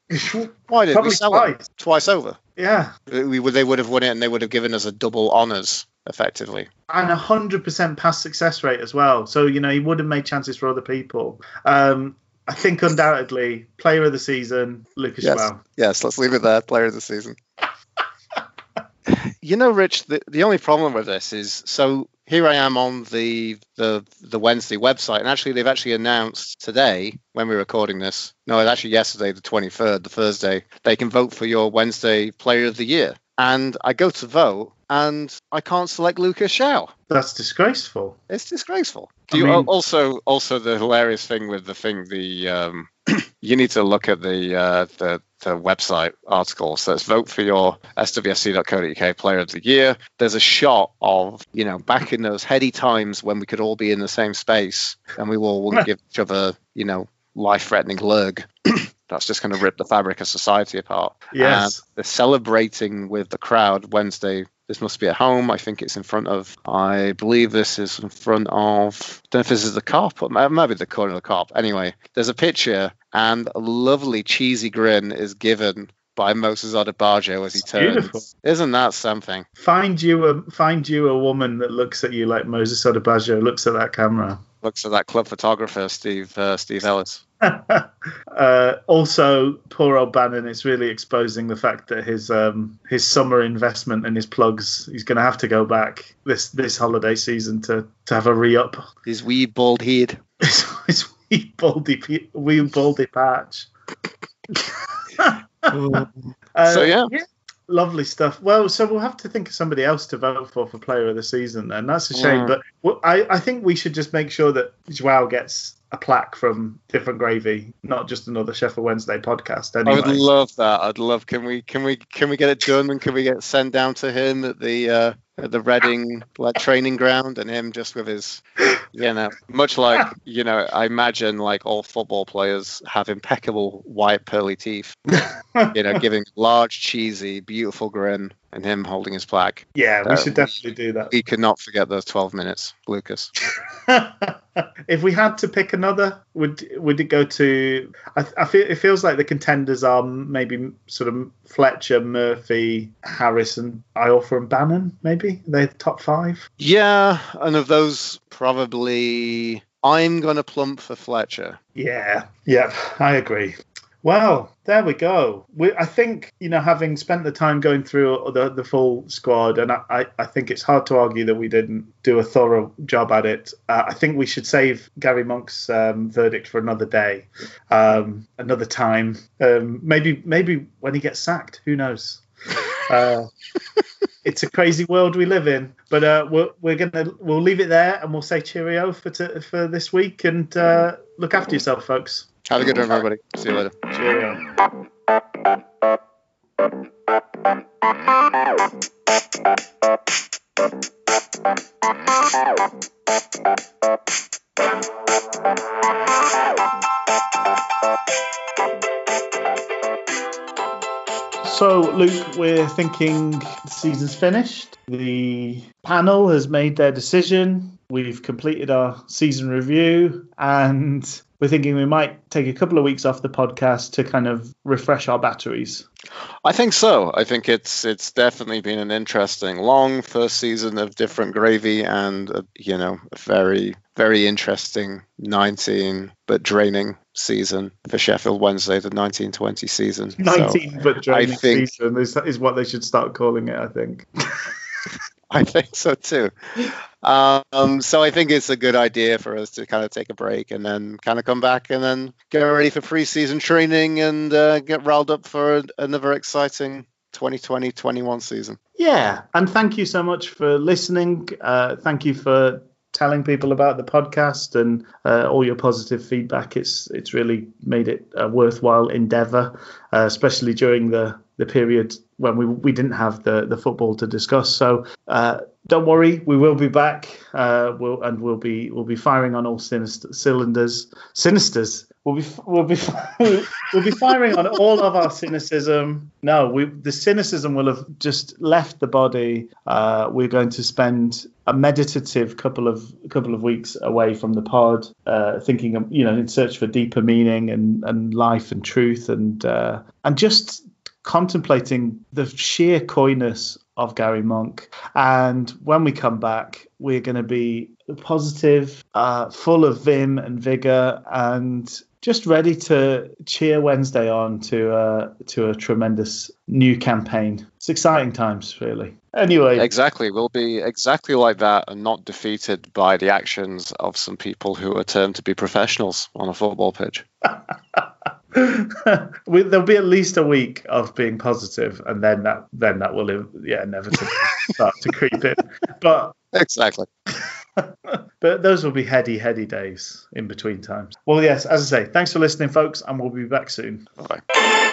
Why did we sell him? Twice over. Yeah. They would have won it, and they would have given us a double honours, effectively. And 100% pass success rate as well. So, you know, he would have made chances for other people. I think undoubtedly, player of the season, Lucas Schwab. Yes, let's leave it there, player of the season. You know, Rich, the only problem with this is, so here I am on the Wednesday website, and actually they've actually announced today, when we're recording this, no, actually yesterday, the 23rd, the Thursday, they can vote for your Wednesday player of the year. And I go to vote, and I can't select Lucas Schau. That's disgraceful. It's disgraceful. Also, the hilarious thing with the thing, the you need to look at the website article. So it's vote for your swfc.co.uk player of the year. There's a shot of, you know, back in those heady times when we could all be in the same space and we all wouldn't give each other, you know, life-threatening lurg. That's just going to rip the fabric of society apart. Yes. They're celebrating with the crowd Wednesday. This must be at home. I think it's in front of, I believe this is in front of, I don't know if this is the Kop, but it might be the corner of the Kop. Anyway, there's a picture and a lovely cheesy grin is given by Moses Adebayo as he turns. Beautiful. Isn't that something? Find you a woman that looks at you like Moses Adebayo looks at that camera. Looks at that club photographer, Steve Ellis. Also, poor old Bannon is really exposing the fact that his summer investment and his plugs, he's going to have to go back this holiday season to have a re-up. His wee bald head. His wee baldy patch. So, yeah. Lovely stuff. Well, so we'll have to think of somebody else to vote for player of the season then. That's a shame. But I think we should just make sure that Joao gets a plaque from Different Gravy, not just another Sheffield Wednesday podcast. Anyway. I would love that. Can we get it done, and can we get sent down to him at the Reading training ground, and him just with his, you know, much like, you know, I imagine like all football players have impeccable white pearly teeth, you know, giving large, cheesy, beautiful grin, and him holding his plaque. Yeah, we should definitely do that. He could not forget those 12 minutes, Lucas. If we had to pick another, would it go to? I feel it feels like the contenders are maybe sort of Fletcher, Murphy, Harrison, Iorfa, and Bannon. Maybe they're the top five. Yeah, and of those, probably I'm going to plump for Fletcher. Yeah, I agree. Well, there we go. I think, you know, having spent the time going through the full squad, and I think it's hard to argue that we didn't do a thorough job at it. I think we should save Gary Monk's verdict for another day, another time. Maybe when he gets sacked, who knows? It's a crazy world we live in, but we'll leave it there, and we'll say cheerio for this week, and look after yourself, folks. Have a good one, everybody. See you later. Cheerio. So, Luke, we're thinking the season's finished. The panel has made their decision. We've completed our season review, and we're thinking we might take a couple of weeks off the podcast to kind of refresh our batteries. I think so. I think it's definitely been an interesting, long first season of Different Gravy, and a very, very interesting 19 but draining season for Sheffield Wednesday, the 1920 season. 19 so but draining season is what they should start calling it, I think. I think so too. So I think it's a good idea for us to kind of take a break and then kind of come back and then get ready for pre-season training and get riled up for another exciting 2020-21 season. Yeah, and thank you so much for listening. Thank you for telling people about the podcast and all your positive feedback. It's really made it a worthwhile endeavour, especially during the period when we didn't have the football to discuss. So don't worry, we will be back. We'll be firing on all cylinders. Sinisters. We'll be firing on all of our cynicism. No, the cynicism will have just left the body. We're going to spend a meditative couple of weeks away from the pod, thinking, in search for deeper meaning and life and truth and just contemplating the sheer coyness of Gary Monk. And when we come back, we're going to be positive, full of vim and vigor, and just ready to cheer Wednesday on to a tremendous new campaign. It's exciting times, really. Anyway. Exactly. We'll be exactly like that and not defeated by the actions of some people who are termed to be professionals on a football pitch. There'll be at least a week of being positive, and then that will inevitably start to creep in. But exactly. But those will be heady days in between times. Well, yes, as I say, thanks for listening, folks, and we'll be back soon. Bye.